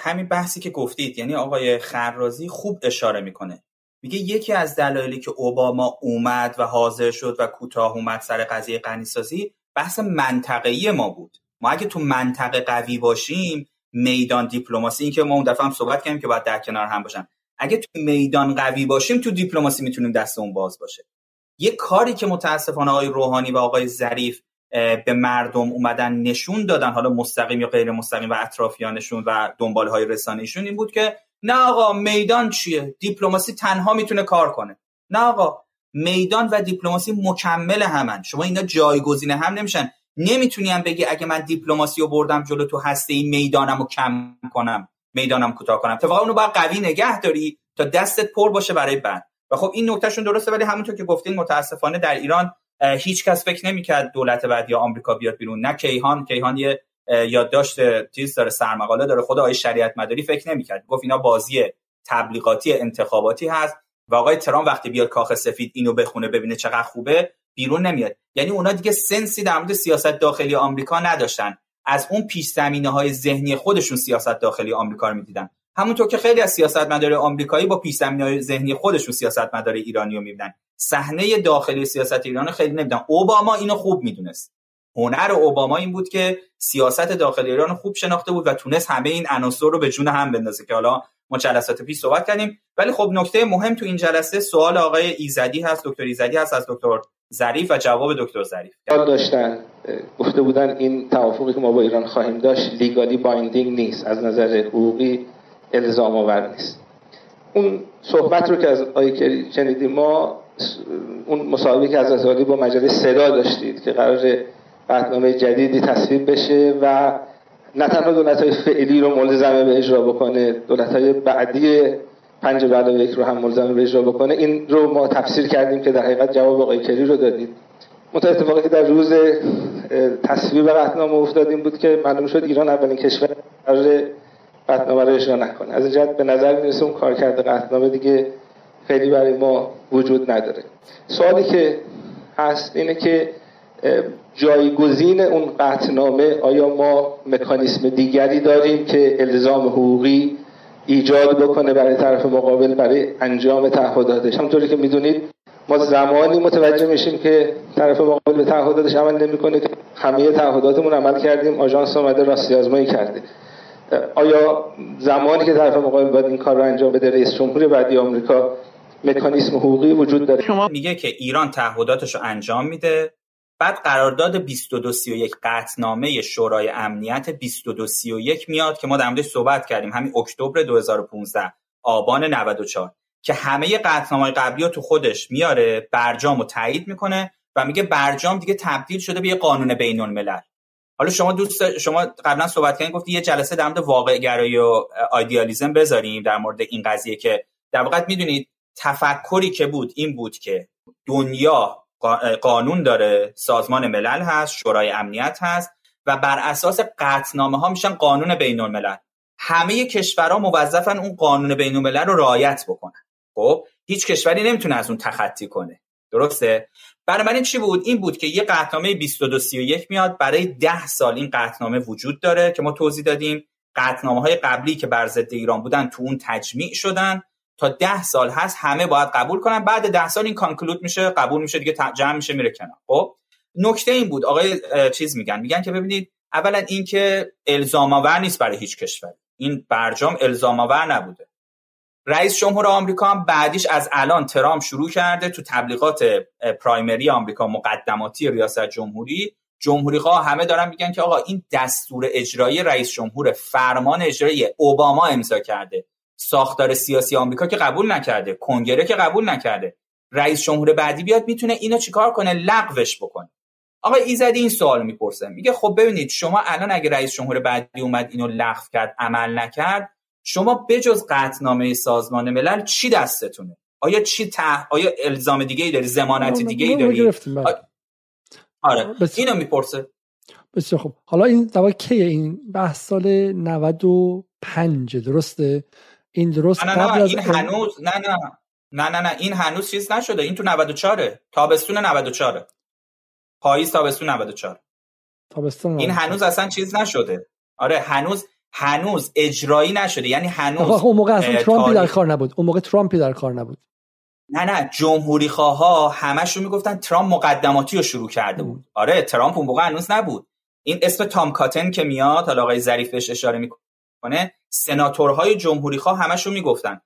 همین بحثی که گفتید، یعنی آقای خرازی خوب اشاره می‌کنه. میگه یکی از دلایلی که اوباما اومد و حاضر شد و کوتاه اومد سر قضیه غنیسازی، بحث منطقه‌ای ما بود. ما اگه تو منطقه قوی باشیم، میدان دیپلماسی، این که ما اون دفعه هم صحبت کردیم که باید در کنار هم باشن، اگه تو میدان قوی باشیم تو دیپلماسی میتونیم دستمون باز باشه. یه کاری که متاسفانه آقای روحانی و آقای ظریف به مردم اومدن نشون دادن، حالا مستقیم یا غیر مستقیم و اطرافیانشون و دنباله‌های رسانه‌ایشون، این بود که نه آقا میدان چیه؟ دیپلماسی تنها میتونه کار کنه. نه آقا میدان و دیپلماسی مکمل همن. شما اینا جایگزین هم نمیشن. نمیتونی هم بگی اگه من دیپلماسی رو بردم جلو تو هسته‌ای میدانمو کم کنم، میدانم کوتاه کنم. اتفاقا اونو باید قوی نگه داری تا دستت پر باشه برای بعد. و خب این نکتهشون درسته، ولی همونطور که گفتین متاسفانه در ایران هیچ کس فکر نمی‌کرد دولت بعدی آمریکا بیاد بیرون. نه کیهان یه یادداشت چیز داره، سرمقاله داره، خود آقای شریعت مداری فکر نمی‌کرد، گفت اینا بازی تبلیغاتی انتخاباتی هست و آقای ترامپ وقتی بیاد کاخ سفید اینو بخونه ببینه چقدر خوبه بیرون نمیاد. یعنی اونا دیگه سنسی در مورد سیاست داخلی آمریکا نداشتن، از اون پیش‌زمینه‌های ذهنی خودشون سیاست داخلی آمریکا رو می‌دیدن، همونطور که خیلی از سیاستمدارای آمریکایی با پیش‌زمینه‌های ذهنی خودشون سیاستمدارای ایرانی رو می‌بینن. صحنه داخلی سیاست ایران رو خیلی نمی‌دیدن. اوباما اینو خوب می‌دونست. هنر اوباما این بود که سیاست داخل ایران خوب شناخته بود و تونست همه این عناصر رو به جون هم بندازه که حالا ما جلسات پیش صحبت کردیم. ولی خب نکته مهم تو این جلسه سوال آقای ایزدی هست، دکتر ایزدی هست از دکتر ظریف و جواب دکتر ظریف داشتن. گفته بودن این توافقی که ما با ایران خواهیم داشت لیگالی بایندینگ نیست، از نظر حقوقی الزام آور نیست. اون صحبت رو که از آقای کری شنیدیم، ما اون مصاحبه که از ازادی با مجلس صدا داشتید که قرار قطعنامه جدیدی تصویب بشه و نه تنها دولت‌های فعلی رو ملزم به اجرا بکنه، دولت‌های بعدی 5+1 رو هم ملزم به اجرا بکنه، این رو ما تفسیر کردیم که در حقیقت جواب آقای کری رو دادید. منتها اتفاقی که در روز تصویب قطعنامه افتاد این بود که معلوم شد ایران اولین کشور قرار قطعنامه رو اجرا نکنه. از این جهت به نظر می‌رسه اون کارکرد قطعنامه دیگه خیلی برای ما وجود نداره. سوالی که هست اینه که جایگزین اون قطعنامه آیا ما مکانیسم دیگری داریم که الزام حقوقی ایجاد بکنه برای طرف مقابل برای انجام تعهداتش؟ همونطوری که میدونید ما زمانی متوجه میشیم که طرف مقابل به تعهداتش عمل نمیکنه که همه تعهداتمون عمل کردیم، آژانس اومده راستی آزمایی کرده. آیا زمانی که طرف مقابل باید این کار رو انجام بده، رئیس جمهور بعدی آمریکا مکانیسم حقوقی وجود داره؟ شما میگه که ایران تعهداتش رو انجام میده، بعد قرارداد 2231 قطعنامه شورای امنیت 2231 میاد که ما در موردش صحبت کردیم، همین اکتبر 2015 آبان 94 که همه قطعنامه‌های قبلی رو تو خودش میاره، برجام رو تایید میکنه و میگه برجام دیگه تبدیل شده به یه قانون بین‌الملل. حالا شما دوست شما قبلا صحبت کردین، گفتید یه جلسه در مورد واقع‌گرایی و ایدئالیسم بذاریم در مورد این قضیه که در واقع میدونید تفکری که بود این بود که دنیا قانون داره، سازمان ملل هست، شورای امنیت هست و بر اساس قطعنامه ها میشن قانون بین الملل. همه کشورها موظفن اون قانون بین الملل رو رعایت بکنن. خب هیچ کشوری نمیتونه از اون تخطی کنه. درسته؟ بنابراین چی بود؟ این بود که یه قطعنامه 2231 میاد، برای 10 سال این قطعنامه وجود داره که ما توضیح دادیم. قطعنامه‌های قبلی که بر ضد ایران بودن تو اون تجمیع شدن، تا 10 سال هست همه باید قبول کنن، بعد 10 سال این کانکلود میشه، قبول میشه دیگه، جمع میشه میره کنار. خب نکته این بود آقای چیز میگن که ببینید اولا این که الزام آور نیست برای هیچ کشور، این برجام الزام آور نبوده. رئیس جمهور آمریکا هم بعدیش از الان ترامپ شروع کرده تو تبلیغات پرایمری آمریکا، مقدماتی ریاست جمهوری، جمهوری خواه همه دارن میگن که آقا این دستور اجرایی رئیس جمهور، فرمان اجرایی اوباما امضا کرده، ساختار سیاسی آمریکا که قبول نکرده، کنگره که قبول نکرده، رئیس جمهور بعدی بیاد میتونه اینو چیکار کنه؟ لغوش بکنه. آقا ایزدی این سوال میپرسه، میگه خب ببینید شما الان اگه رئیس جمهور بعدی اومد اینو لغو کرد، عمل نکرد، شما بجز قطعنامه سازمان ملل چی دستتونه؟ آیا چی آیا الزام دیگه ای داری؟ ضمانت دیگه ای داری؟ آره اینو میپرسه. بسیار خب، حالا این دوای کی؟ این بحث سال 95 درسته؟ این درست قبل از هنوز نه این هنوز چیز نشده، این تو 94 تابستون 94 پاییز تابستون 94 تابستون 94. این هنوز اصلا چیز نشده. آره هنوز اجرایی نشده، یعنی هنوز اون موقع اصلا ترامپی در کار نبود، اون موقع ترامپی در کار نبود. نه جمهوری خواها همشون میگفتن ترامپ مقدماتی رو شروع کرده بود. آره ترامپ اون موقع هنوز نبود. این اسم تام کاتن که میاد، حالا آقای ظریف بهش اشاره میکنه، سناتورهای جمهوری‌خواه همشون میگفتن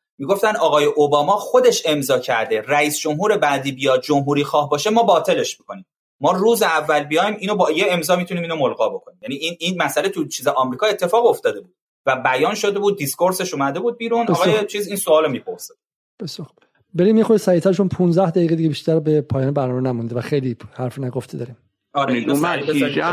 آقای اوباما خودش امضا کرده، رئیس جمهور بعدی بیا جمهوری‌خواه باشه ما باطلش می‌کنیم، ما روز اول بیایم اینو با یه امضا میتونیم اینو ملغا بکنیم. یعنی این مسئله تو چیز آمریکا اتفاق افتاده بود و بیان شده بود، دیسکورسش اومده بود بیرون. آقای چیز این سوالو میپرسه. بسخ بریم میخوره سایتاشون 15 دقیقه دیگه بیشتر به پایان برنامه نمونده و خیلی حرف نگفته داریم. آره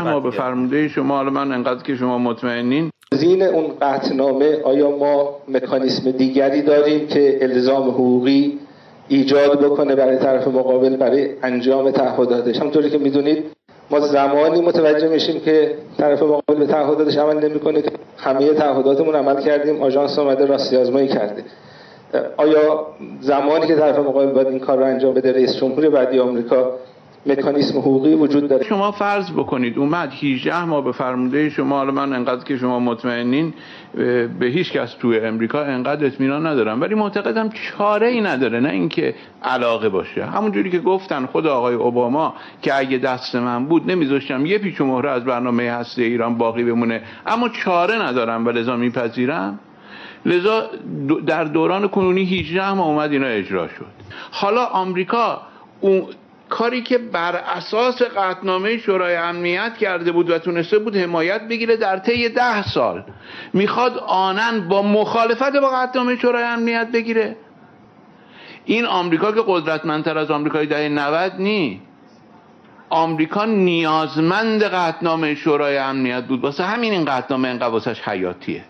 ما به فرموده شما، حالا من انقدر که شما مطمئنین زین اون قطعنامه آیا ما مکانیسم دیگری داریم که الزام حقوقی ایجاد بکنه برای طرف مقابل برای انجام تعهداتش؟ همونطوری که میدونید ما زمانی متوجه میشیم که طرف مقابل به تعهداتش عمل نمیکنه که همه تعهداتمون عمل کردیم، آژانس اومده راستی آزمایی کرده. آیا زمانی که طرف مقابل باید این کار رو انجام بده، رئیس جمهور بعدی آمریکا مکانیسم حقوقی وجود داره؟ شما فرض بکنید اومد 18 ماه به فرموده شما، حالا من انقدر که شما مطمئنین به هیچ کس توی امریکا انقدر اطمینان ندارم، ولی معتقدم چاره‌ای نداره، نه اینکه علاقه باشه. همونجوری که گفتن خود آقای اوباما که اگه دست من بود نمیذاشتم یه پیچ و مهره از برنامه هسته ایران باقی بمونه، اما چاره ندارم و لذا میپذیرم. لذا در دوران کنونی 18 ماه اومد اینا اجرا شد. حالا آمریکا اون کاری که بر اساس قطعنامه شورای امنیت کرده بود و تونسته بود حمایت بگیره در طی 10 سال، میخواد آنن با مخالفت با قطعنامه شورای امنیت بگیره. این آمریکا که قدرتمندتر از آمریکای دهه 90 نی، آمریکا نیازمند قطعنامه شورای امنیت بود، واسه همین این قطعنامه اینقدر واسش حیاتیه.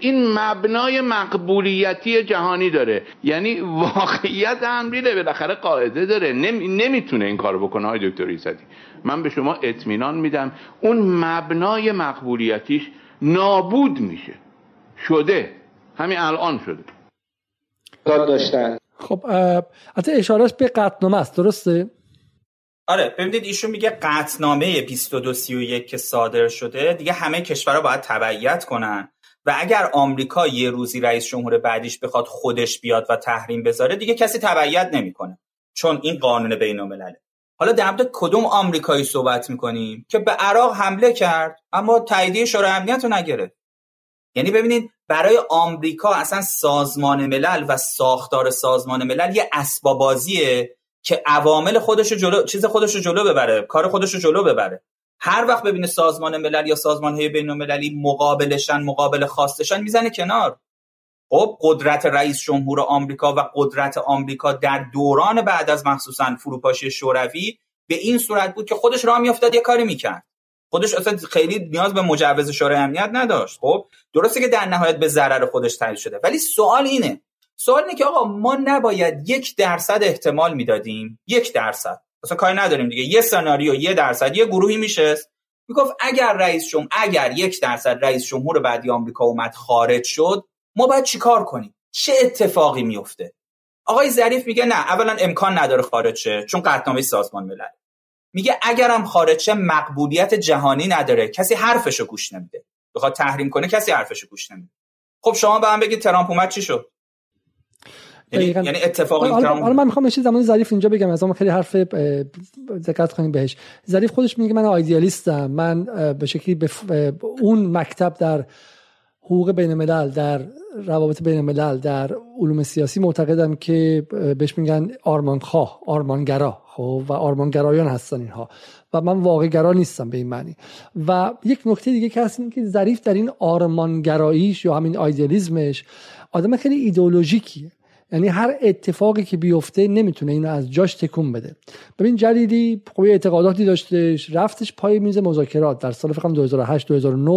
این مبنای مقبولیتی جهانی داره، یعنی واقعیت امریله، بالاخره قاعده داره، نمیتونه این کارو بکنه. های دکتر ایزدی، من به شما اطمینان میدم اون مبنای مقبولیتیش نابود میشه، شده، همین الان شده. خب البته اشارهش به قطعنامه است، درسته؟ آره، ببینید ایشون میگه قطعنامه 2231 که صادر شده دیگه همه کشورها باید تبعیت کنن و اگر آمریکا یه روزی رئیس جمهور بعدیش بخواد خودش بیاد و تحریم بذاره دیگه کسی تبعیت نمیکنه، چون این قانون بین‌الملله. حالا در مورد کدوم آمریکایی صحبت میکنیم که به عراق حمله کرد اما تاییدیه شورای امنیت رو نگرفت؟ یعنی ببینید برای آمریکا اصلا سازمان ملل و ساختار سازمان ملل یه اسباب بازیه که عوامل خودشو جلو، چیز خودشو جلو ببره، کار خودشو جلو ببره. هر وقت ببینه سازمان ملل یا سازمان‌های بین‌المللی مقابل خواستشان میزنه کنار. خب قدرت رئیس جمهور آمریکا و قدرت آمریکا در دوران بعد از مخصوصاً فروپاشی شوروی به این صورت بود که خودش راه میافتاد یه کاری میکرد، خودش اصلا خیلی نیاز به مجوز شورای امنیت نداشت. خب درسته که در نهایت به ضرر خودش تموم شده، ولی سوال اینه که آقا ما نباید 1% احتمال میدادیم، 1% اصلا کاری نداریم دیگه، یه سناریو 1% یه گروهی میشست میگفت اگر 1% رئیس جمهور بعدی آمریکا اومد خارج شد ما باید چیکار کنیم، چه اتفاقی میفته؟ آقای ظریف میگه نه، اولا امکان نداره خارج شه چون قطعنامه سازمان ملل میگه اگرم خارج شه مقبولیت جهانی نداره، کسی حرفشو گوش نمیده، بخواد تحریم کنه کسی حرفشو گوش نمیده. خب شما به من بگید ترامپ اومد چی شد؟ یعنی اتفاقی که حالا من میخوام یه چیز زمانی ظریف اینجا بگم، از ما خیلی حرف دقت کنیم بهش. ظریف خودش میگه من ایدئالیستم، من به شکلی اون مکتب در حقوق بین الملل، در روابط بین الملل، در علوم سیاسی معتقدم که بهش میگن آرمانخواه، آرمانگرا، خب و آرمانگرایان هستن اینها، و من واقعگرا نیستم به این معنی. و یک نکته دیگه که هست که ظریف در این آرمانگراییش یا همین ایدئالیسمش آدم خیلی ایدئولوژیکیه، یعنی هر اتفاقی که بیفته نمیتونه اینو از جاش تکون بده. ببین جلیلی قوی اعتقاداتی داشتش، رفتش پای میز مذاکرات در سال فکر کنم 2008 2009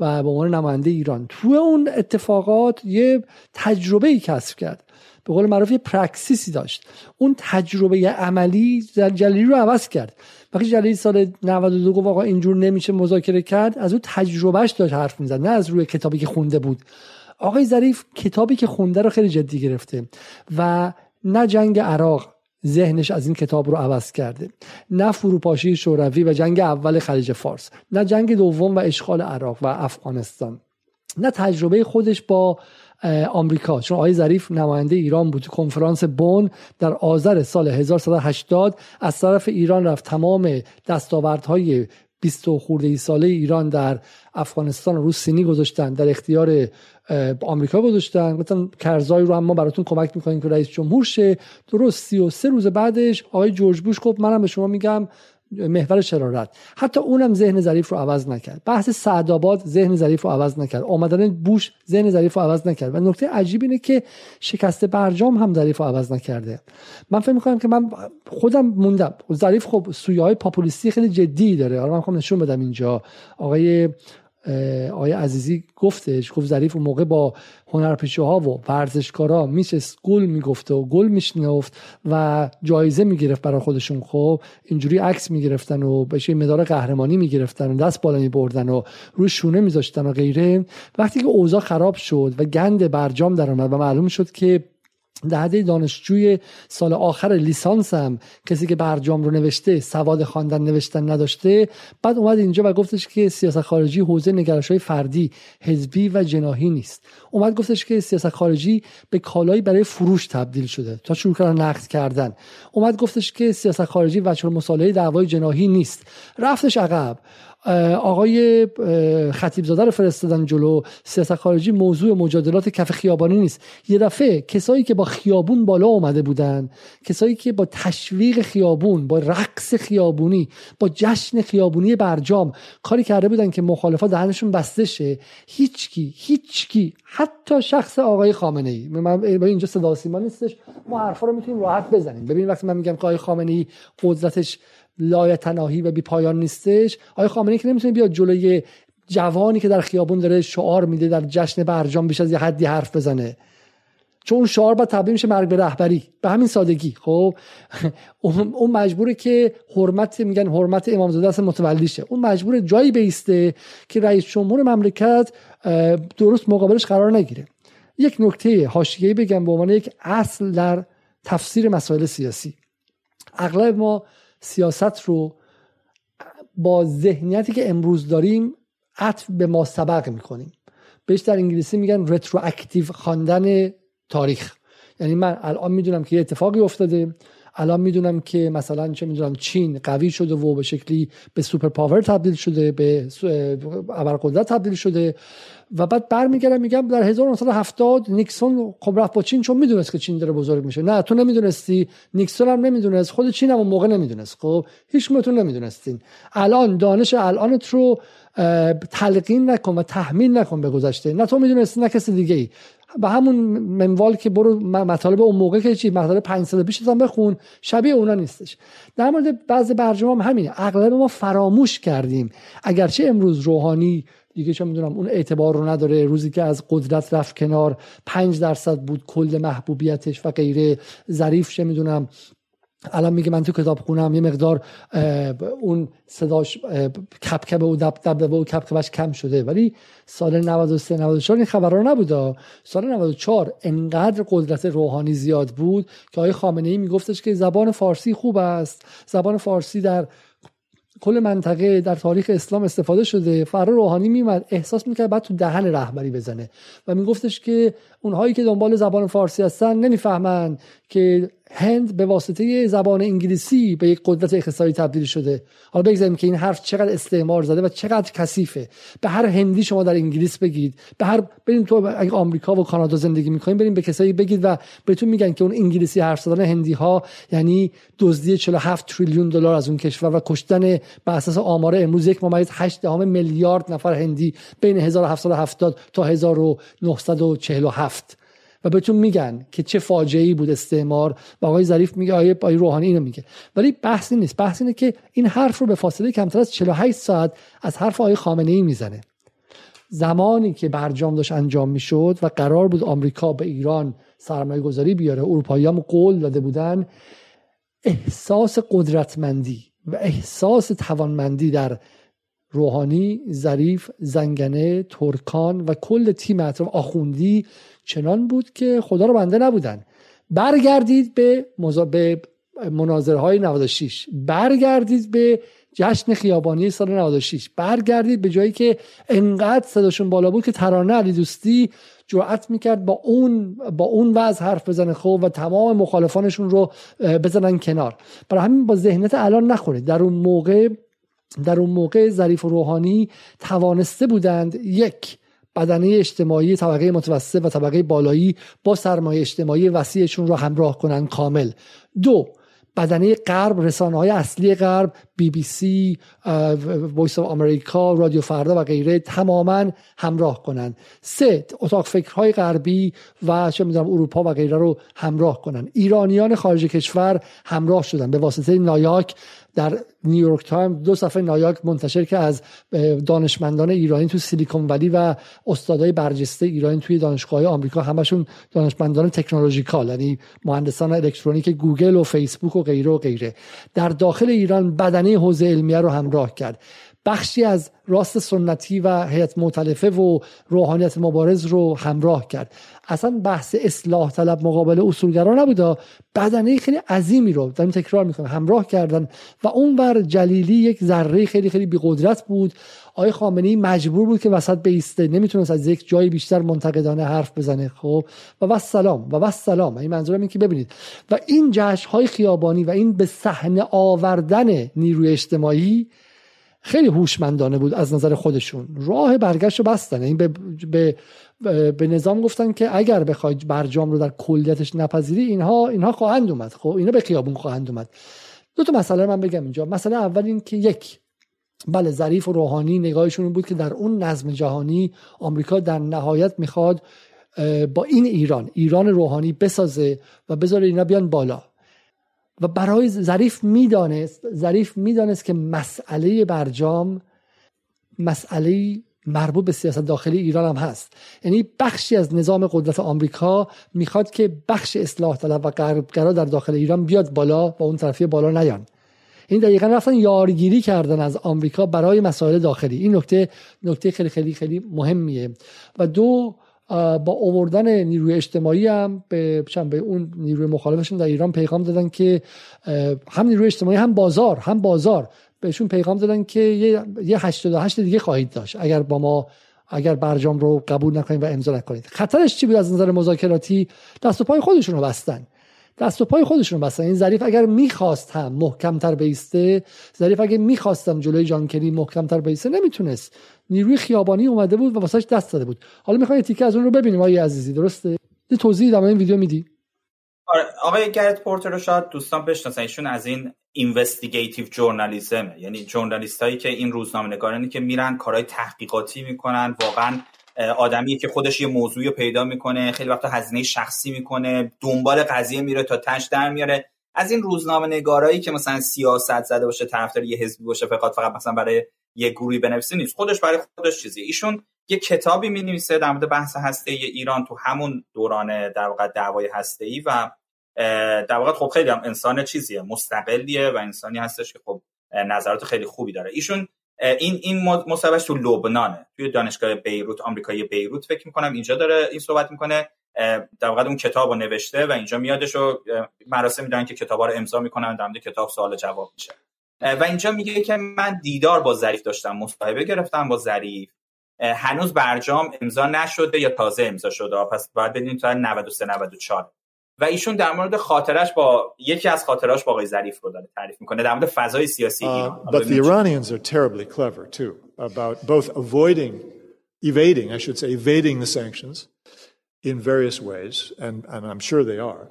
و به عنوان نماینده ایران تو اون اتفاقات یه تجربه‌ای کسب کرد، به قول معروف یه پرکسیسی داشت. اون تجربه عملی جلیلی رو عوض کرد. وقتی جلیلی سال 92 گفت آقا اینجور نمیشه مذاکره کرد، از اون تجربهش داشت حرف میزد، نه از روی کتابی که خونده بود. آقای ظریف کتابی که خونده رو خیلی جدی گرفته و نه جنگ عراق ذهنش از این کتاب رو عوض کرده، نه فروپاشی شوروی و جنگ اول خلیج فارس، نه جنگ دوم و اشغال عراق و افغانستان، نه تجربه خودش با آمریکا، چون آقای ظریف نماینده ایران بود تو کنفرانس بن در آذر سال 1980. از طرف ایران رفت تمام دستاوردهای 20 و خورده ساله ایران در افغانستان رو سینی گذاشتن، در اختیار آمریکا گذاشتن، مثلا کرزای رو هم ما براتون کمک می‌کنیم که رئیس جمهور شه. درست 33 روز بعدش آقای جورج بوش گفت منم به شما میگم محور شرارت. حتی اونم ذهن ظریف رو عوض نکرد. بحث سعدآباد ذهن ظریف رو عوض نکرد. آمدن بوش ذهن ظریف رو عوض نکرد. و نکته عجیب اینه که شکست برجام هم ظریف رو عوض نکرده. من فکر می‌کنم که من خودم موندم. ظریف خب سویه‌های پاپولیستی خیلی جدی داره. حالا من می‌خوام نشون بدم اینجا. آقای عزیزی گفت ظریف اون موقع با هنرپیشه‌ها و ورزشکارا میشست گل میگفت و گل میشنفت و جایزه میگرفت برای خودشون. خب اینجوری عکس میگرفتن و بهش مدال قهرمانی میگرفتن و دست بالا میبردن و روی شونه میذاشتن و غیره. وقتی که اوضاع خراب شد و گند برجام در اومد و معلوم شد که دهده دانشجوی سال آخر لیسانس هم کسی که برجام رو نوشته سواد خواندن نوشتن نداشته، بعد اومد اینجا و گفتش که سیاست خارجی حوزه نگرش‌های فردی، حزبی و جناحی نیست. اومد گفتش که سیاست خارجی به کالایی برای فروش تبدیل شده تا شروع کردن نقد کردن. اومد گفتش که سیاست خارجی وجه المصالحه دعوای جناحی نیست. رفتش عقب. آقای خطیب‌زاده رو فرستادن جلو. سیاست خارجی موضوع مجادلات کف خیابانی نیست. یه دفعه کسایی که با خیابون بالا اومده بودن، کسایی که با تشویق خیابون، با رقص خیابونی، با جشن خیابونی برجام کاری کرده بودن که مخالفا دهنشون بسته شه، هیچکی حتی شخص آقای خامنه ای، من اینجا صدا و سیما نیستش، ما حرفا رو میتونیم راحت بزنیم. ببین وقتی من میگم که آقای خامنه ای قدرتش لایتناهی و بی پایان نیستش، آقای خامنه ای که نمیتونه بیاد جلوی جوانی که در خیابون داره شعار میده در جشن برجام بیش از یه حدی حرف بزنه، چون شعار با تبدیل میشه مرگ به رهبری، به همین سادگی. خب اون مجبوره که حرمت، میگن حرمت امامزاده است متولیشه، اون مجبوره جایی بیسته که رئیس جمهور مملکت درست مقابلش قرار نگیره. یک نکته حاشیه‌ای بگم به عنوان یک اصل در تفسیر مسائل سیاسی، اغلب ما سیاست رو با ذهنیتی که امروز داریم عطف به ما سبق میکنیم. بهش در انگلیسی میگن رترواکتیو خواندن تاریخ. یعنی من الان میدونم که یه اتفاقی افتاده، الان میدونم که مثلا چه میدونم چین قوی شده و به شکلی به سوپر پاور تبدیل شده، به ابرقدرت تبدیل شده، و بعد برمیگردم میگم در 1970 نیکسون خب رفت با چین چون میدونست که چین داره بزرگ میشه. نه تو نمیدونستی، نیکسون هم نمیدونست، خود چین هم اون موقع نمیدونست. خب هیچ کدومتون نمیدونستین. الان دانش الانت رو تلقین نکن و تحمیل نکن به گذشته. نه تو میدونستی نه کسی دیگه ای. با همون منوال که برو مطالب اون موقع که چی، مطالب 5 سال پیشت هم بخون، شبیه اونا نیستش. در مورد بعضی برجام هم همینه. اغلب ما فراموش کردیم، اگرچه امروز روحانی دیگه چه میدونم اون اعتبار رو نداره، روزی که از قدرت رفت کنار 5% بود کل محبوبیتش و غیره. ظریف چه میدونم الان میگه من تو کتابخونه‌ام یه مقدار اون صداش کپکبه و دبدبه و کپکبش کم شده، ولی سال 93 94 این خبرا نبودا. سال 94 انقدر قدرت روحانی زیاد بود که آقای خامنه‌ای میگفتش که زبان فارسی خوب است، زبان فارسی در کل منطقه در تاریخ اسلام استفاده شده. فرار روحانی میومد احساس میکرد بعد تو دهن رهبری بزنه و میگفتش که اونهایی که دنبال زبان فارسی هستن نمیفهمن که هند به واسطه زبان انگلیسی به یک قدرت اقتصادی تبدیل شده. حالا بگذاریم که این حرف چقدر استعمار زده و چقدر کثیفه. به هر هندی شما در انگلیس بگید، به هر بریم تو اگه آمریکا و کانادا زندگی می‌کنین بریم به کسایی بگید و بهتون میگن که اون انگلیسی حرف زدن هندی‌ها یعنی دزدی 47 تریلیون دلار از اون کشور و کشتن بر اساس آمار امروز 1.8 میلیارد نفر هندی بین 1770 تا 1947 و بهتون میگن که چه فاجعه‌ای بود استعمار. و آقای ظریف میگه، آقای روحانی اینو میگه. ولی بحث این نیست، بحث اینه که این حرف رو به فاصله کمتر از 48 ساعت از حرف آقای خامنه‌ای میزنه. زمانی که برجام داشت انجام میشد و قرار بود آمریکا به ایران سرمایه‌گذاری بیاره، اروپایی‌ها قول داده بودن، احساس قدرتمندی و احساس توانمندی در روحانی، ظریف، زنگنه، ترکان و کل تیم اطراف آخوندی چنان بود که خدا رو بنده نبودن. برگردید به مناظرهای 96، برگردید به جشن خیابانی سال 96، برگردید به جایی که انقدر صداشون بالا بود که ترانه علی دوستی جرأت میکرد با اون وضع حرف بزنه خوب و تمام مخالفانشون رو بزنن کنار. برای همین با ذهنیت الان نخورید. در اون موقع ظریف و روحانی توانسته بودند یک بدنه اجتماعی طبقه متوسط و طبقه بالایی با سرمایه اجتماعی وسیعشون رو همراه کنن کامل. دو، بدنه غرب، رسانه‌های اصلی غرب، BBC، وایس آف آمریکا، رادیو فردا و غیره تماماً همراه کنن. سه، اتاق فکرهای غربی و چه می‌دونم اروپا و غیره رو همراه کنن. ایرانیان خارج کشور همراه شدن به واسطه نایاک. در نیویورک تایم 2 صفحه نایاک منتشر که از دانشمندان ایرانی تو سیلیکون ولی و استادای برجسته ایرانی توی دانشگاه‌های آمریکا، همشون دانشمندان تکنولوژیکال، یعنی مهندسان الکترونیک گوگل و فیسبوک و غیره و غیره. در داخل ایران بدنه حوزه علمیه رو همراه کرد. بخشی از راست سنتی و هیئت مؤتلفه و روحانیت مبارز رو همراه کرد. اصلا بحث اصلاح طلب مقابل اصولگرا نبود، بدنه خیلی عظیمی رو داریم تکرار میکنه همراه کردن. و اونور جلیلی یک ذره خیلی خیلی بی‌قدرت بود. آقای خامنه‌ای مجبور بود که وسط بیسته، نمیتونست از یک جای بیشتر منتقدانه حرف بزنه. خب و سلام، این منظورم این که ببینید و این جشن‌های خیابانی و این به صحنه آوردن نیروی اجتماعی خیلی هوشمندانه بود از نظر خودشون. راه برگشت رو بستن، این به نظام گفتن که اگر بخوای برجام رو در کلیتش نپذیری اینها خواهند اومد، خب اینا به خیابون خواهند اومد. دو تا مسئله من بگم اینجا. مسئله اول این که یک، بله، ظریف و روحانی نگاهشون این بود که در اون نظم جهانی آمریکا در نهایت میخواد با این ایران روحانی بسازه و بذاره اینا بیان بالا. و برای ظریف میدانست که مسئله برجام مسئله مربوط به سیاست داخلی ایران هم هست. یعنی بخشی از نظام قدرت آمریکا میخواد که بخش اصلاح طلب و غربگرا در داخل ایران بیاد بالا و اون طرفی بالا نیان. این دقیقاً رفتن یارگیری کردن از آمریکا برای مسائل داخلی. این نکته خیلی خیلی خیلی مهمیه. و دو، با آوردن نیروی اجتماعی هم به اون نیروی مخالفشون در ایران پیغام دادن که هم نیروی اجتماعی هم بازار بهشون پیغام دادن که یه 88 دیگه خواهید داشت اگر برجام رو قبول نکنید و امضا نکنید. خطرش چی بود از نظر مذاکراتی؟ دست و پای خودشون رو بستن. این ظریف اگر میخواست هم محکمتر بیسته، ظریف اگر میخواستم جلوی جان کری محکمتر بیسته، نمیتونست. نیروی خیابانی اومده بود و واسهش دست داده بود. حالا میخوای تیکه از اون رو ببینیم آقای عزیزی، درسته؟ یه توضیحی در این ویدیو میدی؟ آره، آقای گرت پورتر رو شاید دوستان بشناسن. ایشون از این اینوستیگیتیو ژورنالیسم، یعنی ژورنالیستایی که این روزنامه‌نگارانی که میرن کارهای تحقیقاتی میکنن، واقعاً آدمی که خودش یه موضوعی پیدا میکنه، خیلی وقتا هزینه شخصی میکنه، دنبال قضیه میره تا تاش در میاره. از این روزنامه نگارایی که مثلا سیاست زده باشه، طرفدار یه حزبی باشه، فقط مثلا برای یه گروهی بنویسه، نیست، خودش برای خودش چیزیه. ایشون یه کتابی مینویسه در مورد بحث هسته ای ایران تو همون دوران در واقع دعوای هسته ای و در واقع خب خیلی هم انسان چیزیه، مستقلیه و انسانی هستش که خب نظرات خیلی خوبی داره. ایشون این مصاحبهش تو لبنانه، توی دانشگاه بیروت، آمریکای بیروت فکر می‌کنم، اینجا داره این صحبت می‌کنه. در واقع اون کتابو نوشته و اینجا میادش و مراسم میدن که کتابا رو امضا می‌کنن، در مورد کتاب سوال جواب میشه. و اینجا میگه که من دیدار با ظریف داشتم، مصاحبه گرفتم با ظریف، هنوز برجام امضا نشده یا تازه امضا شده، پس باید بدین تا 93 94. و ایشون در مورد خاطرش با یکی از خاطرهاش با آقای ظریف رو داره تعریف میکنه در مورد فضای سیاسی ایران. But the Iranians are terribly clever too about both evading the sanctions in various ways, and I'm sure they are.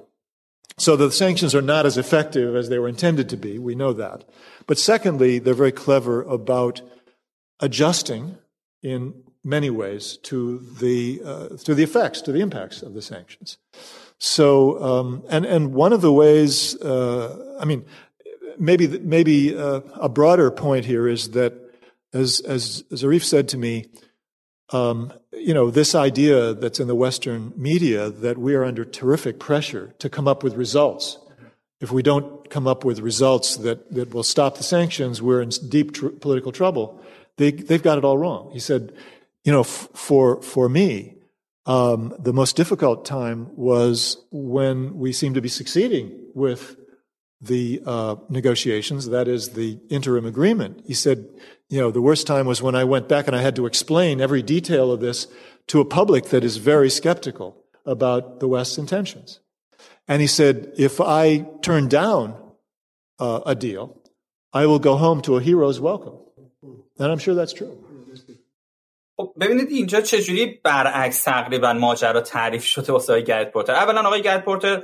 So the sanctions are not as effective as they were intended to be, we know that. But secondly, they're very clever about adjusting in many ways to the effects, to the impacts of the sanctions. So and one of the ways I mean maybe a broader point here is that as Zarif said to me, you know, this idea that's in the Western media that we are under terrific pressure to come up with results. If we don't come up with results that will stop the sanctions, we're in deep political trouble. They've got it all wrong. He said, you know, for me the most difficult time was when we seemed to be succeeding with the negotiations, that is the interim agreement. He said, you know, the worst time was when I went back and I had to explain every detail of this to a public that is very skeptical about the West's intentions. And he said, if I turn down a deal, I will go home to a hero's welcome. And I'm sure that's true. خب ببینید اینجا چجوری برعکس تقریبا ماجرا تعریف شده واسه آقای گرت پورتر. اولا آقای گرت پورتر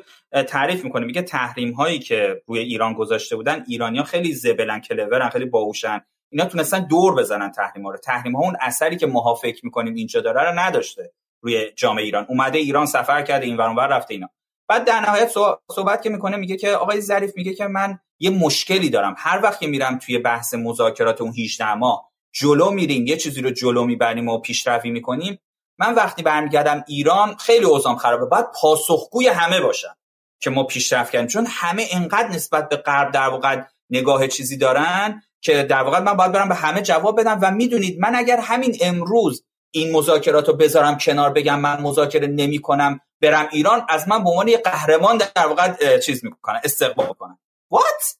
تعریف میکنه، میگه تحریم هایی که روی ایران گذاشته بودن، ایرانی ها خیلی زبلن، کلورن، خیلی باهوشن، اینا تونستن دور بزنن تحریم ها رو. تحریم ها اون اثری که ما فکر میکنیم اینجا داره رو نداشته روی جامعه ایران. اومده ایران سفر کرده، این ور اون ور رفته اینا. بعد در نهایت صحبت که میکنه، میگه که آقای ظریف میگه که من یه مشکلی دارم، هر وقت که میرم توی بحث مذاکرات اون 18 ماه جلو میریم، یه چیزی رو جلو میبریم و پیشروی میکنیم، من وقتی برمیگردم ایران خیلی اوضاعم خرابه، باید پاسخگوی همه باشم که ما پیشرفت کردیم، چون همه انقدر نسبت به غرب در واقع نگاه چیزی دارن که در واقع من باید برم به همه جواب بدم. و میدونید من اگر همین امروز این مذاکرات رو بذارم کنار، بگم من مذاکره نمیکنم، برم ایران، از من به عنوان یه قهرمان در واقع چیز میکنن، استقبال میکنن. وات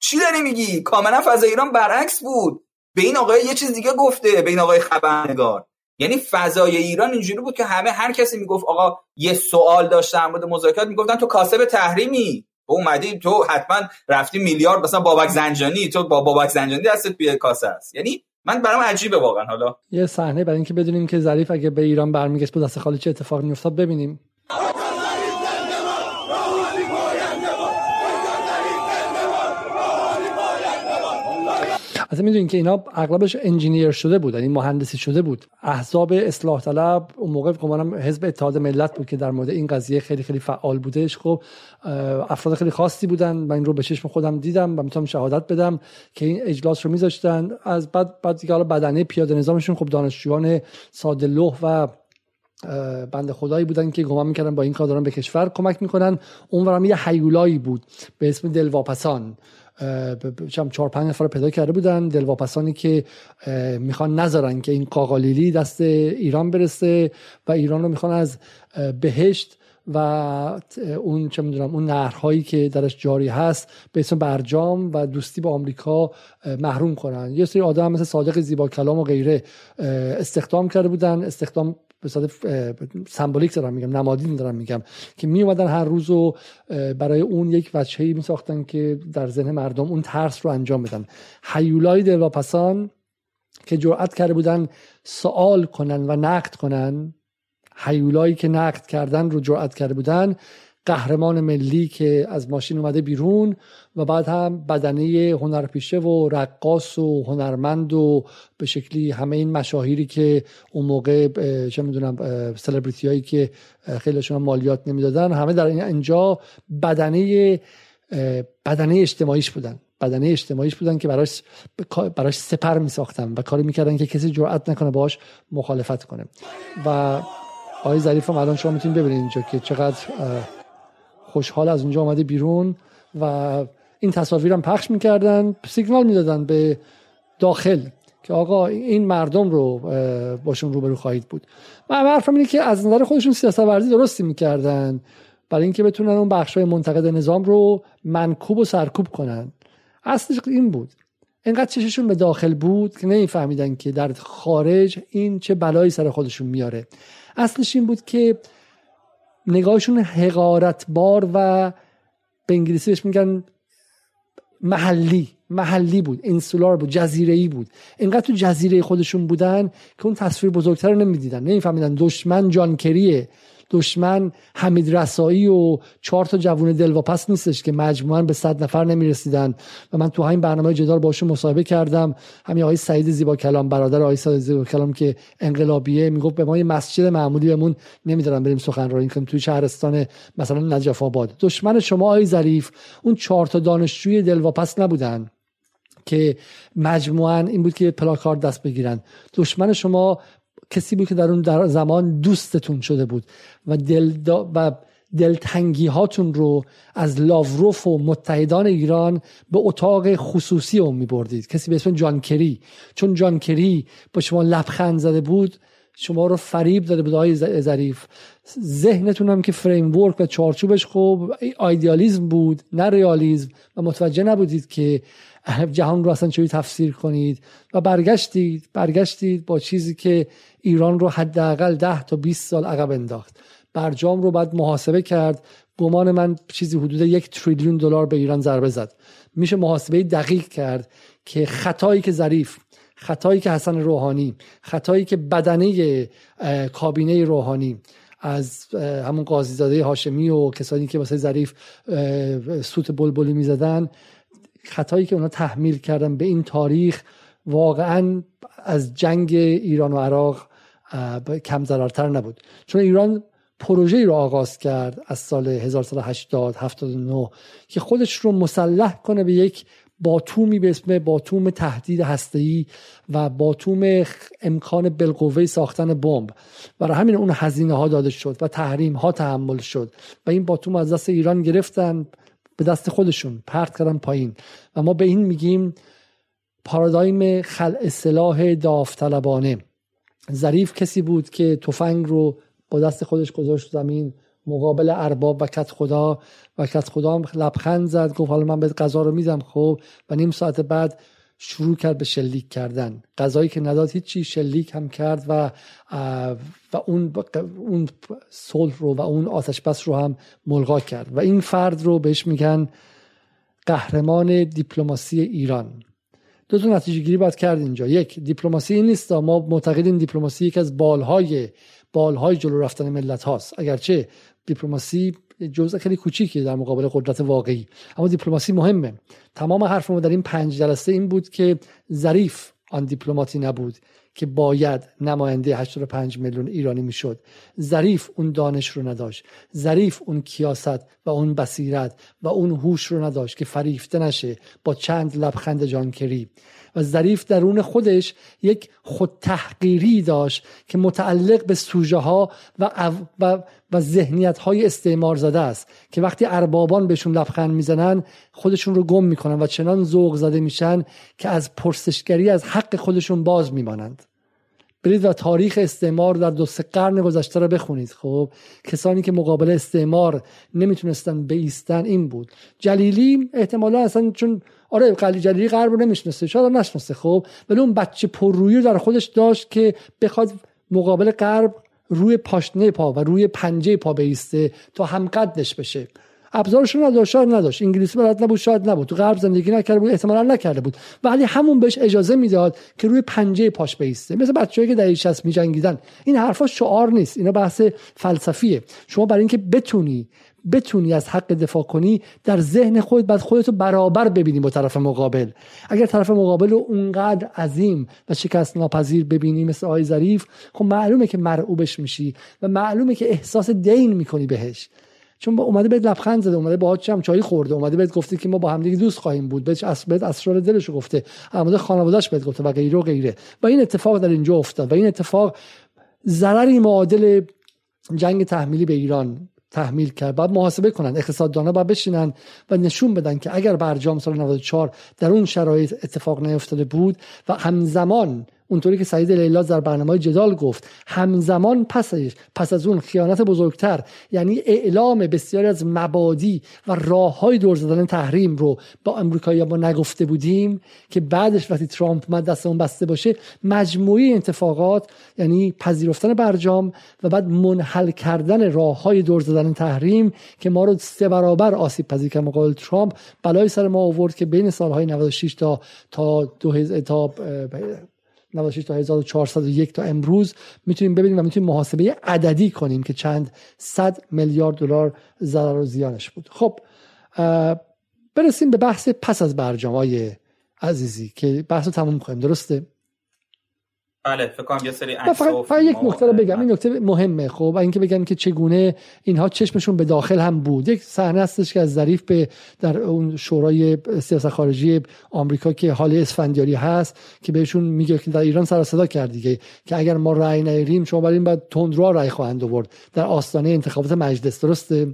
چی داری میگی؟ کاملا فضا ایران برعکس بود. به این آقای یه چیز دیگه گفته، به این آقای خبرنگار. یعنی فضای ایران اینجوری بود که همه، هر کسی میگفت آقا یه سوال داشت در مورد مذاکرات، میگفتن تو کاسب تحریمی، اومدیم تو حتما رفتی میلیارد مثلا بابک زنجانی، تو با بابک زنجانی دستت توی کاسه است. یعنی من برام عجیبه واقعا. حالا یه صحنه برای اینکه بدونیم که ظریف اگه به ایران برمیگشت با دست خالی چه اتفاقی میافتاد ببینیم. اصلا میدونین که اینا اغلبش انجینیر شده بود، یعنی مهندسی شده بود. احزاب اصلاح طلب اون موقع قمانم حزب اتحادیه ملت بود که در مورد این قضیه خیلی خیلی فعال بودش. خب افراد خیلی خاصی بودن، من این رو به چشم خودم دیدم و میتونم شهادت بدم که این اجلاس رو میذاشتن. از بعد دیگه حالا بدنه پیاده نظامشون خب دانشجویان ساده لوح و بنده خدایی بودن که گمان میکردن با این کار دارن به کشور کمک میکنن. اونورم یه هیولایی بود به اسم دلواپسان، چم 4-5 نفر پیدا کرده بودن، دلواپسانی که میخوان نذارن که این قاقالیلی دست ایران برسه و ایران رو میخوان از بهشت و اون چه میدونم اون نهرهایی که درش جاری هست به اسم برجام و دوستی با آمریکا محروم کنن. یه سری آدم مثل صادق زیبا کلام و غیره استخدام کرده بودن، استخدام به صورت سمبولیک دارم میگم، نمادین دارم میگم، که می اومدن هر روز و برای اون یک وجهه‌ای می ساختن که در ذهن مردم اون ترس رو انجام بدن. هیولای دلواپسان که جرأت کرده بودن سوال کنن و نقد کنن، هیولایی که نقد کردن رو جرأت کرده بودن، قهرمان ملی که از ماشین اومده بیرون و بعد هم بدنه هنرپیشه و رقاص و هنرمند و به شکلی همه این مشاهیری که اون موقع چه میدونم سلبریتی هایی که خیلیشون مالیات نمیدادن، همه در اینجا بدنه اجتماعیش بودن، بدنه اجتماعیش بودن که براش سپر میساختن و کاری میکردن که کسی جرئت نکنه باش مخالفت کنه. و آقای ظریف هم الان شما میتونید ببینید اینجا که چقدر خوشحال از اونجا آمده بیرون و این تصاویر هم پخش میکردن، سیگنال میدادن به داخل که آقا این مردم رو باشون روبرو خواهید بود. من حرفم اینه که از نظر خودشون سیاست ورزی درستی میکردن برای اینکه بتونن اون بخشای منتقد نظام رو منکوب و سرکوب کنن. اصلش این بود، اینقدر چششون به داخل بود که نمیفهمیدن که در خارج این چه بلایی سر خودشون میاره. اصلش این بود که نگاهشون حقارتبار و به انگلیسی بهش میگن محلی بود، انسولار بود، جزیره‌ای بود. اینقدر تو جزیره خودشون بودن که اون تصویر بزرگتر رو نمیدیدن، نمیفهمیدن دشمن جان کریه، دشمن حمید رسایی و 4 جوون دلواپس نیستش که مجموعاً به 100 نفر نمیرسیدن. و من تو همین برنامه جدال باشون مصاحبه کردم. همین آقای سعید زیبا کلام، برادر آقای سعید زیبا کلام که انقلابیه، میگفت به ما یه مسجد معمولی بهمون نمیدارن بریم سخنرانی کنیم توی شهرستان مثلا نجف آباد. دشمن شما آقای ظریف اون 4 دانشجوی دلواپس نبودن که مجموعاً این بود که پلاکارد دست بگیرن. دشمن شما کسی بود که در اون زمان دوستتون شده بود و دلتنگی هاتون رو از لاوروف و متحدان ایران به اتاق خصوصی اون میبردید. کسی به اسم جان کری، چون جان کری با شما لبخند زده بود شما رو فریب داده بود آقای ظریف. ذهنتون هم که فریم ورک و چارچوبش خوب ایدئالیسم بود نه رئالیسم و متوجه نبودید که جهان رو اصلا چجوری تفسیر کنید و برگشتید با چیزی که ایران رو حداقل 10 تا 20 سال عقب انداخت. برجام رو بعد محاسبه کرد، گمان من چیزی حدود $1 trillion به ایران ضربه زد. میشه محاسبه دقیق کرد که خطایی که ظریف، خطایی که حسن روحانی، خطایی که بدنه کابینه روحانی از همون قاضی‌زاده هاشمی و کسانی که واسه ظریف سوت بلبلی می‌زدن، خطایی که اونا تحمیل کردن به این تاریخ واقعا از جنگ ایران و عراق کم ضررتر نبود. چون ایران پروژه‌ای رو آغاز کرد از سال 1980 79 که خودش رو مسلح کنه به یک باتومی به اسم باتوم تهدید هسته‌ای و باتوم امکان بالقوه ساختن بمب. برای همین اون هزینه ها داده شد و تحریم ها تحمل شد و این باتوم از دست ایران گرفتن، به دست خودشون پرت کردن پایین. و ما به این میگیم پارادایم خلع سلاح داوطلبانه. ظریف کسی بود که تفنگ رو با دست خودش گذاشت زمین مقابل ارباب و کدخدا، و کدخدا هم لبخند زد گفت حالا من بهت قضا رو میدم. خب و نیم ساعت بعد شروع کرد به شلیک کردن، غذایی که نداد هیچی شلیک هم کرد و اون صلح رو و اون آتش بس رو هم ملغا کرد و این فرد رو بهش میگن قهرمان دیپلماسی ایران. دو تا نتیجه گیری باید کرد اینجا. یک، دیپلماسی نیست، ما معتقدیم دیپلماسی یک از بالهای جلو رفتن ملت هاست، اگرچه دیپلماسی جزء خیلی کوچیکی در مقابل قدرت واقعی، اما دیپلماسی مهمه. تمام حرف ما در این 5 جلسه این بود که ظریف آن دیپلماتی نبود که باید نماینده 85 میلیون ایرانی میشد. ظریف اون دانش رو نداشت، ظریف اون کیاست و اون بصیرت و اون هوش رو نداشت که فریفته نشه با چند لبخند جان کری. و ظریف درون خودش یک خودتحقیری داشت که متعلق به سوژه ها و ذهنیت های استعمار زده است که وقتی اربابان بهشون لبخند میزنن خودشون رو گم میکنن و چنان ذوق زده میشن که از پرسشگری از حق خودشون باز میمانند. برید و تاریخ استعمار در 2-3 قرن گذشته رو بخونید. خب کسانی که مقابل استعمار نمیتونستن بایستن این بود. جلیلی احتمالا اصلا چون آره علی جلیلی غرب رو نمیشناسه، شاید نشناسه، خب ولی اون بچه پررویی رو در خودش داشت که بخواد مقابل غرب روی پاشنه پا و روی پنجه پا بایسته تا هم قدش بشه. ابزارش رو نداشت، شاید نداشت، انگلیسی بلد نبود، شاید نبود، تو غرب زندگی نکرده بود، احتمالاً نکرده بود، ولی همون بهش اجازه میداد که روی پنجه پاش بیسته، مثل بچه‌ای که در 60 می‌جنگیدن. این حرفا شعار نیست، اینا بحث فلسفیه. شما برای اینکه بتونی از حق دفاع کنی در ذهن خود باید خودتو برابر ببینی با طرف مقابل. اگر طرف مقابل رو اونقدر عظیم و شکست ناپذیر ببینی مثل آقای ظریف، خب معلومه که مرعوبش میشی و معلومه که احساس دین می‌کنی بهش، چون با اومده بهت لبخند زده، اومده باهات چم چای خورده، اومده بهت گفته که ما با هم دیگه دوست خواهیم بود، بهت اسرار دلشو گفته، اومده خانواده‌اش بهت گفته و غیره و غیره. و این اتفاق در اینجا افتاد و این اتفاق ضرری معادل جنگ تحمیلی به ایران تحمیل کرد. بعد محاسبه کنن، اقتصاددانا بعد بشینن و نشون بدن که اگر برجام سال 94 در اون شرایط اتفاق نیفتاده بود و همزمان اونطوری که سعید لیلاز در برنامه جدال گفت، همزمان پس از اون خیانت بزرگتر، یعنی اعلام بسیاری از مبادی و راه‌های دور زدن تحریم رو با آمریکایی‌ها ما نگفته بودیم که بعدش وقتی ترامپ اومد دستمون بسته باشه، مجموعه اتفاقات یعنی پذیرفتن برجام و بعد منحل کردن راه‌های دور زدن تحریم که ما رو 3 برابر آسیب پذیر کرد مقابل ترامپ، بلای سر ما آورد که بین سال‌های 96 تا 2000 تا 96 تا 1401 تا امروز میتونیم ببینیم و میتونیم محاسبه عددی کنیم که چند 100 میلیارد دلار ضرر و زیانش بود. خب برسیم به بحث پس از برجام آقای عزیزی که بحث رو تموم کنیم، درسته؟ بله، فکر کنم یه سری فقط یک نکته رو بگم، این نکته مهمه. خب اینکه بگم که چگونه اینها چشمشون به داخل هم بود. یک صحنه هستش که از ظریف به در اون شورای سیاست خارجی آمریکا که حال اسفندیاری هست که بهشون میگه که در ایران سر صدا کرد دیگه که اگر ما رأی نیاریم شما برای این بعد تندرو رأی خواهند آورد در آستانه انتخابات مجلس، درسته؟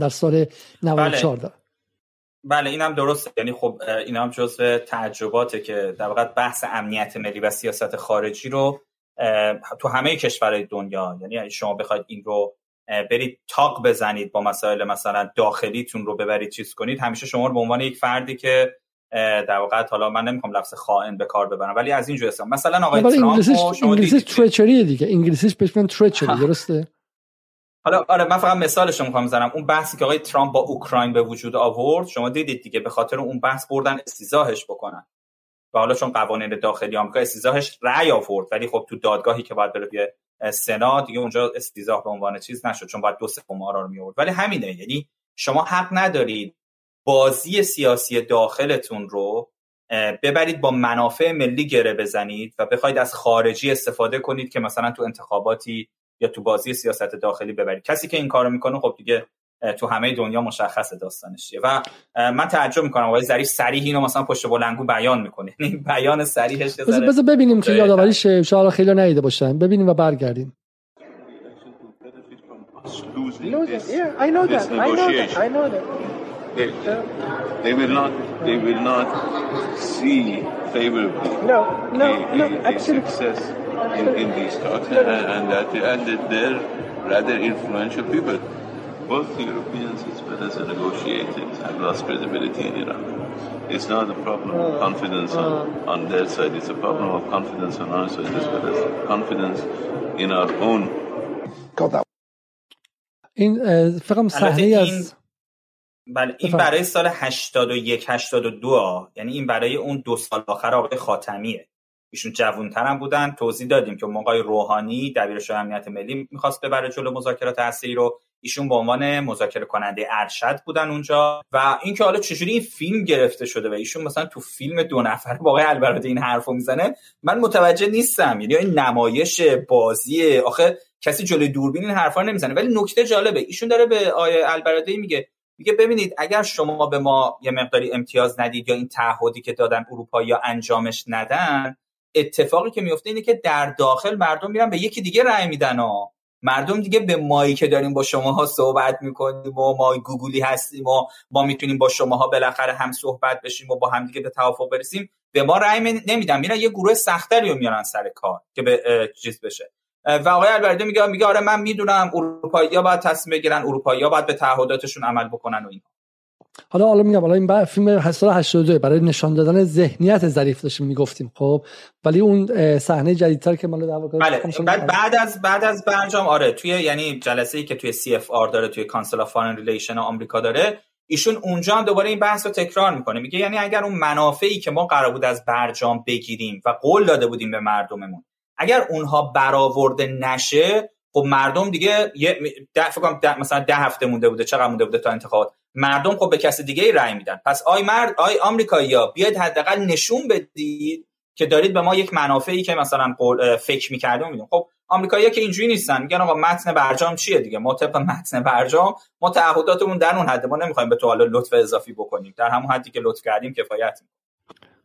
در سال 94. بله اینم درسته، یعنی خب اینا هم جزء تعجباته که در واقع بحث امنیت ملی و سیاست خارجی رو تو همه کشورهای دنیا، یعنی شما بخواید این رو برید تاق بزنید با مسائل مثلا داخلیتون رو ببرید چیز کنید، همیشه شما رو به عنوان یک فردی که در واقع حالا من نمیخوام لفظ خائن به کار ببرم ولی از اینجور هستم، مثلا آقای ترامپ شما تریچری دیگه، انگلیسیش بهش میگن تریچری، درسته؟ حالا آره من فقط مثالش رو میخوام بزنم، اون بحثی که آقای ترامپ با اوکراین به وجود آورد شما دیدید دیگه، به خاطر اون بحث بردن استیضاحش بکنن و حالا چون قوانین داخلی آمریکا استیضاحش رأی آورد ولی خب تو دادگاهی که باید بره به سنا دیگه اونجا استیضاح به عنوان چیز نشد چون باید 2/3 آرا رو می آورد. ولی همینه، یعنی شما حق ندارید بازی سیاسی داخلتون رو ببرید با منافع ملی گره بزنید و بخواید از خارجی استفاده کنید که مثلا تو انتخاباتی یا تو بازی سیاست داخلی ببرید. کسی که این کارو میکنه خب دیگه تو همه دنیا مشخصه داستانش چیه و من تعجب میکنم آقای ظریف صریح اینو مثلا پشت بلندگو بیان میکنه، یعنی بیان صریحش بذار ببینیم که یادآوریش شاید خیلی نیده باشن، ببینیم و برگردیم. In these talks and that they ended their rather influential people. both the Europeans as well as the negotiators have lost credibility in Iran. It's not a problem of confidence on their side, it's a problem of confidence on our side as well as confidence in our own. این فقط صحنه‌ای از بله این برای سال 81-82 یعنی این برای اون دو سال آخر آقای خاتمیه. ایشون جوان‌تر هم بودن. توضیح دادیم که آقای روحانی دبیر شورای امنیت ملی می‌خواست ببره جلو مذاکرات هسته‌ای رو، ایشون به عنوان مذاکره کننده ارشد بودن اونجا. و اینکه حالا چجوری این فیلم گرفته شده و ایشون مثلا تو فیلم دو نفره با آقای البرادی این حرفو میزنه، من متوجه نیستم. یعنی این نمایش بازی، آخه کسی جلوی دوربین این حرفا نمیزنه. ولی نکته جالبه، ایشون داره به آقای البرادی میگه ببینید اگر شما به ما یه مقداری امتیاز ندید یا این تعهدی که دادن اروپا یا انجامش ندن، اتفاقی که میفته اینه که در داخل مردم میرن به یکی دیگه رأی میدن. مردم دیگه به مایی که داریم با شماها صحبت میکنیم و ما گوگلی هستیم و ما میتونیم با شماها بالاخره هم صحبت بشیم و با هم دیگه به توافق برسیم، به ما رأی نمیدن. میرن یه گروه سختری رو میارن سر کار که به چیز بشه. و آقای البرده میگه آره من میدونم اروپایی‌ها باید تصمیم بگیرن، اروپایی‌ها باید به تعهداتشون عمل بکنن و اینا. حالا میگم حالا این فیلم 82 برای نشان دادن ذهنیت ظریف داشتیم میگفتیم، خب ولی اون صحنه جدیدتر که مال دعوا کردن بله بعد از برجام، آره توی یعنی جلسه‌ای که توی CFR داره، توی کانسل آف فارن ریلیشن آمریکا داره، ایشون اونجا هم دوباره این بحث رو تکرار میکنه. میگه یعنی اگر اون منافعی که ما قرار بود از برجام بگیریم و قول داده بودیم به مردممون، اگر اونها برآورده نشه، خب مردم دیگه مثلا 10 هفته مونده بوده، چقدر مونده بوده تا انتخابات، مردم خب به کسی دیگه رأی میدن. پس آی آمریکایی‌ها بیاید حداقل نشون بدید که دارید به ما یک منافعی که مثلا فکر می‌کردیم میدون. خب آمریکایی‌ها که اینجوری نیستن، میگن آقا متن برجام چیه دیگه، ما طبق متن برجام ما تعهداتمون در اون حد، ما نمی‌خوایم به تو حالا لطف اضافی بکنیم، در همون حدی که لطف کردیم کفایت.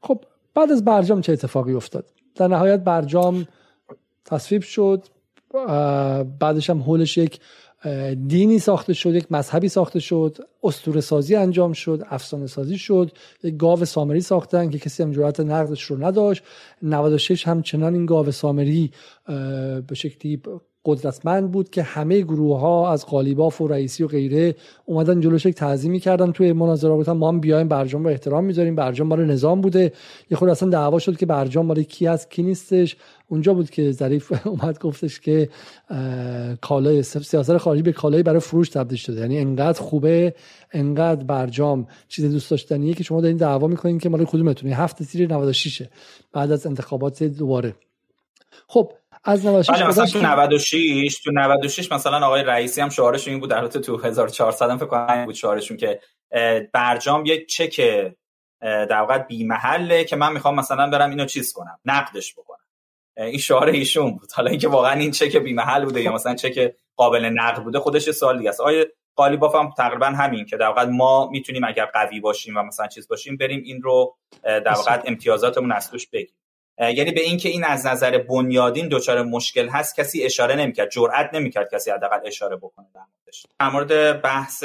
خب بعد از برجام چه اتفاقی افتاد؟ در نهایت برجام تصویب شد، بعدش هم هولش یک دینی ساخته شد، یک مذهبی ساخته شد، اسطوره سازی انجام شد، افسانه سازی شد، یک گاو سامری ساختن که کسی هم جرأت نقدش رو نداشت. 96 همچنان این گاو سامری به شکلی قدرتمند بود که همه گروه ها از قالیباف و رئیسی و غیره اومدن جلوش یک تعظیمی کردن توی مناظره، گفتن ما هم بیایم برجام رو احترام میذاریم، برجام مال نظام بوده. یه خود اصلا دعوا شد که برجام مال کی است کی نیستش. اونجا بود که ظریف اومد گفتش که کالای سیاست خارجی به کالایی برای فروش تبدیل شده، یعنی انقدر خوبه، انقدر برجام چیز دوست داشتنیه که شما دارین دعوا میکنین که مال کدومتون. 7 تیر 96 بعد از انتخابات دوباره. خب از 96 بله مثلا تو 96 مثلا آقای رئیسی هم شعارشون این بود، البته تو 1400 هم فکر کنم بود شعارشون که برجام یک چک در واقع بی محله که من میخوام مثلا برم اینو چیز کنم، نقدش بکنم. این شعار ایشون بود. حالا اینکه واقعا این چک بی محل بوده یا مثلا چک قابل نقد بوده خودش یه سوال دیگه است. آقای قالیباف هم تقریبا همین که در واقع ما میتونیم اگر قوی باشیم و مثلا چیز باشیم بریم این رو در واقع امتیازاتمون از توش بگیریم. یعنی به این که این از نظر بنیادین دچار مشکل هست کسی اشاره نمیکرد، جرئت نمیکرد کسی حداقل اشاره بکنه در موردش. در مورد بحث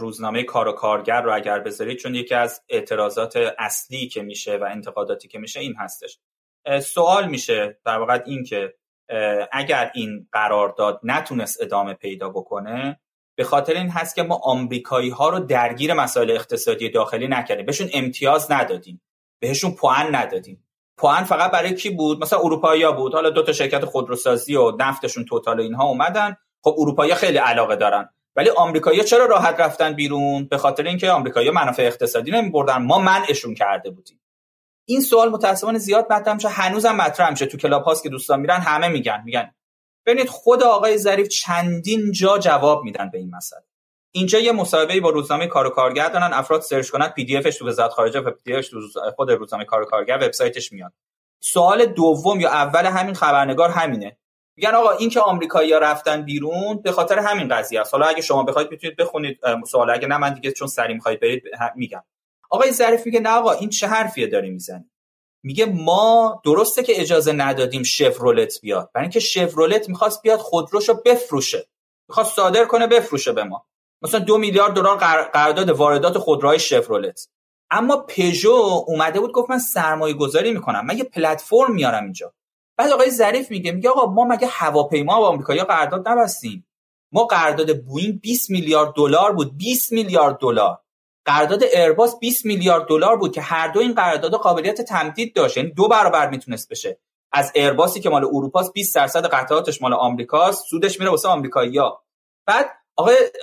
روزنامه کار و کارگر رو اگر بذارید، چون یکی از اعتراضات اصلی که میشه و انتقاداتی که میشه این هستش، سوال میشه در واقع این که اگر این قرارداد نتونست ادامه پیدا بکنه به خاطر این هست که ما آمریکایی ها رو درگیر مسائل اقتصادی داخلی نکردیم، بهشون امتیاز ندادیم، بهشون پوان ندادیم. پوان فقط برای کی بود؟ مثلا اروپایی‌ها بود. حالا 2 تا شرکت خودروسازی و نفتشون توتال و اینها اومدن، خب اروپایی‌ها خیلی علاقه دارن. ولی آمریکایی‌ها چرا راحت رفتن بیرون؟ به خاطر اینکه آمریکایی‌ها منافع اقتصادی نمی‌بردن، ما منعشون کرده بودیم. این سوال متأسفانه زیاد مطرح میشه، هنوزم مطرح میشه تو کلاب هاست که دوستان میرن همه میگن. ببینید خود آقای ظریف چندین جا جواب میدن به این مسئله. اینجا یه مصاحبه‌ای با روزنامه کار و کارگر دارن، افراد سرچ کنن پی دی افش تو وزارت خارجه و پی دی افش تو خود روزنامه کار و کارگر وبسایتش میاد. سوال دوم یا اول همین خبرنگار همینه، میگن آقا این که آمریکایی‌ها رفتن بیرون به خاطر همین قضیه است. حالا اگه شما بخواید میتونید بخونید سوال، اگه نه من دیگه چون سری می‌خواید برید میگم. آقای ظریف میگه نه آقا این چه حرفیه داری میزنی؟ میگه ما درسته که اجازه ندادیم شفرولت بیاد، برای اینکه شفرولت می‌خواست بیاد خودروشو بفروشه، می‌خواست صادر کنه بفروشه به ما. مثلا $2 میلیارد قرارداد واردات خودروهای شفرولت. اما پژو اومده بود گفت من سرمایه گذاری میکنم، من یه پلتفرم میارم اینجا. بعد آقای ظریف میگه آقا ما مگه هواپیما با آمریکایی‌ها قرارداد نبستیم؟ ما قرارداد بوئینگ 20 میلیارد دلار بود، 20 میلیارد دلار. قرارداد ایرباس 20 میلیارد دلار بود که هر دو این قرارداد قابلیت تمدید داشت، یعنی دو برابر میتونست بشه. از ایرباسی که مال اروپاست 20% قطعاتش مال آمریکاست، سودش میره واسه آمریکایی‌ها. بعد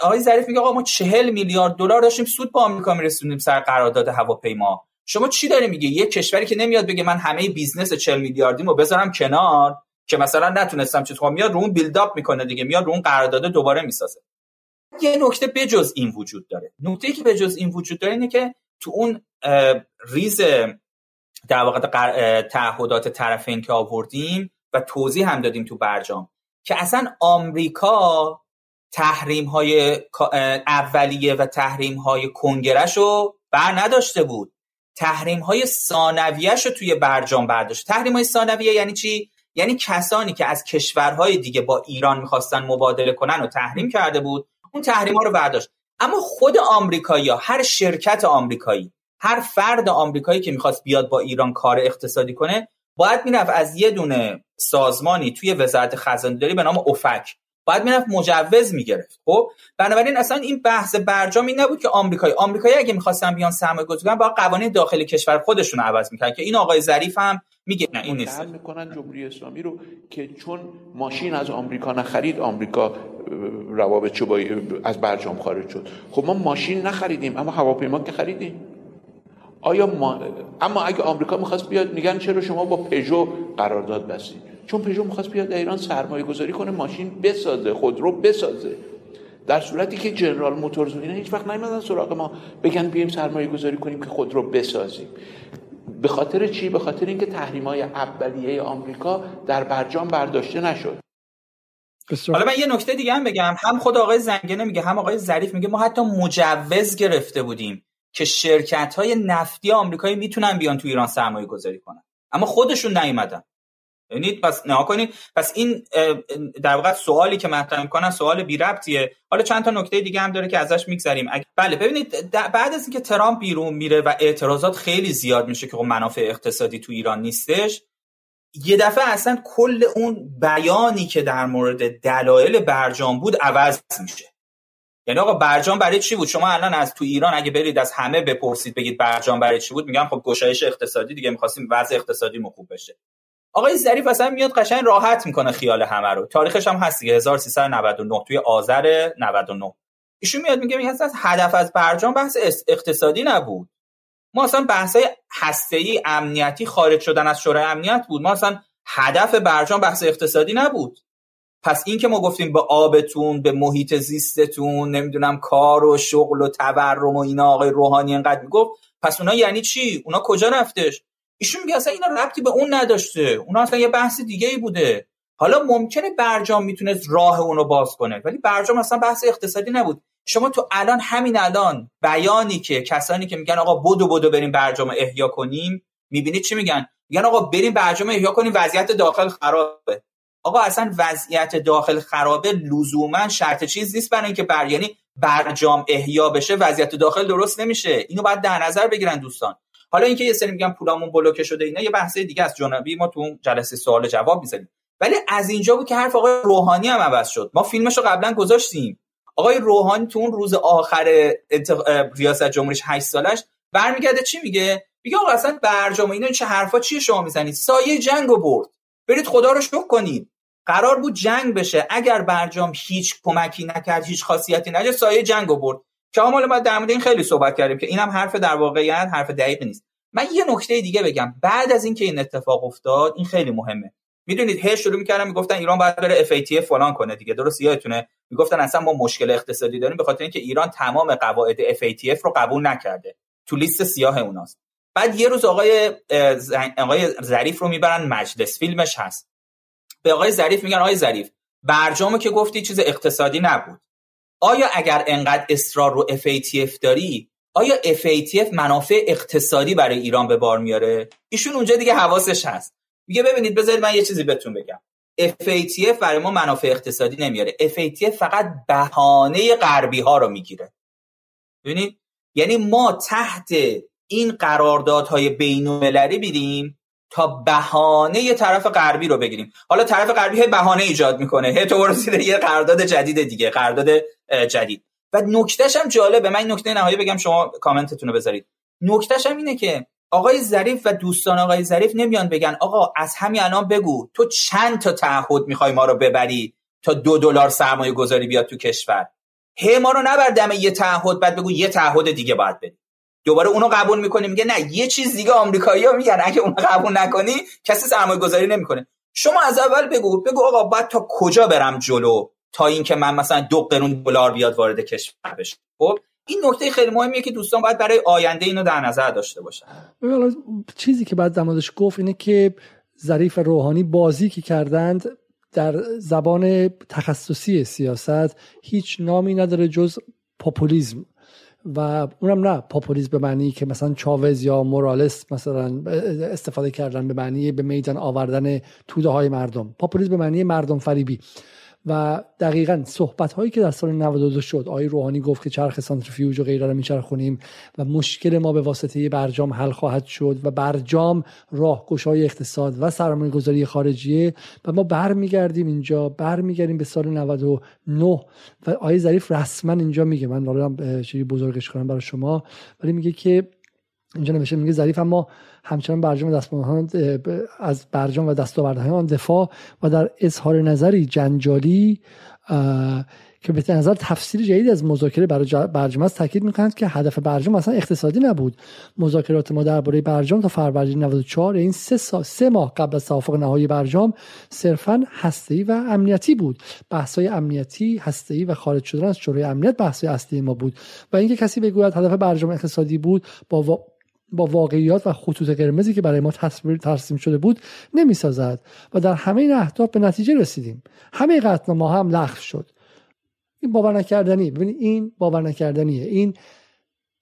آقای ظریف میگه آقا ما 40 میلیارد دلار داشتیم سود به آمریکا میرسوندیم سر قرارداد هواپیما. شما چی داره میگه؟ یه کشوری که نمیاد بگه من همه بیزنس 40 میلیاردیمو بذارم کنار که مثلا نتونستم چیز، خب میاد رو اون بیلداپ میکنه دیگه، میاد رو اون قرارداد دوباره میسازه. یه نکته بجز این وجود داره. نکته‌ای که بجز این وجود داره اینه که تو اون ریز در واقع تعهدات طرفین که آوردیم و توضیح هم دادیم تو برجام که اصلا آمریکا تحریم‌های اولیه و تحریم‌های کنگره‌شو بر نداشته بود. تحریم‌های ثانویه‌شو توی برجام برداشت. تحریم‌های ثانویه یعنی چی؟ یعنی کسانی که از کشورهای دیگه با ایران می‌خواستن مبادله کنن و تحریم کرده بود، اون تحریم‌ها رو برداشت. اما خود آمریکایی‌ها، هر شرکت آمریکایی، هر فرد آمریکایی که می‌خواست بیاد با ایران کار اقتصادی کنه، باید می‌رفت از یه دونه سازمانی توی وزارت خزانه‌داری به نام اوفک باید میرفت مجوز میگرفت. خب بنابراین اصلا این بحث برجام این نبود که آمریکایی اگه می‌خواستن بیان سرمایه‌گذاری کنن با قوانین داخل کشور خودشون عوض می‌کردن، که این آقای ظریف هم میگه نه این نیست. تعامل می‌کنن جمهوری اسلامی رو که چون ماشین از آمریکا نخرید آمریکا روابطش از برجام خارج شد. خب ما ماشین نخریدیم اما هواپیما که خریدیم. اما اگه آمریکا می‌خواست بیاد میگن چرا شما با پژو قرارداد بستید؟ چون پژو می‌خواست بیاد در ایران سرمایه‌گذاری کنه، ماشین بسازه، خودرو بسازه. در صورتی که جنرال موتورز اینا هیچ وقت نیومدن سراغ ما بگن بیایم سرمایه‌گذاری کنیم که خودرو بسازیم. به خاطر چی؟ به خاطر اینکه تحریم‌های اولیه آمریکا در برجام برداشته نشد. حالا من یه نکته دیگه هم بگم، هم خود آقای زنگنه میگه هم آقای ظریف میگه ما حتی مجوز گرفته بودیم که شرکت‌های نفتی آمریکایی میتونن بیان تو ایران سرمایه‌گذاری کنن اما خودشون نیومدن. یعنی پس نها کنید. پس این در واقع سوالی که مطرح می‌کنن سوال بی ربطیه. حالا چند تا نکته دیگه هم داره که ازش می‌گذریم. بله ببینید، بعد از اینکه ترامپ بیرون میره و اعتراضات خیلی زیاد میشه که منافع اقتصادی تو ایران نیستش، یه دفعه اصلا کل اون بیانی که در مورد دلایل برجام بود عوض میشه. یعنی آقا برجام برای چی بود؟ شما الان از تو ایران اگه برید از همه بپرسید بگید برجام برای چی بود، میگن خب گشایش اقتصادی دیگه، می‌خواستیم وضع اقتصادی خوب بشه. آقای ظریف اصلا میاد قشنگ راحت میکنه خیال همه رو. تاریخش هم هست دیگه، 1399 توی آذر 99 ایشون میاد میگه اصلا هدف از برجام بحث اقتصادی نبود، ما اصلا بحث‌های هسته‌ای امنیتی خارج شدن از شورای امنیت بود، ما اصلا هدف برجام بحث اقتصادی نبود. پس این که ما گفتیم به آبتون، به محیط زیستتون، نمیدونم کار و شغل و تورم و اینا آقای روحانی انقدر میگفت، پس اونا یعنی چی؟ اونا کجا رفتش؟ ایشون میگه اصلا اینا ربطی به اون نداشته، اونا اصلا یه بحث دیگه ای بوده. حالا ممکنه برجام میتونه راه اونو باز کنه ولی برجام اصلا بحث اقتصادی نبود. شما تو الان همین الان بیانی که کسانی که میگن آقا بدو بریم برجام احیا کنیم، میبینید چی میگن؟ میگن آقا بریم برجام احیا کنیم، وضعیت داخل خرابه. آقا اصلا وضعیت داخل خرابه لزوما شرط چیز نیست برای اینکه یعنی برجام احیا بشه وضعیت داخل درست نمیشه. اینو باید در نظر بگیرن دوستان. حالا اینکه یه سری میگن پولامون بلوکه شده اینا یه بحث دیگه است، جنابی ما تو جلسه سوال جواب می‌زنیم. ولی از اینجا بود که حرف آقای روحانی هم عوض شد. ما فیلمشو قبلا گذاشتیم. آقای روحانی تو اون روز آخر ریاست جمهوریش 8 سالش برمیگرده چی میگه؟ میگه آقا اصلا برجام اینا چه حرفا چیه شما میزنید؟ سایه جنگو برد. برید خدا رو شکر کنید. قرار بود جنگ بشه. اگر برجام هیچ کمکی نکرد، هیچ خاصیتی نداشت، سایه جنگو برد. که حالا ما در مورد این خیلی صحبت کردیم که اینم حرف در واقعیت حرف دقیق نیست. من یه نکته دیگه بگم، بعد از اینکه این اتفاق افتاد این خیلی مهمه. میدونید هر شروع میکردن میگفتن ایران باید بره FATF فلان کنه دیگه، درست یادتونه؟ میگفتن اصلا ما مشکل اقتصادی داریم به خاطر اینکه ایران تمام قواعد FATF رو قبول نکرده، تو لیست سیاه اوناست. بعد یه روز آقای ظریف رو میبرن مجلس، فیلمش هست. به آقای ظریف میگن آقای ظریف برجامو که گفتی چیز اقتصادی نبود، آیا اگر انقدر اصرار رو FATF داری آیا FATF منافع اقتصادی برای ایران به بار میاره؟ ایشون اونجا دیگه حواسش هست، میگه ببینید بذارید من یه چیزی بهتون بگم، FATF برای ما منافع اقتصادی نمیاره، FATF فقط بهانه غربی ها رو میگیره. ببینید یعنی ما تحت این قراردادهای بین‌المللی بیریم تا بهانه طرف غربی رو بگیریم. حالا طرف غربی بهانه ایجاد میکنه، هتو رسیده یه قرارداد جدید دیگه، قرارداد جدید. و نکتهش هم جالبه، من نکته نهایی بگم شما کامنتتون رو بذارید. نکتهش هم اینه که آقای ظریف و دوستان آقای ظریف نمیان بگن آقا از همین الان بگو تو چند تا تعهد میخوای ما رو ببری تا $2 سرمایه گذاری بیاد تو کشور. هی ما رو نبردم یه تعهد بعد بگو یه تعهد دیگه باید بدی. دوباره اونو قبول میکنه میگه نه یه چیز دیگه. آمریکایی‌ها میگن اگه اونو قبول نکنی کسی سرمایه گذاری نمیکنه. شما از اول بگو آقا بعد تا کجا برم جلو تا اینکه من مثلا $2 بیاد وارد کشور بشه. خب این نکته خیلی مهمیه که دوستان باید برای آینده اینو در نظر داشته باشن. چیزی که بعد زمانش گفت اینه که ظریف و روحانی بازی که کردند در زبان تخصصی سیاست هیچ نامی نداره جز پاپولیزم، و اونم نه پاپولیزم به معنی که مثلا چاوز یا مورالس مثلا استفاده کردن به معنی به میدان آوردن توده های مردم. پاپولیزم به معنی مردم فریبی. و دقیقاً صحبت هایی که در سال 92 شد، آقای روحانی گفت که چرخ سانتریفیوژ و غیره رو میچرخونیم و مشکل ما به واسطه برجام حل خواهد شد و برجام راهگشای اقتصاد و سرمایه گذاری خارجیه، و ما برمیگردیم اینجا، برمیگردیم به سال 99. و آقای ظریف رسما اینجا میگه، من الان چه بزرگش کنم برای شما، ولی میگه که اینجا نمیشه، میگه ظریف اما همچنان از برجام و دستاوردهای آن دفاع و در اظهار نظری جنجالی که به نظر تفسیر جدید از مذاکره برای برجام است تاکید میکنند که هدف برجام اصلا اقتصادی نبود. مذاکرات ما درباره برجام تا فروردین 94، این 3 ماه قبل از توافق نهایی برجام، صرفا هسته‌ای و امنیتی بود. بحث‌های امنیتی، هسته‌ای و خارج شدن از شورای امنیت بحث‌های اصلی ما بود. و اینکه کسی بگوید هدف برجام اقتصادی بود با واقعیات و خطوط قرمزی که برای ما ترسیم شده بود نمیسازد، و در همه این اهداف به نتیجه رسیدیم. همه قطعنامه‌ها هم لغو شد. این باور نکردنیه. ببینید این باور نکردنیه،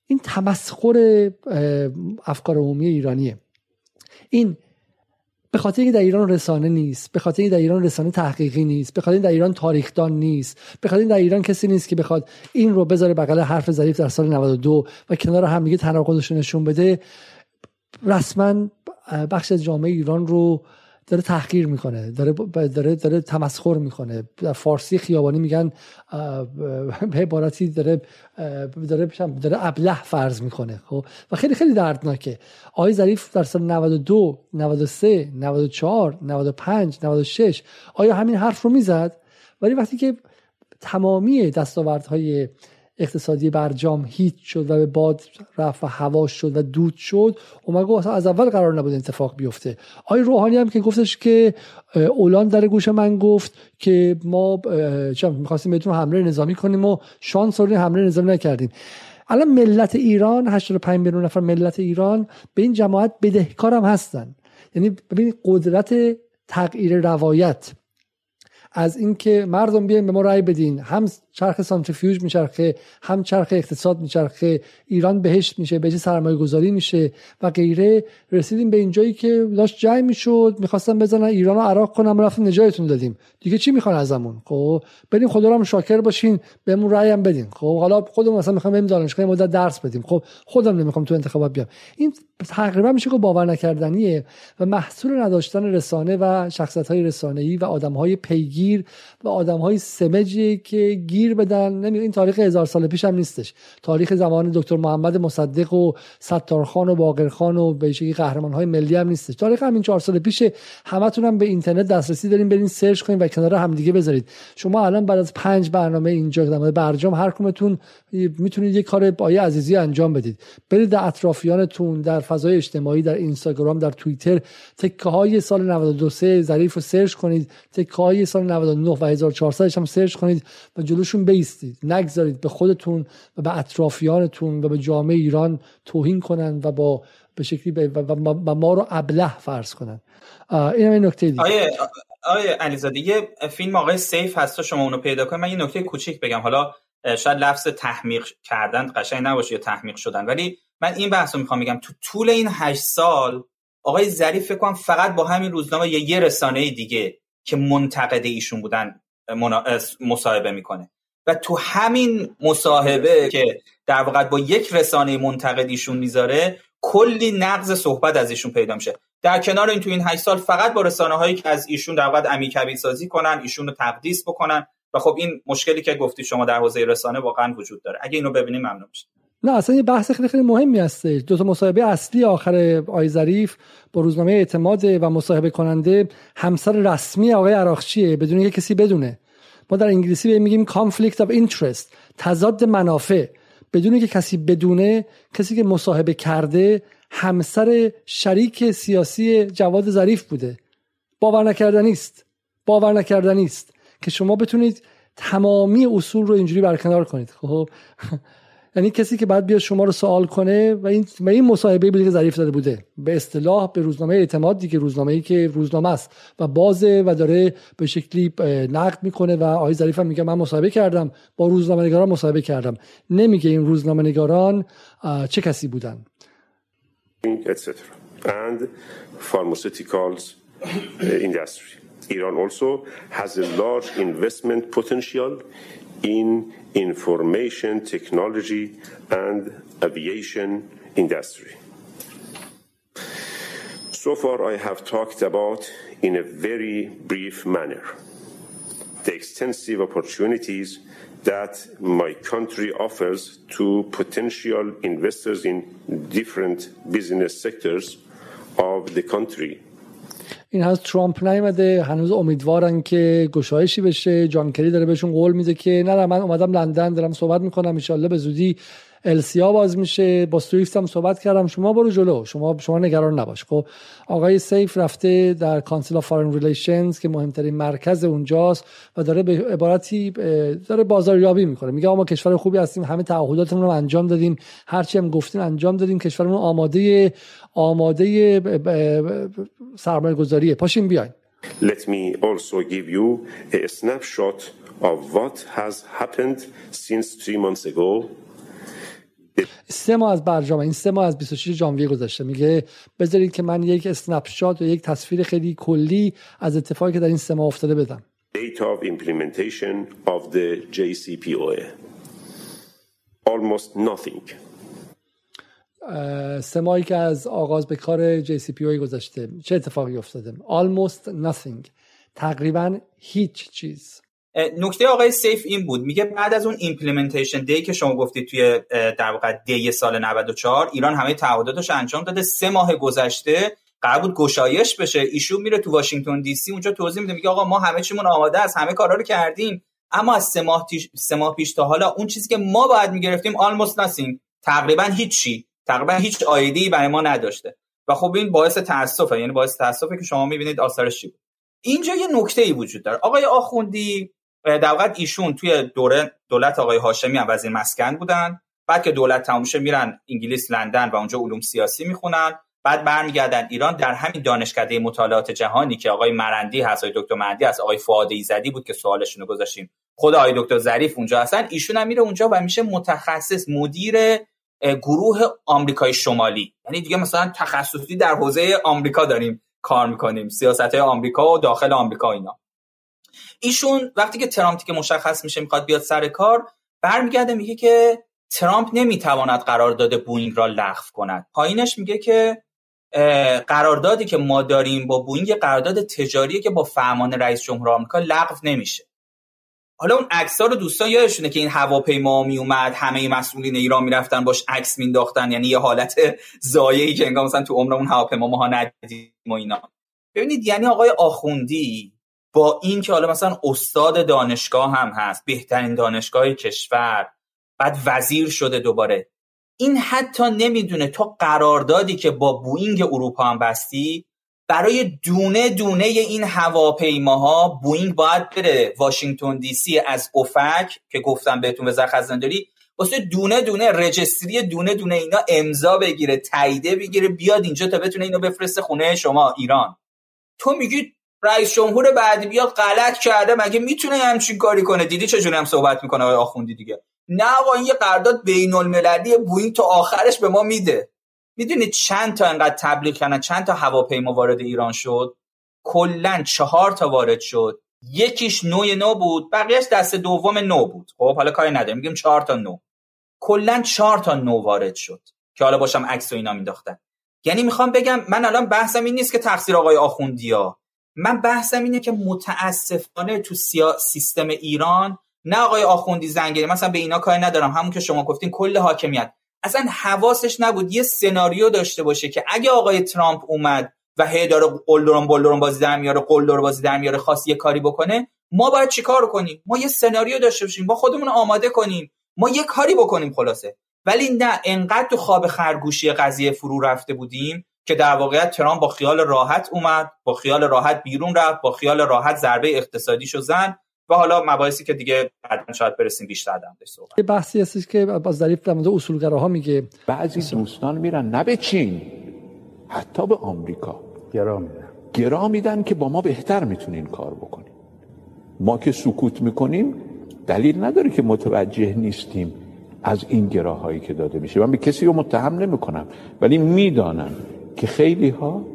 این تمسخر افکار عمومی ایرانیه. این به خاطر اینکه در ایران رسانه نیست، به خاطر اینکه در ایران رسانه تحقیقی نیست، به خاطر اینکه در ایران تاریخدان نیست، به خاطر اینکه در ایران کسی نیست که بخواد این رو بذاره بغل حرف ظریف در سال 92 و کنار هم دیگه تناقضش نشون بده، رسما بخش از جامعه ایران رو داره تحقیر میکنه، داره تمسخر میکنه. در فارسی خیابانی میگن به عبارتی داره ابله فرض میکنه. خب و خیلی خیلی دردناکه. آقای ظریف در سال 92 93 94 95 96 آیا همین حرف رو میزد؟ ولی وقتی که تمامی دستاوردهای اقتصادی برجام هیچ شد و به باد رفت و هوا شد و دود شد، اومد گفت از اول قرار نبود اتفاق بیفته. آقای روحانی هم که گفتش که اولاند در گوش من گفت که ما می‌خواستیم بهتون حمله نظامی کنیم و شانس آوردیم حمله نظامی نکردیم. الان ملت ایران 85 میلیون نفر ملت ایران به این جماعت بدهکارم هستن. یعنی ببینید قدرت تغییر روایت، از اینکه مردم بیاین به ما رأی بدین، هم چرخ سانتریفیوژ میچرخه، هم چرخ اقتصاد میچرخه، ایران بهشت میشه، بهش سرمایه گذاری میشه و غیره. رسیدیم به این جایی که داشت جای میشد، میخواستن بزنن ایران رو عراق کنن، رفتیم نجاتتون دادیم. دیگه چی میخوان ازمون؟ خب بریم خدا رو هم شاکر باشین، بهمون رأی هم بدین. خب حالا خودمون مثلا میخوام بریم دانشگاه مدت درس بدیم. خب خودم نمیخوام تو انتخابات بیام. این تقریبا میشه که باور نکردنیه و محصول نداشتن رسانه و شخصیت‌های رسانه‌ای و آدم‌های پیگیر و آدم‌های سمجی که گیر بدن. این تاریخ 1000 سال پیش هم نیستش، تاریخ زمان دکتر محمد مصدق و ستارخان و باقرخان و به شکلی قهرمان‌های ملی هم نیستش، تاریخ همین 4 سال پیشه. همتون هم به اینترنت دسترسی دارین، برین سرچ کنین و کنار هم دیگه بذارید. شما الان بعد از 5 برنامه اینجا در مورد برجام هر کدومتون میتونید یه کار آیه عزیزی انجام بدید. برید در اطرافیانتون، در فضای اجتماعی، در اینستاگرام، در توییتر، تکه‌های سال 92 ظریف رو سرچ کنید، تکه‌های سال 99 و 1400 هم سرچ کنید و جلوشون بیستید. نگذارید به خودتون و به اطرافیانتون و به جامعه ایران توهین کنن و با به شکلی و ما رو ابله فرض کنن. اینم این نکته دیگه. آیه علیزاده، یه فیلم آقای سیف هست، شما اونو پیدا کنید. من یه نکته کوچیک بگم، حالا شاید لفظ تحمیق کردن قشنگ نباشه یا تحمیق شدن، ولی من این بحثو میخوام بگم. تو طول این 8 سال آقای ظریف فکر کنم فقط با همین روزنامه یه رسانه دیگه که منتقد ایشون بودن مصاحبه میکنه، و تو همین مصاحبه که در واقع با یک رسانه منتقد ایشون میذاره، کلی نقض صحبت از ایشون پیدا میشه. در کنار این تو این 8 سال فقط با رسانه‌هایی که از ایشون دعوت عمیق‌کبیر سازی کنن، ایشون رو تقدیس بکنن و خب این مشکلی که گفتی شما در حوزه رسانه واقعا وجود داره. اگه اینو ببینیم ممنون میشم. نه اصلا این بحث خیلی خیلی مهمی هستش. دو تا مصاحبه اصلی آخر آقای ظریف با روزنامه اعتماد و مصاحبه کننده همسر رسمی آقای عراقچیه، بدون اینکه کسی بدونه. ما در انگلیسی بهش میگیم conflict of interest، تضاد منافع. بدون اینکه کسی بدونه، کسی که مصاحبه کرده همسر شریک سیاسی جواد ظریف بوده. باور نکردنی است که شما بتونید تمامی اصول رو اینجوری برکنار کنید. خب یعنی کسی که بعد بیاد شما رو سوال کنه و این مصاحبه بوده که ظریف داده بوده، به اصطلاح به روزنامه اعتماد دیگه، روزنامه‌ای که روزنامه است و بازه و داره به شکلی نقد میکنه و آقای ظریف هم میگه من مصاحبه کردم، با روزنامه‌نگاران مصاحبه کردم، نمیگه این روزنامه‌نگاران چه کسی بودن etc. and pharmaceuticals industry. Iran also has a large investment potential in information technology and aviation industry. So far I have talked about in a very brief manner the extensive opportunities that my country offers to potential investors in different business sectors of the country. این هنوز ترامپ نیامده، هنوز امیدوارن که گشایشی بشه. جان کری داره بهشون قول میده که نه من اومدم لندن دارم صحبت میکنم، انشالله به زودی السیا باز میشه، با سویفت هم صحبت کردم، شما برو جلو، شما نگران نباش. خب آقای سیف رفته در کانسل آف فارن ریلیشنز که مهمترین مرکز اونجاست و داره به عبارتی داره بازاریابی میکنه، میگه ما کشور خوبی هستیم، همه تعهداتمون رو انجام دادیم، هرچی هم گفتین انجام دادیم، کشورمون آماده سرمایه گذاریه، پاشین بیاین. Let me also give you a snapshot of what has happened since 3 months ago. 3 ماه از برجام، این 3 ماه از 26 ژانویه گذشته، میگه بذارید که من یک اسنپ شات و یک تصویر خیلی کلی از اتفاقی که در این 3 ماه افتاده بدم. Date of implementation of the JCPOA. Almost nothing. 3 ماهی که از آغاز به کار JCPOA گذشته چه اتفاقی افتاده؟ Almost nothing. تقریبا هیچ چیز. نکته آقای سیف این بود، میگه بعد از اون ایمپلیمنتیشن دی که شما گفتید توی در واقع دی سال 94 ایران همه تعهداتش انجام داده، 3 ماه گذشته قرار بود گشایش بشه، ایشون میره تو واشنگتن دی سی اونجا توضیح میده، میگه آقا ما همه چیمون آماده است، همه کارا رو کردیم، اما از 3 ماه پیش تا حالا اون چیزی که ما باید میگرفتیم almost nothing، تقریبا هیچ آیدی برای ما نداشته و خب این باعث تاسفه، یعنی باعث تاسفه که شما میبینید آثارش چی بود. اینجا یه نکته‌ای وجود داره. آقای آخوندی در واقع ایشون توی دوره دولت آقای هاشمی هم وزیر مسکن بودن، بعد که دولت تموم شه میرن انگلیس لندن و اونجا علوم سیاسی میخونن، بعد برمیگردن ایران در همین دانشکده مطالعات جهانی که آقای مرندی هست، آقای دکتر مرندی هست، آقای فؤاد ایزدی بود که سوالشون رو گذاشتیم، خود آقای دکتر ظریف اونجا هستن، ایشون هم میره اونجا و میشه متخصص مدیر گروه آمریکای شمالی، یعنی دیگه مثلا تخصصی در حوزه آمریکا داریم کار میکنیم، سیاست‌های آمریکا و داخل آمریکا اینا. ایشون وقتی که ترامپ دیگه مشخص میشه میخواد بیاد سر کار، برمیگرده میگه که ترامپ نمیتواند قرارداد بوئینگ را لغو کند. پایینش میگه که قراردادی که ما داریم با بوئینگ قرارداد تجاریه که با فرمان رئیس جمهور آمریکا لغو نمیشه. حالا اون عکس‌ها رو دوستان یادشونه که این هواپیما میومد، همه مسئولین ایران میرفتن باش عکس مینداختن، یعنی یه حالت زایه‌ای که انگار مثلا تو عمرمون هواپیما ما ندیدیم و اینا. ببینید یعنی آقای آخوندی با این که حالا مثلا استاد دانشگاه هم هست، بهترین دانشگاه کشور، بعد وزیر شده دوباره، این حتی نمیدونه تا قراردادی که با بوئینگ اروپا هم بستی برای دونه این هواپیماها بوئینگ باید بره واشنگتن دی سی از افق که گفتم بهتون وزارت خزانه داری، واسه دونه رجستری دونه اینا امضا بگیره، تاییده بگیره، بیاد اینجا تا بتونه اینو بفرسته خونه شما ایران. تو میگی رئیس جمهور بعدی بیاد غلط کرده، مگه میتونه همچین کاری کنه؟ دیدی چجوری هم صحبت میکنه آقای آخوندی دیگه. نه آقا این یه قرارداد بین‌المللی بوئینگ تا آخرش به ما میده. میدونید چند تا انقدر تبلیغ کردن، چند تا هواپیما وارد ایران شد؟ کلا 4 تا وارد شد، یکیش نو بود، بقیه‌اش دست دوم نو بود. خب حالا کاری نداریم، میگیم 4 تا نو، کلا 4 تا نو وارد شد که حالا باشم عکس و اینا مینداختن. یعنی میخوام بگم من الان بحثم این نیست که تقصیر آقای آخوندیا، من بحثم اینه که متاسفانه تو سیستم ایران، نه آقای آخوندی زنگنه مثلا، به اینا کاری ندارم، همون که شما گفتین کل حاکمیت اصلا حواسش نبود یه سناریو داشته باشه که اگه آقای ترامپ اومد و هی داره قلدرون بازی در میاره، قلدر بازی در میاره، خواست یه کاری بکنه، ما باید چیکار کنیم؟ ما یه سناریو داشته باشیم، ما خودمون آماده کنیم، ما یه کاری بکنیم خلاصه. ولی نه، انقدر تو خواب خرگوشی قضیه فرو رفته بودیم که در واقعیت ترامپ با خیال راحت اومد، با خیال راحت بیرون رفت، با خیال راحت ضربه اقتصادیشو زن و حالا مباحثی که دیگه بعداً شاید برسیم بیشتر در موردش صحبت. یه بحثی هست که عباس ظریف در مورد اصولگراها میگه بعضی دوستان میرن نه به چین، حتی به آمریکا گرا میدن که با ما بهتر میتونین کار بکنین. ما که سکوت میکنیم دلیل نداره که متوجه نیستیم از این گراهایی که داده میشه. من به کسی رو متهم نمیکنم، ولی میدانم که خیلی ها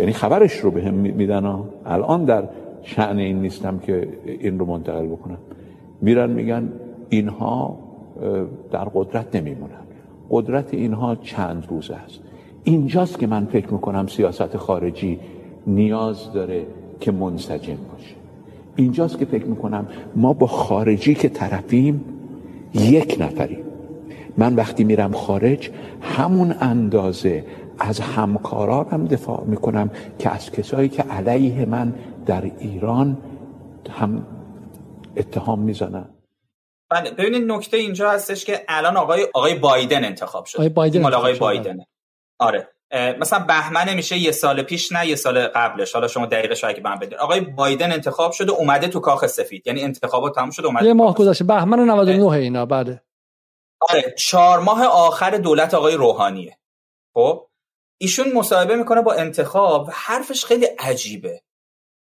یعنی خبرش رو بهم میدن ها، الان در شأن این نیستم که این رو منتقل بکنم، میرن میگن اینها در قدرت نمیمونن، قدرت اینها چند روزه است. اینجاست که من فکر میکنم سیاست خارجی نیاز داره که منسجم باشه، اینجاست که فکر میکنم ما با خارجی که طرفیم یک نفریم. من وقتی میرم خارج همون اندازه از همکارانم دفاع میکنم که از کسایی که علیه من در ایران هم اتهام میزنن. بله، ببینید نکته اینجا هستش که الان آقای بایدن انتخاب شد، مال آقای بایدنه. آره، مثلا بهمن میشه یه سال پیش، نه یه سال قبلش، حالا شما دقیقش اگه بهم بدین. آقای بایدن انتخاب شده، اومده تو کاخ سفید، یعنی انتخابات تموم شده اومده. یه ماه گذشته، بهمن 99 اینا. بعد آره 4 ماه آخر دولت آقای روحانیه. خب ایشون مصاحبه میکنه با انتخاب، حرفش خیلی عجیبه،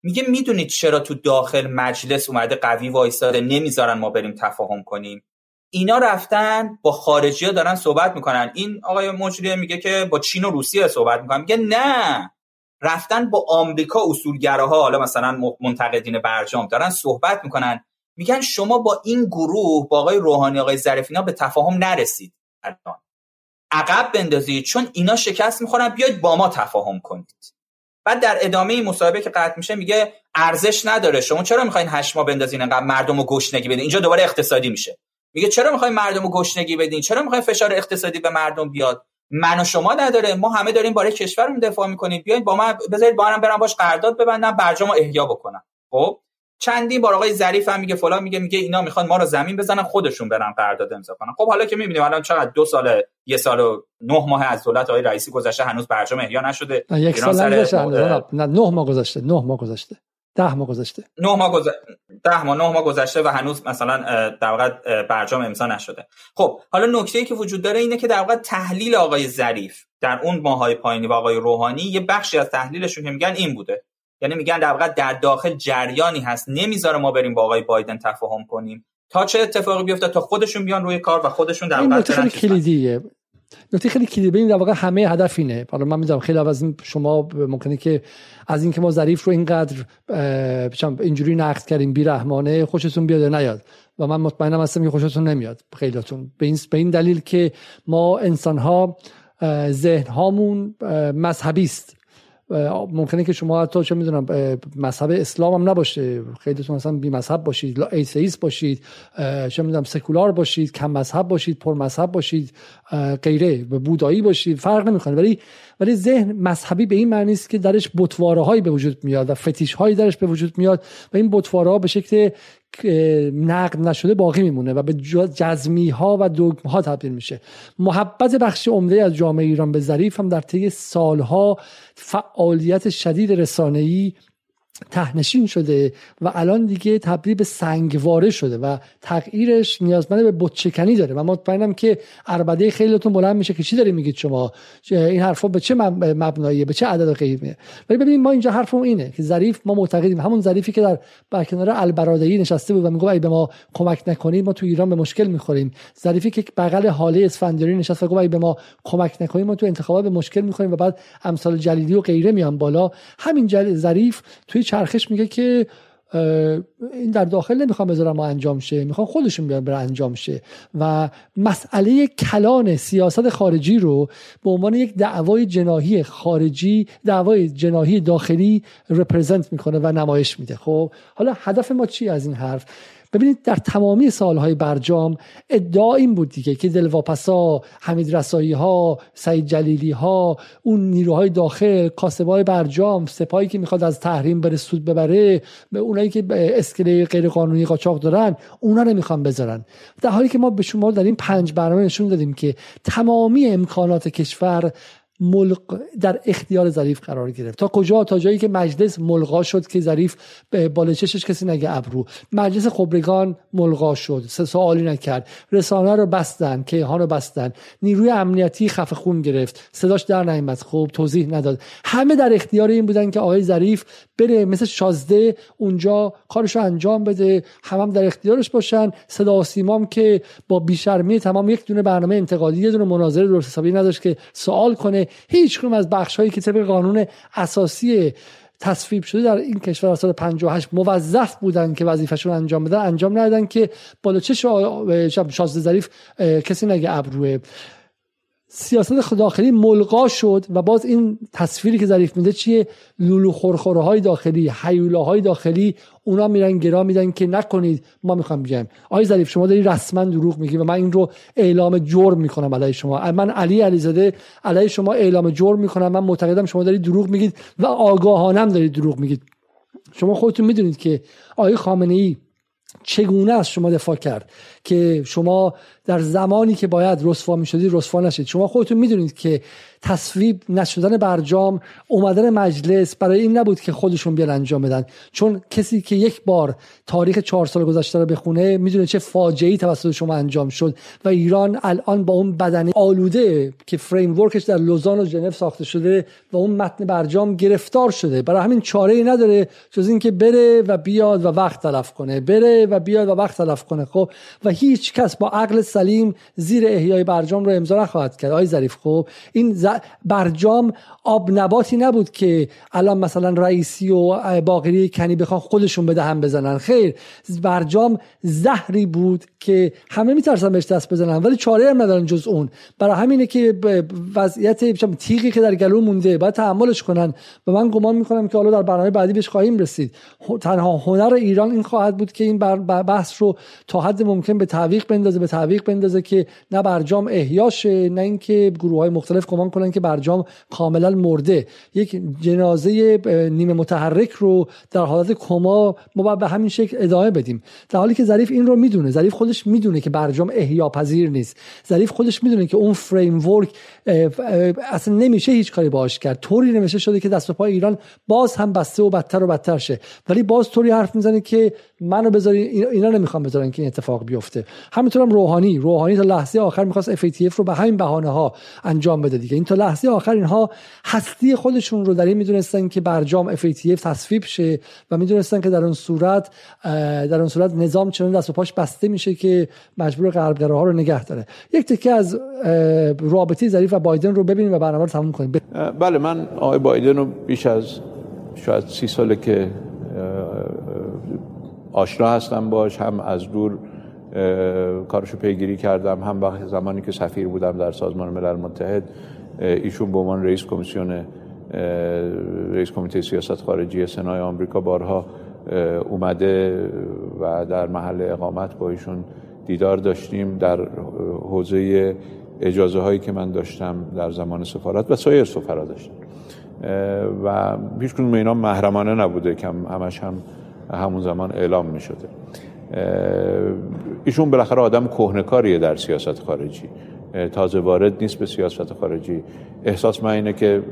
میگه میدونید چرا تو داخل مجلس اومده قوی وایساده نمیذارن ما بریم تفاهم کنیم؟ اینا رفتن با خارجی‌ها دارن صحبت میکنن. این آقای مجری میگه که با چین و روسیه صحبت میکنن، میگه نه، رفتن با آمریکا اصولگراها، حالا مثلا منتقدین برجام دارن صحبت میکنن، میگن شما با این گروه، با آقای روحانی، آقای ظریف اینا به تفاهم نرسید، الان عقب بندازید چون اینا شکست میخورن، بیاید با ما تفاهم کنید. بعد در ادامه این مصاحبه که قطع میشه میگه ارزش نداره، شما چرا میخواین هشما بندازین انقدر مردمو گشنگی بدین؟ اینجا دوباره اقتصادی میشه، میگه چرا میخواین مردمو گشنگی بدین؟ چرا میخواین فشار اقتصادی به مردم بیاد؟ من و شما نداره، ما همه داریم برای کشورمون دفاع میکنیم، بیاید با ما، بذارید با هم برام باش قرارداد ببندن، برجامو احیا بکنن. خب چندین بار آقای ظریف هم میگه فلان، میگه اینا میخوان ما رو زمین بزنن، خودشون برن قرارداد امضا کنن. خب حالا که میبینیم الان چقدر 2 سال و 1 سال و 9 ماه از دولت آقای رئیسی گذشته، هنوز برجام احیا نشده. 9 ماه گذشته و هنوز مثلا در واقع برجام امضا نشده. خب حالا نکته‌ای که وجود داره اینه که در واقع تحلیل آقای ظریف در اون ماهای پایینی و آقای روحانی، یه بخشی از تحلیلشون که میگن این بوده، یعنی میگن در واقع در داخل جریانی هست نمیذاره ما بریم با آقای بایدن تفاهم کنیم، تا چه اتفاقی بیفته، تا خودشون بیان روی کار و خودشون در واقع. نکته خیلی کلیدیه، نکته خیلی کلیدی این در واقع همه هدف اینه. حالا من میذارم خیلی از شما ممکنه که از اینکه ما ظریف رو اینقدر اینجوری نقد کردیم بی‌رحمانه خوشتون بیاد نیاد، و من مطمئنم هستم که خوشتون نمیاد خیلیاتون، به این دلیل که ما انسان‌ها ذهن‌هامون مذهبی است. ممکنه که شما حتی چه میدونم مذهب اسلام هم نباشه، خیلیتون اصلا بی مذهب باشید، ایسیست باشید، چه میدونم سکولار باشید، کم مذهب باشید، پر مذهب باشید، غیره، بودایی باشید، فرق نمیکنه. ولی ذهن مذهبی به این معنی است که درش بتواره‌هایی به وجود میاد و فتیش‌هایی درش به وجود میاد و این بتواره‌ها به شکل نقد نشده باقی میمونه و به جزمی‌ها و دوگم‌ها تبدیل میشه. محبت بخش عمده از جامعه ایران به ظریف هم در طی سالها فعالیت شدید رسانه‌ای تهنشین شده و الان دیگه تبدیل به سنگواره شده و تغییرش نیازمند به بت‌شکنی داره. من مطمئنم که عربده خیلیتون بلند میشه که چی داری میگید شما، این حرفا به چه مبناییه، به چه عدد و غیره. ولی ببینید ما اینجا حرفم اینه که ظریف، ما معتقدیم همون ظریفی که در کنار البرادعی نشسته بود و میگفت اگه به ما کمک نکنید ما تو ایران به مشکل میخوریم، ظریفی که بغل هاله اسفندیاری نشسته و گفت اگه به ما کمک نکنید ما تو انتخابات به مشکل میخوریم و بعد امثال جلیلی و غیره میان بالا، همین ظریف توی چرخش میگه که این در داخل نمیخوام بذارم انجام شه، میخوام خودشون بیان بر انجام شه و مسئله کلان سیاست خارجی رو به عنوان یک دعوای جناحی خارجی، دعوای جناحی داخلی رپرزنت میکنه و نمایش میده. خب حالا هدف ما چی از این حرف؟ ببینید در تمامی سالهای برجام ادعا این بود دیگه که دلواپسا، حمیدرسایی‌ها، سعید جلیلی‌ها، اون نیروهای داخل، کاسب‌های برجام، سپاهی که میخواد از تحریم بره سود ببره، به اونایی که اسکله غیر قانونی قاچاق دارن، اونا رو میخوان بذارن. در حالی که ما به شما در این 5 برنامه نشون دادیم که تمامی امکانات کشور ملغ در اختیار ظریف قرار گرفت. تا کجا؟ تا جایی که مجلس ملغا شد که ظریف بالچشش کسی نگه ابرو، مجلس خبرگان ملغا شد، سوالی نکرد، رسانه رو بستن، کیهان رو بستن، نیروی امنیتی خفه خون گرفت، صداش در نیامد، خوب توضیح نداد. همه در اختیار این بودن که آقای ظریف بره مثل شازده اونجا کارشو انجام بده، همم در اختیارش باشن. صدا و سیمام که با بی‌شرمی تمام یک دونه برنامه انتقادی، یک دونه مناظره درست حسابی نداشت که سوال کنه. هیچ کدوم از بخش‌هایی که طبق قانون اساسی تصویب شده در این کشور از سال 58 موظف بودن که وظیفه‌شون انجام بدن، انجام ندادن که بالا چه شازده ظریف کسی نگه ابروه. سیاست داخلی ملغا شد و باز این تصویری که ظریف میده چیه؟ لولو خورخورهای داخلی، هیولاهای داخلی، اونا میرن گرا میدن که نکنید ما میخوام بگم آقای ظریف شما داری رسما دروغ میگی و من این رو اعلام جرم میکنم علیه شما، من علی علیزاده علیه شما اعلام جرم میکنم، من معتقدم شما داری دروغ میگید و آگاهانم داری دروغ میگید. شما خودتون میدونید که آقای خامنه ای چگونه از شما دفاع کرد که شما در زمانی که باید رسوا می‌شدید رسوا نشید. شما خودتون می‌دونید که تصویب نشدن برجام، اومدن مجلس برای این نبود که خودشون بیان انجام بدن، چون کسی که یک بار تاریخ 4 سال گذشته رو بخونه میدونه چه فاجعه‌ای توسط شما انجام شد و ایران الان با اون بدنه آلوده که فریم ورکش در لوزان و ژنو ساخته شده و اون متن برجام گرفتار شده. برای همین چاره‌ای نداره جز اینکه بره و بیاد و وقت تلف کنه، بره و بیاد و وقت تلف کنه. خب و هیچ کس با عقل سلیم زیر احیای برجام رو امضا نخواهد کرد آقای ظریف. خب این برجام آب نباتی نبود که الان مثلا رئیسی و باقری کنی بخوان خودشون به دهن بزنن، خیر، برجام زهری بود که همه میترسن بهش دست بزنن ولی چاره هم ندارن جز اون. برای همینه که وضعیت تیغی که در گلو مونده باید تحملش کنن و من گمان میکنم که حالا در برنامه بعدی بهش خواهیم رسید. تنها هنر ایران این خواهد بود که این بحث رو تا حد ممکن به تعویق بندازه، به تعویق بندازه که نه برجام احیا شه، نه اینکه گروه‌های مختلف گمان کنن که برجام کاملا مرده. یک جنازه نیمه متحرک رو در حالت کما ما به همین شکل ادامه بدیم، در حالی که ظریف این رو میدونه. ظریف خودش میدونه که برجام احیا پذیر نیست، ظریف خودش میدونه که اون فریم ورک اصلا نمیشه هیچ کاری باهاش کرد، طوری نمیشه شده که دست و پای ایران باز هم بسته و بدتر و بدتر شه، ولی باز طوری حرف میزنه که منو بذارین، اینا نمیخوام بذارن که این اتفاق بیفته. همینطورم روحانی تا لحظه آخر میخواست FATF رو به همین بهانه ها انجام بده دیگه. این تا لحظه آخر اینها هستی خودشون رو در این میدونستن که برجام FATF تصویب شه و میدونستن که در اون صورت نظام چنان دست و پاش بسته میشه که مجبور غربگراها رو نگه داره. یک تکه از رابطه ظریف و بایدن رو ببینیم و برنامه رو تموم کنیم. بله، من آقای بایدن رو بیش از شاید 30 ساله که آشنا هستم باش، هم از دور کارشو پیگیری کردم، هم وقت زمانی که سفیر بودم در سازمان ملل متحد ایشون به عنوان رئیس کمیته سیاست خارجی سنای آمریکا بارها اومده و در محل اقامت با ایشون دیدار داشتیم، در حوزه اجازه هایی که من داشتم در زمان سفارت و سایر سفرا داشتم و هیچ کدوم اینا محرمانه نبوده که همش همون زمان اعلام می شده. ایشون بالاخره آدم کهنه‌کاریه در سیاست خارجی، تازه وارد نیست به سیاست خارجی. احساس من اینه که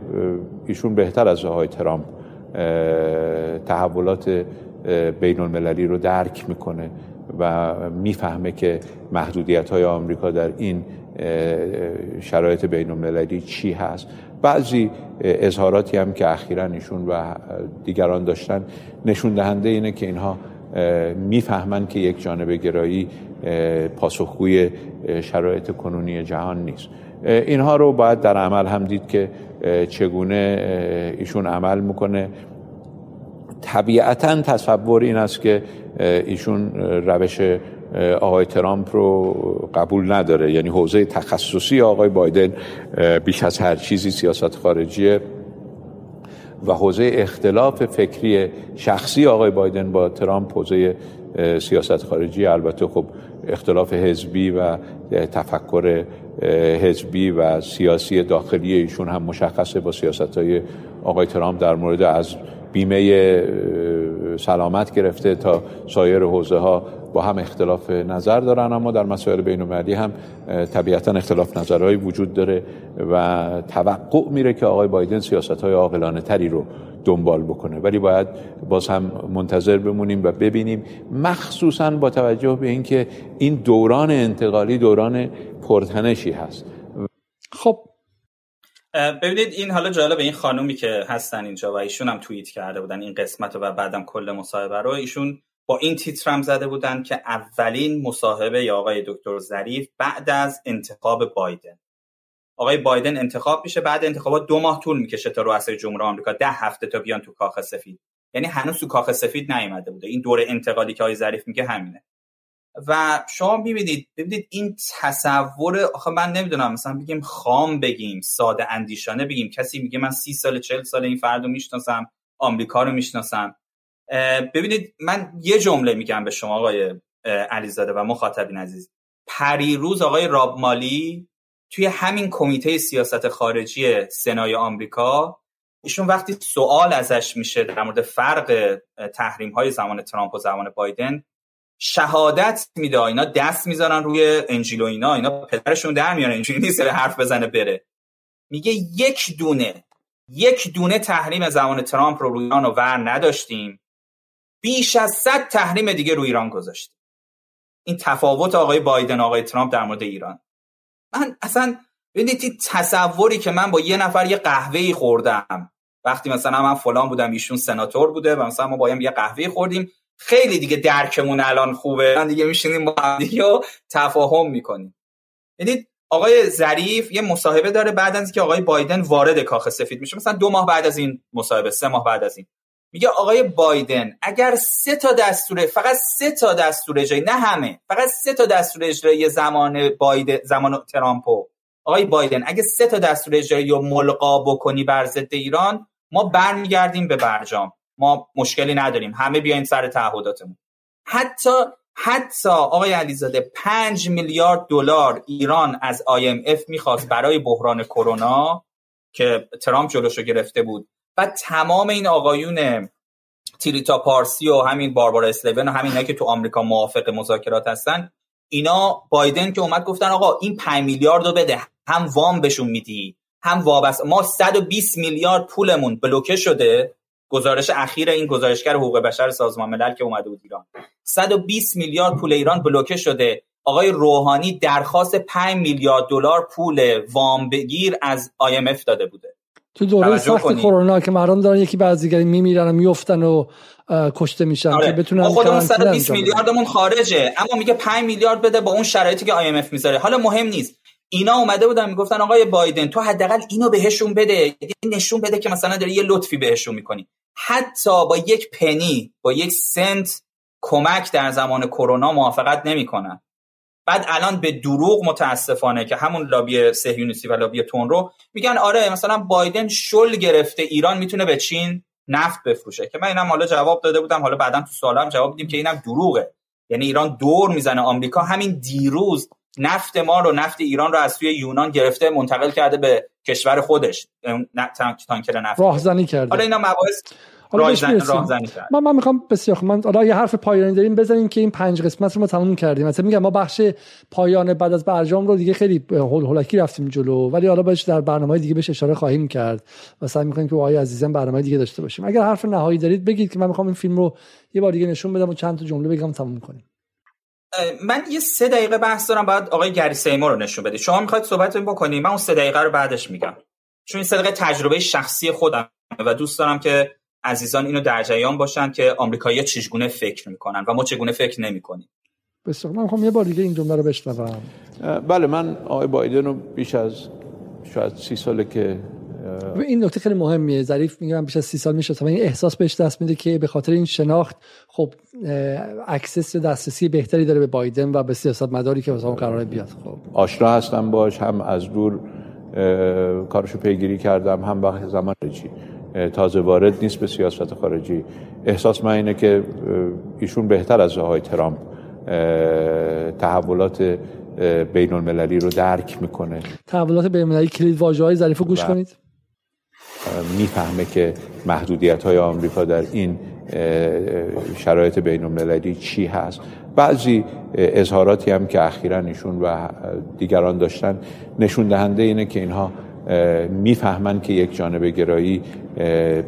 ایشون بهتر از آقای ترامپ تحولات بین‌المللی رو درک میکنه و میفهمه که محدودیت‌های آمریکا در این شرایط بین‌المللی چی هست. بعضی اظهاراتی هم که اخیراً ایشون و دیگران داشتن نشون دهنده اینه که اینها میفهمن که یک جانبه گرایی پاسخگوی شرایط کنونی جهان نیست. اینها رو باید در عمل هم دید که چگونه ایشون عمل میکنه. طبیعتاً تصور این است که ایشون روش آقای ترامپ رو قبول نداره، یعنی حوزه تخصصی آقای بایدن بیش از هر چیزی سیاست خارجیه و حوزه اختلاف فکری شخصی آقای بایدن با ترامپ حوزه سیاست خارجی، البته خب اختلاف حزبی و تفکر حزبی و سیاسی داخلی ایشون هم مشخصه با سیاست‌های آقای ترامپ در مورد از بیمه سلامت گرفته تا سایر حوزه‌ها با هم اختلاف نظر دارن، اما در مسائل بین‌المللی هم طبیعتاً اختلاف نظرهایی وجود داره و توقع میره که آقای بایدن سیاست‌های عاقلانه‌تری رو دنبال بکنه، ولی باید باز هم منتظر بمونیم و ببینیم، مخصوصاً با توجه به اینکه این دوران انتقالی دوران پرتنشی هست. خب ببینید این حالا جالب، این خانومی که هستن اینجا و ایشون هم توییت کرده بودن این قسمت و بعدم کل مصاحبه رو، ایشون با این تیترم زده بودن که اولین مصاحبه یا آقای دکتر ظریف بعد از انتخاب بایدن. آقای بایدن انتخاب میشه، بعد انتخابات 2 ماه طول میکشه تا رؤسای جمهور آمریکا 10 هفته تا بیان تو کاخ سفید، یعنی هنوز تو کاخ سفید نیامده بوده. این دوره انتقالی که آقای ظریف میگه همینه. و شما ببینید این تصور، آخه من نمیدونم، مثلا بگیم خام بگیم، ساده اندیشانه بگیم، کسی میگه من 30 سال 40 سال این فرد رو میشناسم، آمریکا رو میشناسم. ببینید من یه جمله میگم به شما آقای علیزاده و مخاطبین عزیز. پریروز آقای راب مالی توی همین کمیته سیاست خارجی سنای آمریکا، ایشون وقتی سوال ازش میشه در مورد فرق تحریم‌های زمان ترامپ و زمان بایدن، شهادت میده اینا دست میذارن روی انجیل و اینا پدرشون در میارن، اینجوری نیست حرف بزنه بره. میگه یک دونه تحریم زمان ترامپ رو روی ایران ور نداشتیم، بیش از 100 تحریم دیگه روی ایران گذاشتیم. این تفاوت آقای بایدن آقای ترامپ در مورد ایران. من اصلا ببینید تصوری که من با یه نفر یه قهوه‌ای خوردم، وقتی مثلا من فلان بودم ایشون سناتور بوده و مثلا ما با هم یه قهوه‌ای خوردیم، خیلی دیگه درکمون الان خوبه، من دیگه میشینیم با هم دیگه و تفاهم میکنیم. یعنی آقای ظریف یه مصاحبه داره بعد از اینکه آقای بایدن وارد کاخ سفید میشه، مثلا 2 ماه بعد از این مصاحبه، 3 ماه بعد از این، میگه آقای بایدن اگر 3 تا دستور اجرایی، نه همه، فقط 3 تا دستور اجرایی زمان بایدن، زمان ترامپو، آقای بایدن اگه 3 تا دستور اجرایی رو ملغا بکنی بر ضد ایران، ما برمیگردیم به برجام، ما مشکلی نداریم، همه بیاین سر تعهداتمون. حتی آقای علیزاده 5 میلیارد دلار ایران از IMF میخواست برای بحران کرونا که ترامپ جلوشو گرفته بود و تمام این آقایون تریتا پارسی و همین باربارا اسلیون و همین که تو آمریکا موافق مذاکرات هستن، اینا بایدن که اومد گفتن آقا این 5 میلیارد رو بده، هم وام بهشون میدی هم وابسته، ما 120 میلیارد پولمون بلوکه شده. گزارش اخیر این گزارشگر حقوق بشر سازمان ملل که اومده بود ایران، 120 میلیارد پول ایران بلوکه شده. آقای روحانی درخواست 5 میلیارد دلار پول وام بگیر از IMF داده بوده تو دوره سخت کرونا که مردم دارن یکی بعد از دیگری میمیرن و میافتن و کشته میشن که بتونن خودمون 120 میلیاردمون خارجه، اما میگه 5 میلیارد بده با اون شرایطی که IMF میذاره. حالا مهم نیست، اینا اومده بودن میگفتن آقای بایدن تو حداقل اینو بهشون بده، نشون بده که مثلا داری یه لطفی بهشون میکنی. حتی با 1 پنی، با 1 سنت کمک در زمان کرونا موافقت نمیکنن. بعد الان به دروغ متاسفانه که همون لابی صهیونیستی و لابی تون رو میگن آره مثلا بایدن شل گرفته ایران میتونه به چین نفت بفروشه، که من اینم حالا جواب داده بودم، حالا بعداً تو سوالام جواب دیدیم که اینم دروغه. یعنی ایران دور میزنه آمریکا. همین دیروز نفت ما رو، نفت ایران رو از توی یونان گرفته منتقل کرده به کشور خودش، تانکر نفت راهزنی کرده. حالا اینا مباحث راهزنی کرد. من میخوام بسیار من حالا یه حرف پایانی داریم بزنیم که این 5 قسمت رو ما تموم کردیم. مثلا میگم ما بخش پایان بعد از برجام رو دیگه خیلی هولکی رفتیم جلو، ولی حالا بهش در برنامه‌های دیگه بهش اشاره خواهیم کرد و سعی می‌کنیم که آقای عزیزم برنامه‌های دیگه داشته باشیم. اگر حرف نهایی دارید بگید که من می‌خوام این فیلم رو یه بار دیگه نشون بدم و چند تا جمله بگم تموم کنیم. من یه 3 دقیقه بحث دارم، بعد آقای گریسیما رو نشون بدید. شما می‌خواید صحبت بکنید، من اون 3 دقیقه رو بعدش میگم، چون این 3 دقیقه تجربه شخصی خودم و دوست دارم که عزیزان اینو در جریان باشن که آمریکایی‌ها چجوری فکر می‌کنن و ما چگونه فکر نمی‌کنیم. بسیار من می‌خوام یه بار دیگه این جمله رو بشنوم. بله، من آقای بایدن رو بیش از شاید 30 ساله که این نکته خیلی مهمه. ظریف میگم بیش از 30 سال میشه، این احساس بهش دست میده که به خاطر این شناخت خب اکسس دسترسی بهتری داره به بایدن و به سیاستمداری که واسه قراره بیاد. خب آشنا هستم باش، هم از دور کارشو پیگیری کردم، هم وقت زمان رجی تازه وارد نیست به سیاست خارجی. احساس من اینه که ایشون بهتر از آقای ترامپ تحولات بین‌المللی رو درک میکنه. تحولات بین‌المللی کلیدواژه‌های ظریف رو گوش کنید. میفهمه که محدودیت‌های آمریکا در این شرایط بین‌المللی چی هست. بعضی اظهاراتی هم که اخیراً ایشون و دیگران داشتن نشون دهنده اینه که اینها میفهمن که یک جانبه گرایی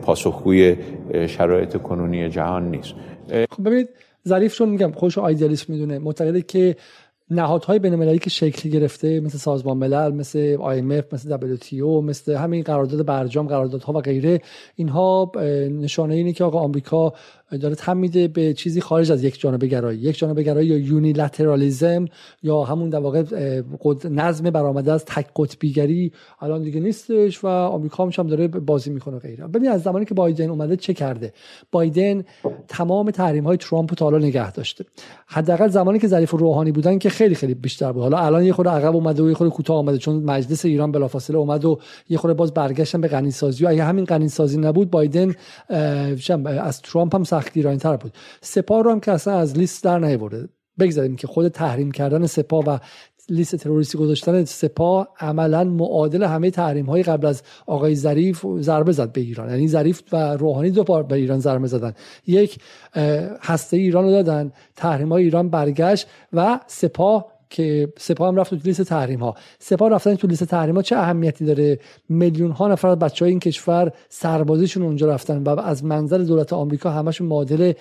پاسخگوی شرایط کنونی جهان نیست. خب ببینید ظریفشون میگم خودشو ایدئالیست میدونه، معتقده که نهادهای بین‌المللی که شکل گرفته مثل سازمان ملل، مثل IMF، مثل WTO، مثل همین قرارداد برجام، قراردادها و غیره، اینها نشانه اینه که آقا آمریکا داره تم میده به چیزی خارج از یک جانبه گرایی. یک جانبه گرایی یا یونیلاترالیسم یا همون در واقع نظم برآمده از تک قطبیگری الان دیگه نیستش و آمریکا هم داره بازی میکنه غیره. ببین از زمانی که بایدن اومده چه کرده؟ بایدن تمام تحریم‌های ترامپ رو تا حالا نگه داشته، حداقل زمانی که ظریف و روحانی بودن که خیلی بیشتر بود. حالا الان یه خورده عقب اومده و یه خورده کوتاه اومده، چون مجلس ایران بلافاصله اومد و یه خورده باز برگشتن به قنی سازی و اگه همین قنی سازی نبود بایدن از ترامپ هم سختگیران‌تر بود. سپاه رو هم که اصلا از لیست در نیاورده. بگذاریم که خود تحریم کردن سپاه و لیست تروریستی گذاشتن سپاه عملاً معادل همه تحریم‌های قبل از آقای ظریف ضربه زد به ایران. یعنی ظریف و روحانی دو بار به ایران ضربه زدن، یک هسته ایران رو دادن، تحریم‌های ایران برگشت و سپاه که سپاه هم رفت تو لیست تحریم‌ها. سپاه رفتن تو لیست تحریم‌ها چه اهمیتی داره؟ میلیون‌ها نفر از بچه‌های این کشور سربازیشون اونجا رفتن و از منظر دولت آمریکا همشون معادل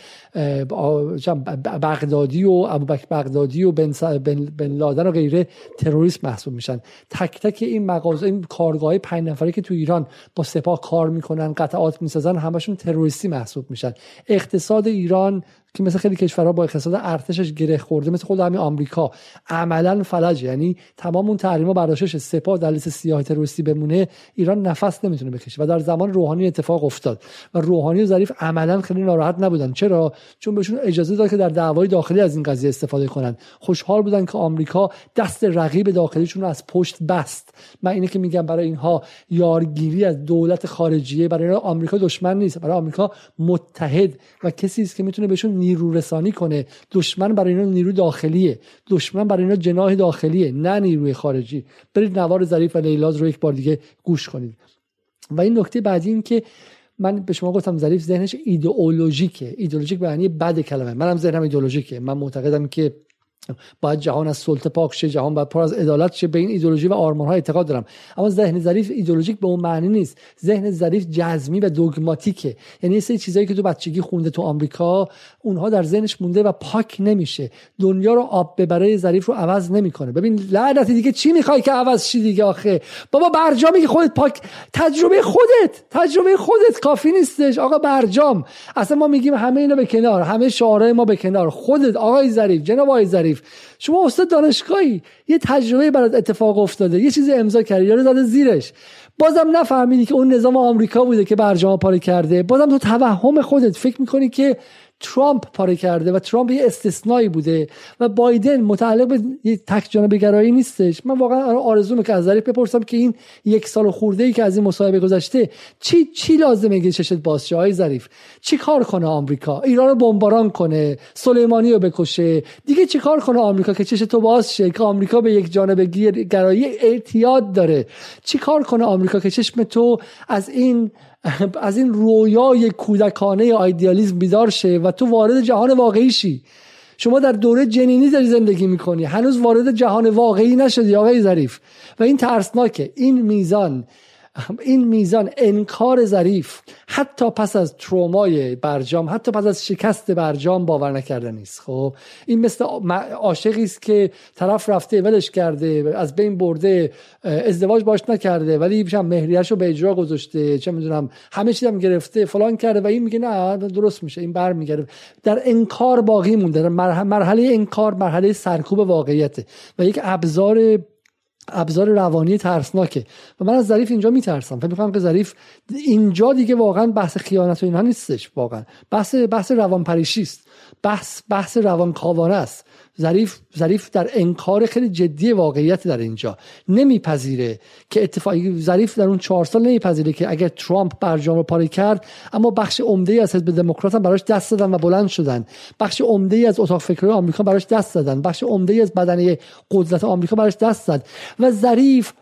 بغدادی و ابوبکر بغدادی و بن لادن و غیره تروریست محسوب میشن. تک تک این مغازه، این کارگاه‌های 5 نفره که تو ایران با سپاه کار میکنن، قطعات میسازن، همشون تروریستی محسوب میشن. اقتصاد ایران که مثل خیلی کشورها با اقتصاد ارتشش گره خورده، مثل خود همین آمریکا، عملاً فلج. یعنی تمام اون تحریم‌ها برداشتش سپاه در لیست سیاه تروریستی بمونه، ایران نفس نمیتونه بکشه و در زمان روحانی اتفاق افتاد و روحانی و ظریف عملاً خیلی ناراحت نبودن. چرا؟ چون بهشون اجازه داد که در دعوای داخلی از این قضیه استفاده کنن. خوشحال بودن که آمریکا دست رقیب داخلیشون رو از پشت بست. من اینه که میگم برای اینها یارگیری از دولت خارجیه، برای آمریکا دشمن نیست، برای آمریکا متحد و کسی است که میتونه بهشون نیرو رسانی کنه. دشمن برای اینا نیرو داخلیه، دشمن برای اینا جناح داخلیه، نه نیروی خارجی. برید نوار ظریف و لیلاز رو یک بار دیگه گوش کنید. و این نکته بعدی این که من به شما گفتم ظریف ذهنش ایدئولوژیکه. ایدئولوژیک به معنی بد کلمه، منم ذهنم ایدئولوژیکه. من معتقدم که باید جهان از سلطه پاک شه، جهان باید پر از عدالت شه. به این ایدئولوژی و آرمان‌ها اعتقاد دارم. اما ذهن ظریف ایدئولوژیک به اون معنی نیست. ذهن ظریف جزمی و دوگماتیکه. یعنی سری چیزایی که تو بچگی خونده تو آمریکا، اونها در ذهنش مونده و پاک نمیشه. دنیا رو آب به برای ظریف رو عوض نمیکنه. ببین لعنت دیگه، چی میخوای که عوض شی دیگه؟ آخه بابا برجامی که خودت پاک، تجربه خودت کافی نیستش. آقا برجام، اصلا ما میگیم همه اینا به کنار، همه شعارهای ما به کنار. خودت آقای ظریف، جناب آقای ظریف، شما استاد دانشگاهی، یه تجربه برات اتفاق افتاده، یه چیزی امضا کردی، یارو زده زیرش، بازم نفهمیدی که اون نظام آمریکا بوده که برجام پاره کرده. بازم تو توهم خودت فکر میکنی که ترامپ پاره کرده و ترامپ یه استثنایی بوده و بایدن متعلق به یه تک جانبه گرایی نیستش. من واقعا آرزو میکنم از ظریف بپرسم که این یک سال خورده ای که از این مصاحبه گذشته چی لازمه که چشت بازشه های ظریف؟ چی کار کنه آمریکا؟ ایران رو بمباران کنه، سلیمانی رو بکشه، دیگه چی کار کنه آمریکا که چشت تو باز شه که آمریکا به یک جانبه گرایی اعتیاد داره؟ چی کار کنه آمریکا که چشم تو از این رویای کودکانه ایدئالیسم بیدار شه و تو وارد جهان واقعی شی؟ شما در دوره جنینی داری زندگی میکنی، هنوز وارد جهان واقعی نشدی آقای ظریف. و این ترسناکه. این میزان انکار ظریف حتی پس از ترومای برجام، حتی پس از شکست برجام باور نکردنی است. خب این مثل عاشقی است که طرف رفته ولش کرده، از بین برده، ازدواج باش نکرده ولی میشم مهریه‌شو به اجرا گذاشته، چه میدونم همه چیزم گرفته فلان کرده و این میگه نه درست میشه، این برمیگرده. در انکار باقی مونده، در مرحله انکار، مرحله سرکوب واقعیت و یک ابزار ابزار روانی ترسناکه و من از ظریف اینجا میترسم. فکر می‌کنم که ظریف اینجا دیگه واقعا بحث خیانت و اینها نیستش، واقعا بحث روانپریشی است، بحث روانکاوانه است. ظریف در انکار خیلی جدی واقعیت در اینجا نمیپذیره که اتفاقی ظریف در اون 4 سال نمیپذیره که اگر ترامپ برجام رو پاره کرد، اما بخش عمده‌ای از حزب دموکرات هم براش دست دادن و بلند شدن، بخش عمده‌ای از اتاق فکری آمریکا براش دست دادن، بخش عمده‌ای از بدنه قدرت آمریکا براش دست داد و ظریف،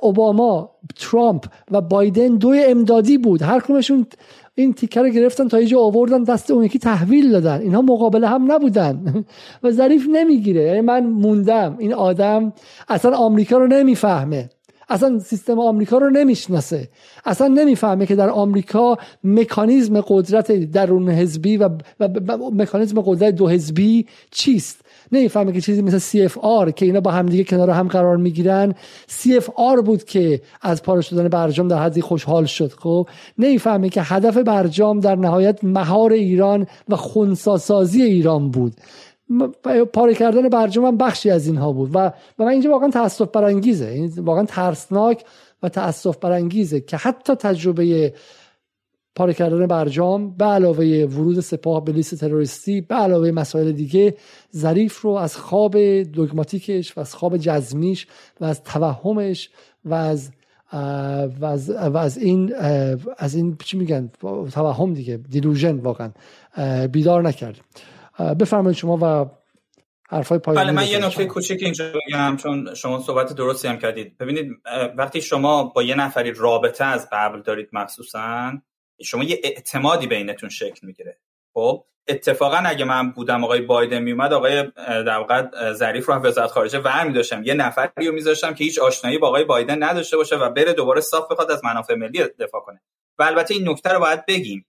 اوباما، ترامپ و بایدن دوی امدادی بود، هر کدومشون این تیکه رو گرفتن تا اینجا آوردن دست اون یکی تحویل دادن، اینها مقابله هم نبودن و ظریف نمیگیره. یعنی من موندم، این آدم اصلا آمریکا رو نمیفهمه، اصلا سیستم آمریکا رو نمیشناسه، اصلا نمیفهمه که در آمریکا مکانیزم قدرت درون حزبی و مکانیزم قدرت دو حزبی چیست، نمیفهمه که چیزی مثل CFR که اینا با هم دیگه کنار هم قرار میگیرن، CFR بود که از پاره شدن برجام در حدی خوشحال شد. خب نمیفهمه که هدف برجام در نهایت مهار ایران و خنثی‌سازی ایران بود، پاره کردن برجام هم بخشی از اینها بود و من اینجا واقعا تأسف برانگیزه، این واقعا ترسناک و تأسف برانگیزه که حتی تجربه پاره کردن برجام به علاوه ورود سپاه به لیست تروریستی، به علاوه مسائل دیگه، ظریف رو از خواب دوگماتیکش و از خواب جزمیش و از توهمش و از این چی میگن توهم دیگه، دیلوژن، واقعا بیدار نکرد. بفرمایید شما و حرفای پایانی. بله، من یه نکته کوچیک اینجا بگم چون شما صحبت درستی هم کردید. ببینید وقتی شما با یه نفری رابطه از قبل دارید، مخصوصاً شما یه اعتمادی بینتون شکل میگیره. خب اتفاقا اگه من بودم آقای بایدن میومد، آقای در واقع ظریف رو وزارت خارجه برمی داشتم، یه نفری رو میذاشتم که هیچ آشنایی با آقای بایدن نداشته باشه و بره دوباره صاف بخواد از منافع ملی دفاع کنه. و البته این نکته رو باید بگیم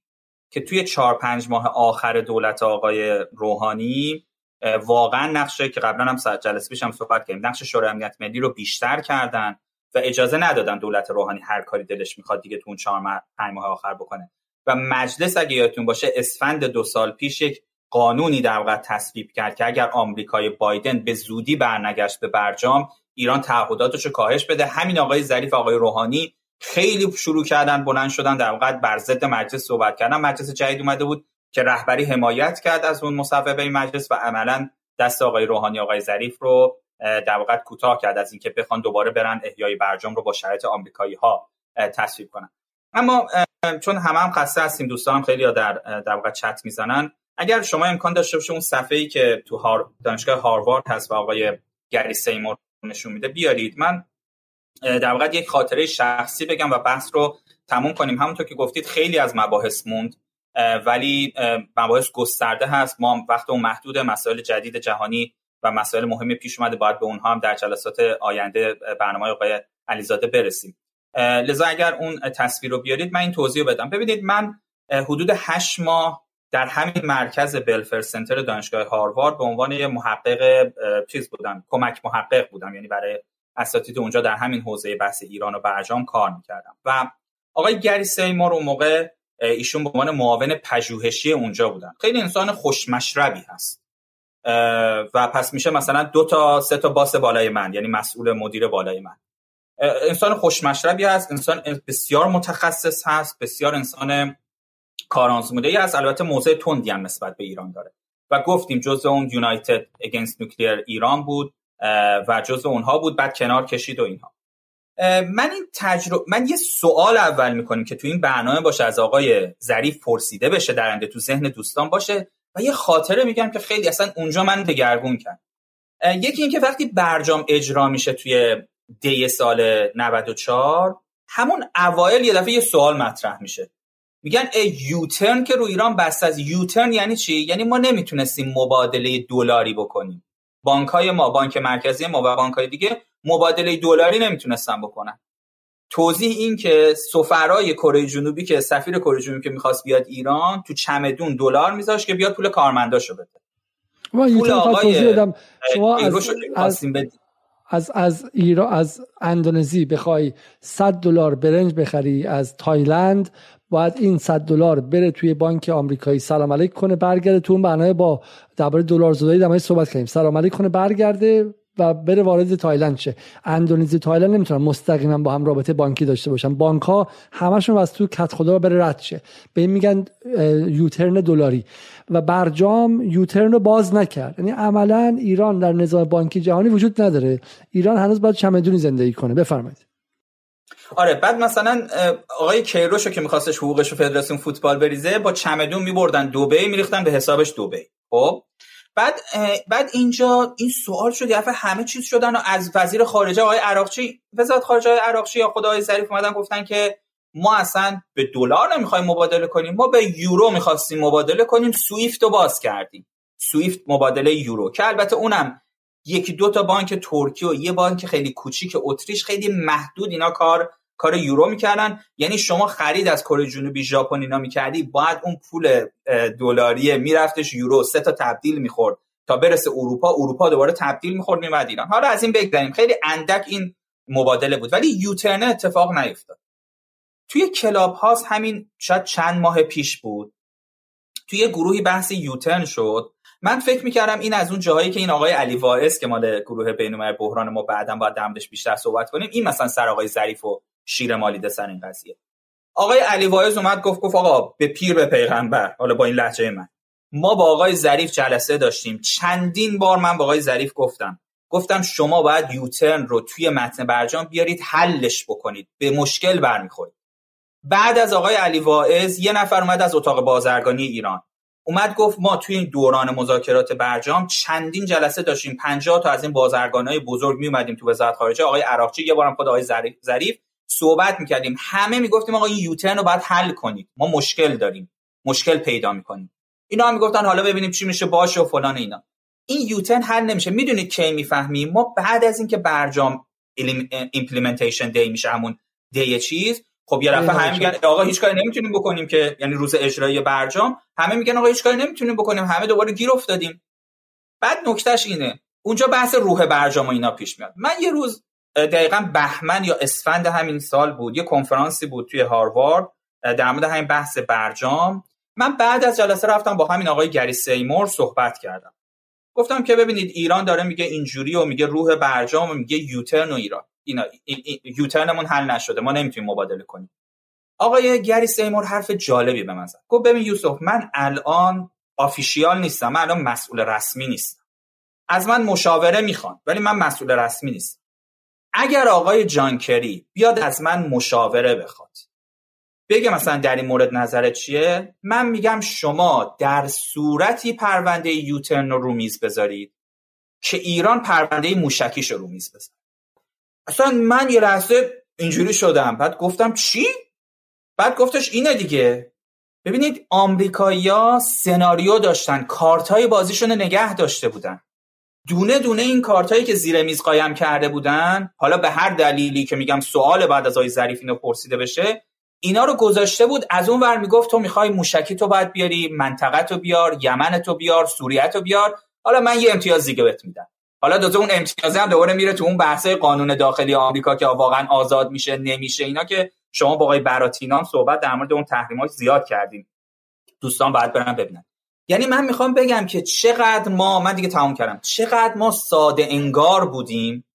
که توی 4-5 ماه آخر دولت آقای روحانی واقعا نقشه که قبلا هم ساعت جلسه پیش هم صحبت کردیم، نقش شورای امنیت ملی رو بیشتر کردن و اجازه ندادن دولت روحانی هر کاری دلش میخواد دیگه تو اون 4-5 ماه آخر بکنه. و مجلس اگه یادتون باشه اسفند 2 سال پیش یک قانونی در واقع تصویب کرد که اگر آمریکای بایدن به زودی برنگشت به برجام، ایران تعهداتش رو کاهش بده. همین آقای ظریف، آقای روحانی خیلی شروع کردن بلند شدن در واقع بر ضد مجلس صحبت کردن. مجلس جدید اومده بود که رهبری حمایت کرد از اون مصوبه مجلس و عملاً دست آقای روحانی، آقای ظریف رو در واقع کوتاه کرد از اینکه بخوان دوباره برن احیای برجام رو با شرایط آمریکایی ها تصویب کنن. اما چون هم خسته هستیم، دوستانم خیلی ها در واقع چت میزنن، اگر شما امکان داشته باشه اون صفحه‌ای که تو دانشگاه هاروارد هست و آقای گری سیمور نشون میده بیارید، من در واقع یک خاطره شخصی بگم و بحث رو تموم کنیم. همونطور که گفتید خیلی از مباحث موند ولی مباحث گسترده هست. ما وقت اون محدود، مسائل جدید جهانی و مسائل مهمی پیش اومده، باید به اونها هم در جلسات آینده برنامه آقای علیزاده برسیم. لذا اگر اون تصویر رو بیارید من این توضیح رو بدم. ببینید من حدود 8 ماه در همین مرکز بلفر سنتر دانشگاه هاروارد به عنوان یه محقق چیز بودم، کمک محقق بودم، یعنی برای اساتید اونجا در همین حوزه بحث ایران و برجام کار می‌کردم. و آقای گری سیمور اون موقع ایشون به عنوان معاون پژوهشی اونجا بودن. خیلی انسان خوشمشربی هست و پس میشه مثلا 2 تا 3 تا باس بالای من، یعنی مسئول مدیر بالای من. انسان خوشمشربی هست، انسان بسیار متخصص هست، بسیار انسان کارآموزی هست، البته موضع تندی هم نسبت به ایران داره و گفتیم جزء اون یونایتد اگینست نوکلیر ایران بود و جزء اونها بود، بعد کنار کشید و اینها. من یه سوال اول میکنم که تو این برنامه باشه، از آقای ظریف پرسیده بشه، در آینده تو ذهن دوستان باشه و یه خاطره میگم که خیلی اصلا اونجا من دگرگون کرد. یکی این که وقتی برجام اجرا میشه توی دی سال 94، همون اوایل یه دفعه یه سوال مطرح میشه، میگن یوترن که رو ایران بست. از یوترن یعنی چی؟ یعنی ما نمیتونستیم مبادله دلاری بکنیم، بانکای ما، بانک مرکزی ما و بانکای دیگه مبادله دلاری نمیتونستن بکنن. توضیح این که سفرای کره جنوبی که سفیر کره جنوبی که می‌خواست بیاد ایران تو چمدون دلار می‌ذاشت که بیاد پول کارمنداشو بده. من یه توضیح بدم، شما از ایران، از اندونزی بخوای $100 برنج بخری از تایلند، باید این $100 بره توی بانک آمریکایی، سلام علیک کنه برگرده. تو اون برنامه با درباره دلار زدایی صحبت کردیم، سلام علیک کنه برگرده و بره وارد تایلند شه. اندونزی تایلند نمیتونن مستقیما با هم رابطه بانکی داشته باشن، بانک ها همشون از تو کت خدا بره رد شه. به این میگن یوترن دلاری. و برجام یوترن رو باز نکرد، یعنی عملا ایران در نظام بانکی جهانی وجود نداره، ایران هنوز باید چمدونی زندگی کنه. بفرمایید. آره، بعد مثلا آقای کیروشو که می‌خواستش حقوقشو فدراسیون فوتبال بریزه، با چمدون می‌بردن دبی، می‌ریختن به حسابش دبی. خب بعد اینجا این سوال شد، یه دفعه همه چیز شدن و از وزیر خارجه آقای عراقچی، وزارت خارجه آقای عراقچی یا خود آقای ظریف اومدن گفتن که ما اصلا به دلار نمی‌خوایم مبادله کنیم، ما به یورو می‌خواستیم مبادله کنیم. سوئیفت رو باز کردیم، سوئیفت مبادله یورو، که البته اونم یکی دو تا بانک ترکیه و یه بانک خیلی کوچیک اتریش، خیلی محدود اینا کار یورو میکردن. یعنی شما خرید از کره جنوبی، ژاپن اینا میکردی، بعد اون پول دلاری میرفتش یورو، سه تا تبدیل میخورد تا برسه اروپا دوباره تبدیل میخورد میومد ایران. حالا از این بگذریم، خیلی اندک این مبادله بود، ولی یوترن اتفاق نیفتاد. توی کلاب هاست همین شاید چند ماه پیش بود، توی گروهی بحث یوترن شد. من فکر می‌کردم این از اون جاهایی که این آقای علی واعظ که مال گروه بین‌الملل بحران ما بعداً باید درمش بیشتر صحبت کنیم، این مثلا سر آقای ظریف و شیر مالیده سر این قضیه. آقای علی واعظ اومد گفت آقا به پیر به پیغمبر، حالا با این لهجه من، ما با آقای ظریف جلسه داشتیم، چندین بار من با آقای ظریف گفتم شما باید یوترن رو توی متن برجام بیارید حلش بکنید، به مشکل برمیخورید. بعد از آقای علی واعظ یه نفر اومد از اتاق بازرگانی ایران اومد گفت ما توی این دوران مذاکرات برجام چندین جلسه داشتیم، 50 تا از این بازرگانای بزرگ می اومدیم تو وزارت خارجه، آقای عراقچی، یه بارم خود آقای ظریف صحبت می‌کردیم، همه میگفتیم آقا این یوترن رو باید حل کنید، ما مشکل داریم، مشکل پیدا می‌کنیم. اینا هم میگفتن حالا ببینیم چی میشه باشه و فلان. اینا این یوترن حل نمیشه. میدونید کی میفهمیم ما؟ بعد از اینکه برجام ایمپلیمنتیشن دی میشه، همون دی چیز، خب یه رفع همه میگن آقا هیچ کاری نمیتونیم بکنیم که، یعنی روز اجرایی برجام همه میگن آقا هیچ کاری نمیتونیم بکنیم، همه دوباره گیر افتادیم. بعد نکتهش اینه، اونجا بحث روح برجام و اینا پیش میاد. من یه روز دقیقاً بهمن یا اسفند همین سال بود، یه کنفرانسی بود توی هاروارد در مورد همین بحث برجام. من بعد از جلسه رفتم با همین آقای گری سیمور صحبت کردم، گفتم که ببینید ایران داره میگه اینجوری و میگه روح برجام و میگه یوترن و ایران اینا، یوترنمون حل نشده، ما نمیتونیم مبادله کنیم. آقای گری سیمور حرف جالبی به من زد، گفت ببین یوسف، من الان آفیشیال نیستم، من الان مسئول رسمی نیستم، از من مشاوره میخوان ولی من مسئول رسمی نیستم. اگر آقای جان کری بیاد از من مشاوره بخواد، بگه مثلا در این مورد نظرت چیه، من میگم شما در صورتی پرونده یوترن رو میز بذارید که ایران پرونده موشکیش رو میز بذاره. اصلا من یه لحظه اینجوری شدم، بعد گفتم چی؟ بعد گفتش اینه دیگه، ببینید آمریکایی‌ها سناریو داشتن، کارتای بازیشون رو نگه داشته بودن، دونه دونه این کارتایی که زیر میز قایم کرده بودن، حالا به هر دلیلی که میگم سوال بعد از آقای ظریف اینو پرسیده بشه، اینا رو گذاشته بود. از اون ور میگفت تو میخوای موشکی تو باید بیاری، منطقه تو بیار، یمن تو بیار، سوریه تو بیار، حالا من یه امتیاز دیگه بهت میدم. حالا دوزه اون امتیازه هم دوباره میره تو اون بحثای قانون داخلی آمریکا که واقعا آزاد میشه نمیشه، اینا که شما با آقای براتینام صحبت در مورد اون تحریم‌ها زیاد کردیم، دوستان باید برن ببینن. یعنی من میخوام بگم که چقدر ما، من دیگه تموم کردم، چقدر ما ساده انگار بودیم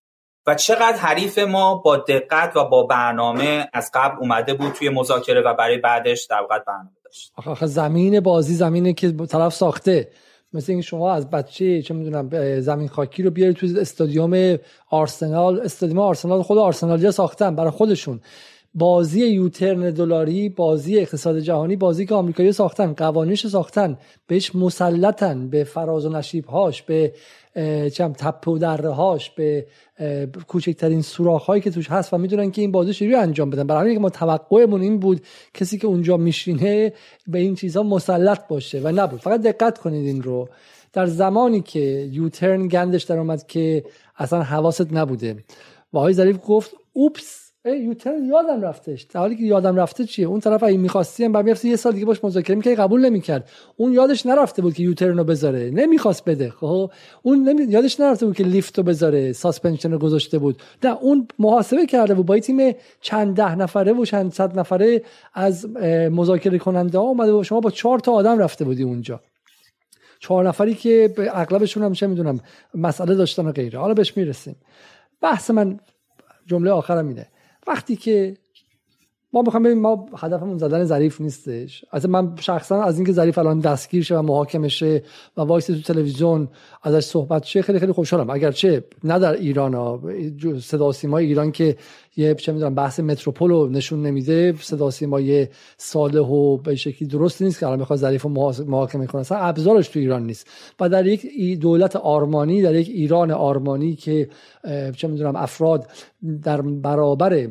و چقدر حریف ما با دقت و با برنامه از قبل اومده بود توی مذاکره و برای بعدش در واقع برنامه داشت. آخه زمین بازی زمینه که طرف ساخته، مثل این شما از بچه چه میدونم زمین خاکی رو بیارید توی استادیوم آرسنال خود آرسنالیا ساختن برای خودشون. بازی یوترن دلاری، بازی اقتصاد جهانی، بازی که آمریکایی‌ها ساختن، قوانینش ساختن، بهش مسلطن، به فراز و نشیب‌هاش، به چم تپه و دره‌هاش، به کوچکترین سوراخ‌هایی که توش هست و میدونن که این بازی چجوری انجام بدن. برای همین که ما توقعمون این بود کسی که اونجا میشینه به این چیزا مسلط باشه و نبود. فقط دقت کنید این رو، در زمانی که یوترن گندش در اومد که اصلا حواست نبوده و آقای ظریف گفت اوپس یوترن یادم رفتش، در حالی که یادم رفته چیه؟ اون طرف اگه می‌خواستیم بعد می‌رفت یه سال دیگه باش مذاکره می‌کرد، قبول نمی‌کرد. اون یادش نرفته بود که یوترن رو بذاره، نمی‌خواست بده. خب اون یادش نرفته بود که لیفت رو بذاره، ساسپنشن رو گذاشته بود. نه، اون محاسبه کرده بود، با تیم چند ده نفره و چند صد نفره از مذاکره کننده ها اومده بود. شما با 4 تا آدم رفته بودی اونجا، 4 نفری که اغلبشون هم میدونم مسئله داشتن و غیره. حالا بهش میرسیم. بحث من جمله آخرم اینه، وقتی که ما میخوام ببین، ما هدفمون زدن ظریف نیستش. اصلا من شخصا از اینکه ظریف الان دستگیر شه و محاکمه شه و وایس تو تلویزیون ازش صحبت شه خیلی خیلی خوشحالم، اگرچه نه در ایران ها. صدا و سیمای ایران که یه چه میدونم بحث متروپول رو نشون نمیده، صدا و سیمای صالح و به شکلی درست نیست که الان بخواد ظریف رو محاکمه کنه، اصلا ابزارش تو ایران نیست. و در یک دولت آرمانی، در یک ایران آرمانی که چه میدونم افراد در برابر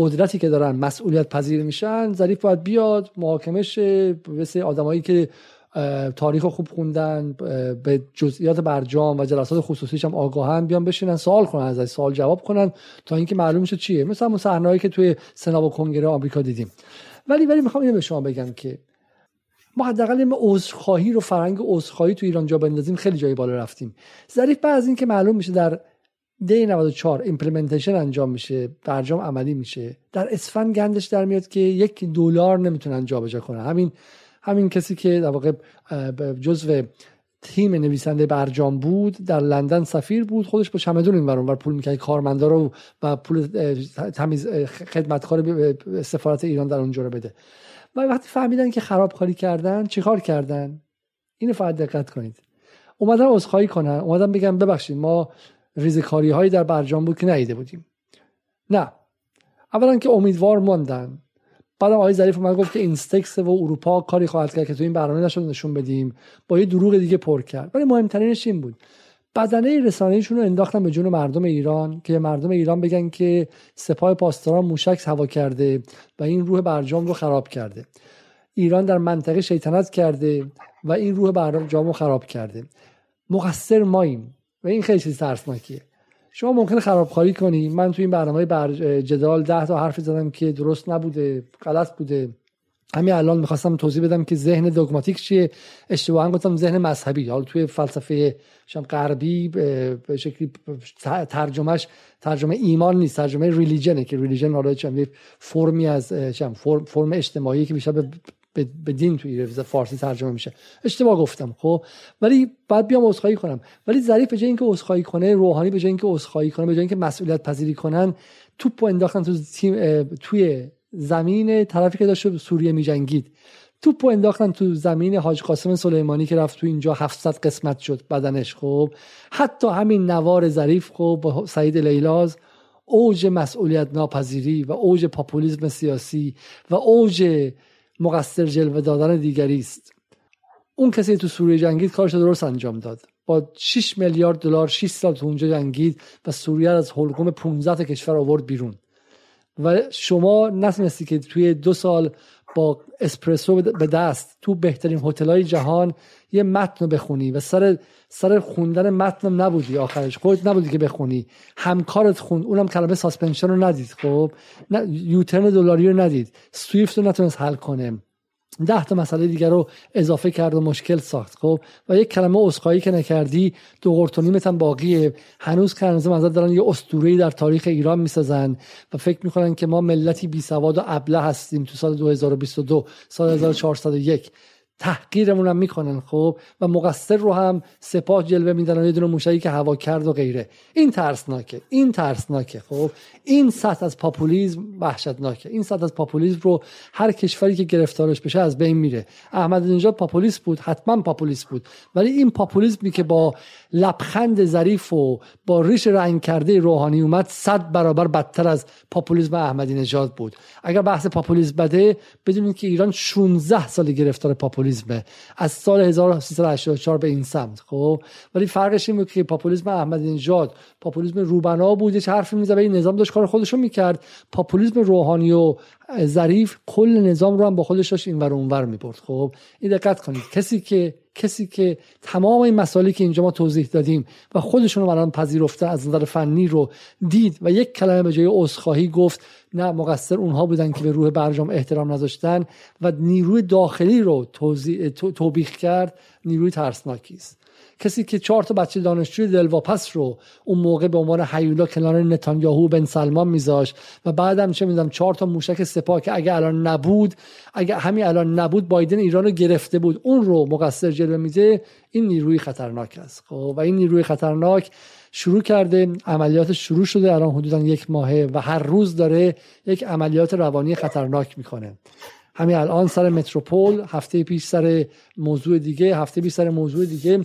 قدرتی که دارن مسئولیت پذیر میشن، ظریف باید بیاد محاکمه شه مثل آدمایی که تاریخ خوب خوندن، به جزئیات برجام و جلسات خصوصیش هم آگاهن، بیان بشینن سوال کنن ازش، سوال جواب کنن تا اینکه معلوم شه چیه. مثل همون صحنه‌ای که توی سنا و کنگره آمریکا دیدیم. ولی میخوام اینو به شما بگم که ما حداقل این عذرخواهی رو، فرهنگ عذرخواهی تو ایران جا بندازیم، خیلی جای بالا رفتیم. ظریف بعد از اینکه معلوم میشه در دی 94 ایمپلمنتیشن انجام میشه، برجام عملی میشه، در اسفند گندش در میاد که $1 نمیتونن جابجا کنن. همین کسی که در واقع جزو تیم نویسنده برجام بود، در لندن سفیر بود، خودش با چمدون اینور اونور پول میکرد، کارمندا رو و پول تمیز خدمتکار سفارت ایران در اونجا رو بده. و وقتی فهمیدن که خرابکاری کردن، چیکار کردن؟ اینو فقط دقت کنید. اومدن عذرخواهی کنن، اومدن بگن ببخشید ما ریزکاری هایی در برجام بود که ندیده بودیم. نه، اولا که امیدوار موندن. بعدم آقای ظریف اومد گفت که اینستکس و اروپا کاری خواهد کرد که تو این برنامه نشد نشون بدیم، با یه دروغ دیگه پر کرد. ولی مهمترینش این بود، بدنه رسانه‌ایشون رو انداختن به جون مردم ایران که مردم ایران بگن که سپاه پاسداران موشک هوا کرده و این روح برجام رو خراب کرده، ایران در منطقه شیطنت کرده و این روح برجام رو خراب کرده، مقصر ماییم. و این خیلی چیز ترسناکیه. شما ممکنه خرابکاری کنی. من تو این برنامه جدال 10 تا حرف زدم که درست نبوده، غلط بوده. همین الان می‌خواستم توضیح بدم که ذهن دوگماتیک چیه. اشتباهاً گفتم ذهن مذهبی. حالا توی فلسفه غربی به شکلی ترجمهش ترجمه ایمان نیست، ترجمه ریلیجنه که ریلیجن حالا چند فرمی از فرم اجتماعی که بیشتر به دین توی فارسی ترجمه میشه. اشتباه گفتم خب، ولی بعد بیام عذرخواهی کنم. ولی ظریف به جای اینکه عذرخواهی کنه، روحانی به جای اینکه عذرخواهی کنه، به جای اینکه مسئولیت پذیری کنن، توپو انداختن تو تیم، توی زمین طرفی که داشت سوریه میجنگید. توپو انداختن تو زمین حاج قاسم سلیمانی که رفت تو اینجا 700 قسمت شد بدنش. خب حتی همین نوار ظریف خب با سعید لیلاز، اوج مسئولیت ناپذیری و اوج پاپولیسم سیاسی و اوج مقصر جلوه دادن دیگری است. اون کسی تو سوریه جنگید کارش درست انجام داد. با $6 میلیارد 6 سال تو اونجا جنگید و سوریه از حلقوم 15 کشور آورد بیرون. و شما نتونستی که توی 2 سال با اسپرسو به دست تو بهترین هتل‌های جهان یه متن رو بخونی و سر خوندن متنم نبودی، آخرش خودت نبودی که بخونی، همکارت خوند، اونم کلمه ساسپنشن رو ندید، خب یوترن دلاری رو ندید، سویفت رو نتونست حل کنه، 10 تا مسئله دیگر رو اضافه کرد و مشکل ساخت. خب و یک کلمه عذرخواهی که نکردی، $2.5 هم باقیه. هنوز که هنوز مزد دارن یه اسطوره‌ای در تاریخ ایران میسازن و فکر میکنن که ما ملتی بی سواد و ابله هستیم. تو سال 2022، سال 1401 تحقیرمون هم میکنن خب، و مقصر رو هم سپاه جلوه میدن، یه دونه موشکی که هوا کرد و غیره. این ترسناکه، این ترسناکه خب. این سطح از پاپولیسم وحشتناکه. این سطح از پاپولیسم رو هر کشوری که گرفتارش بشه از بین میره. احمدی‌نژاد پاپولیست بود، حتما پاپولیست بود، ولی این پاپولیسمی که با لبخند ظریف و با ریش رنگ کرده روحانی اومد 100 برابر بدتر از پاپولیسم احمدی‌نژاد بود. اگر بحث پاپولیسم بده، بدونید که ایران 16 سال گرفتار پاپولیسم از سال 1384 به این سمت خب. ولی فرقش این بود که پاپولیسم احمدی‌نژاد پاپولیسم روبنا بود، یه حرفی می‌زد، این نظام داشت کار خودش رو می‌کرد. پاپولیسم روحانی و ظریف کل نظام رو هم با خودش داشت اینور اونور می‌برد خب. این دقت کنید، کسی که تمام این مسائلی که اینجا ما توضیح دادیم و خودشون رو الان پذیرفته از نظر فنی رو دید و یک کلمه به جای عذرخواهی گفت نه مقصر اونها بودن که به روح برجام احترام نذاشتن و نیروی داخلی رو توبیخ کرد، نیروی ترسناکی است. کسی که 4 بچه دانشجوی دلواپس رو اون موقع به عنوان هیولا کنار نتانیاهو بن سلمان میذاش و بعدم چه میدونم 4 موشک سپاه که اگه همین الان نبود بایدن ایران رو گرفته بود، اون رو مقصر جلوه میده. این نیروی خطرناک است. خب و این نیروی خطرناک شروع کرده، عملیات شروع شده الان حدوداً 1 ماهه و هر روز داره یک عملیات روانی خطرناک میکنه. همین الان سر متروپول، هفته پیش سر موضوع دیگه، هفته پیش سر موضوع دیگه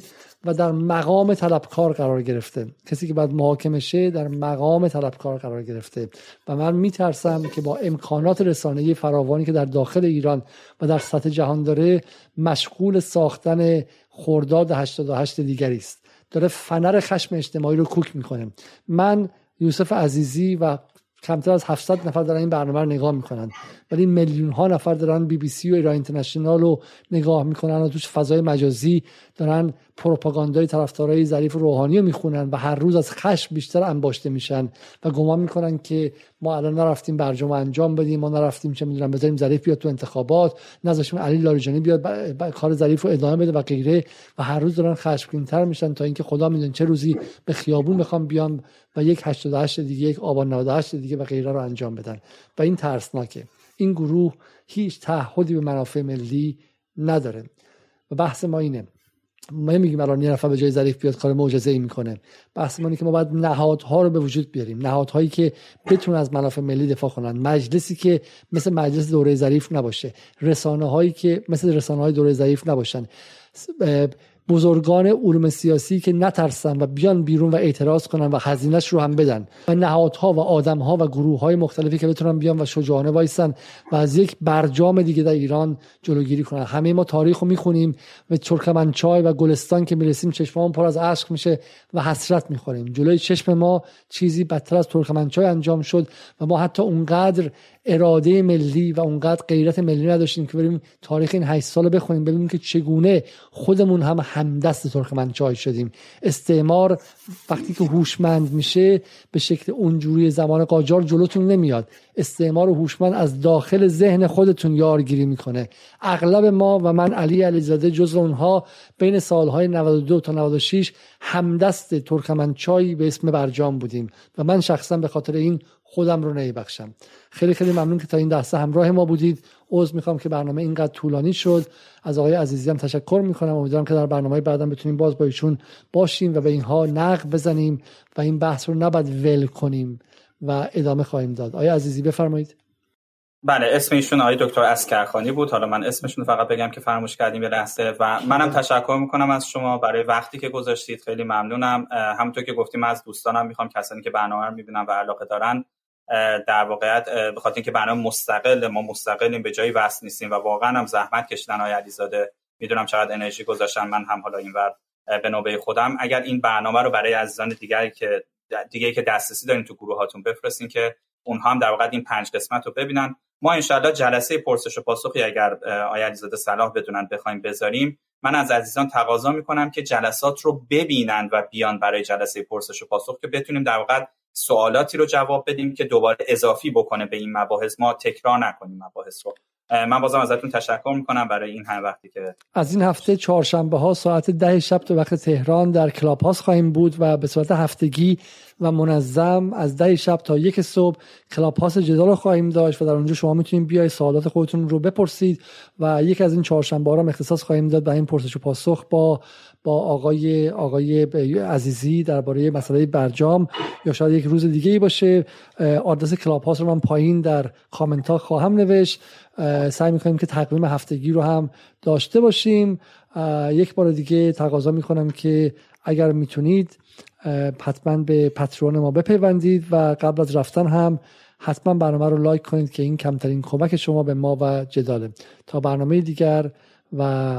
و در مقام طلبکار قرار گرفته. کسی که بعد محاکمه شه در مقام طلبکار قرار گرفته و من میترسم که با امکانات رسانه‌ای فراوانی که در داخل ایران و در سطح جهان داره مشغول ساختن خرداد 88 دیگری است. داره فنر خشم اجتماعی رو کوک میکنه. من یوسف عزیزی و کمتر از 700 نفر دارن این برنامه رو نگاه میکنن، ولی میلیون ها نفر دارن بی بی سی و ایران اینترنشنال رو نگاه میکنن و توش فضای مجازی دارن پروپاگاندای طرفدارای ظریف و روحانی رو میخونن و هر روز از خشم بیشتر انباشته میشن و گمان میکنن که ما الان نرفتیم برجام انجام بدیم، ما نرفتیم چه میدونم بذاریم ظریف بیاد تو انتخابات، نذاشتیم علی لاریجانی بیاد کار ظریف رو ادامه بده و غیره و هر روز دارن خشمگین‌تر میشن تا اینکه خدا میدونه چه روزی به خیابون بخوام بیام و یک 88 دیگه، یک آبان 98 دیگه و غیره رو انجام بدن و این ترسناکه. این گروه هیچ تعهدی به منافع ملی نداره و بحث ما اینه، ما میگیم الان یه نفر به جای ظریف بیاد کار معجزه‌ای میکنه. بحث ما اینه که ما باید نهادها رو به وجود بیاریم، نهادهایی که بتونن از منافع ملی دفاع کنن، مجلسی که مثل مجلس دوره ظریف نباشه، رسانه‌هایی که مثل رسانه‌های دوره ظریف نباشن، بزرگان علوم سیاسی که نترسن و بیان بیرون و اعتراض کنن و هزینه‌اش رو هم بدن و نهادها و آدم‌ها و گروه‌های مختلفی که بتونن بیان و شجاعانه وایسن و از یک برجام دیگه در ایران جلوگیری کنن. همه ما تاریخ رو می‌خونیم و ترکمنچای و گلستان که می‌رسیم چشمامون پر از اشک میشه و حسرت می‌خوریم. جلوی چشم ما چیزی بدتر از ترکمنچای انجام شد و ما حتی اونقدر اراده ملی و اونقدر غیرت ملی نداشتیم که بریم تاریخ این 8 سال بخونیم، ببینیم که چگونه خودمون هم همدست ترکمنچای شدیم. استعمار وقتی که هوشمند میشه به شکل اونجوری زمان قاجار جلوتون نمیاد. استعمار هوشمند از داخل ذهن خودتون یارگیری میکنه. اغلب ما و من علیزاده جزو اونها بین سالهای 92 تا 96 همدست ترکمنچای به اسم برجام بودیم و من شخصا به خاطر این خودم رو نمیبخشم. خیلی خیلی ممنون که تا این دسته همراه ما بودید. عذر میخوام که برنامه اینقدر طولانی شد. از آقای عزیزی هم تشکر میکنم. امیدوارم که در برنامه‌های بعدم بتونیم باز با ایشون باشیم و به اینها نقد بزنیم و این بحث رو نباید ول کنیم و ادامه خواهیم داد. آقای عزیزی بفرمایید. بله، اسم ایشون آقای دکتر اسکرخانی بود. حالا من اسمشون فقط بگم که فراموش کردیم یه لحظه و منم تشکر میکنم از شما برای وقتی که گذاشتید. خیلی ممنونم. همونطور که گفتیم از دوستانم میخوام کسانی که برنامه رو میبینن و علاقه دارن در واقعیت به خاطر اینکه برنامه مستقل، ما مستقلیم، به جایی وصل نیستیم و واقعا هم زحمت کشیدن آقای علیزاده، میدونم چقدر انرژی گذاشتن. من هم حالا اینور به نوبه خودم اگر این برنامه رو برای عزیزان دیگری که دسترسی دارین تو گروهاتون بفرستین که اونها هم در واقع این 5 قسمت رو ببینن. ما ان شاءالله جلسه پرسش و پاسخی اگر آقای علیزاده صلاح بدونن بخوایم بذاریم، من از عزیزان تقاضا میکنم که جلسات رو ببینن و بیان برای جلسه پرسش و پاسخ که بتونیم در واقع سوالاتی رو جواب بدیم که دوباره اضافی بکنه به این مباحث، ما تکرار نکنیم مباحث رو. من بازم ازتون تشکر میکنم برای این هر وقتی که از این هفته چهارشنبه ها ساعت 10 شب تو وقت تهران در کلاب هاوس خواهیم بود و به صورت هفتگی و منظم از 10 شب تا 1 صبح کلاب هاوس جدال رو خواهیم داشت و در اونجا شما میتونید بیاید سوالات خودتون رو بپرسید و یک از این چهارشنبه ها رو اختصاص خواهیم داد به این پرسش و پاسخ با آقای عزیزی درباره مسئله برجام یا شاید یک روز دیگه ای باشه. آدرس کلاب هاوس رو من پایین در کامنت ها خواهم نوشت. سعی می‌کنیم که تقویم هفتگی رو هم داشته باشیم. یک بار دیگه تقاضا می‌کنم که اگر میتونید حتما به پترون ما بپیوندید و قبل از رفتن هم حتما برنامه رو لایک کنید که این کمترین کمک شما به ما و جداله. تا برنامه دیگر و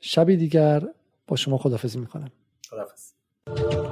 شب دیگر با شما خداحافظی می‌کنم. خداحافظ.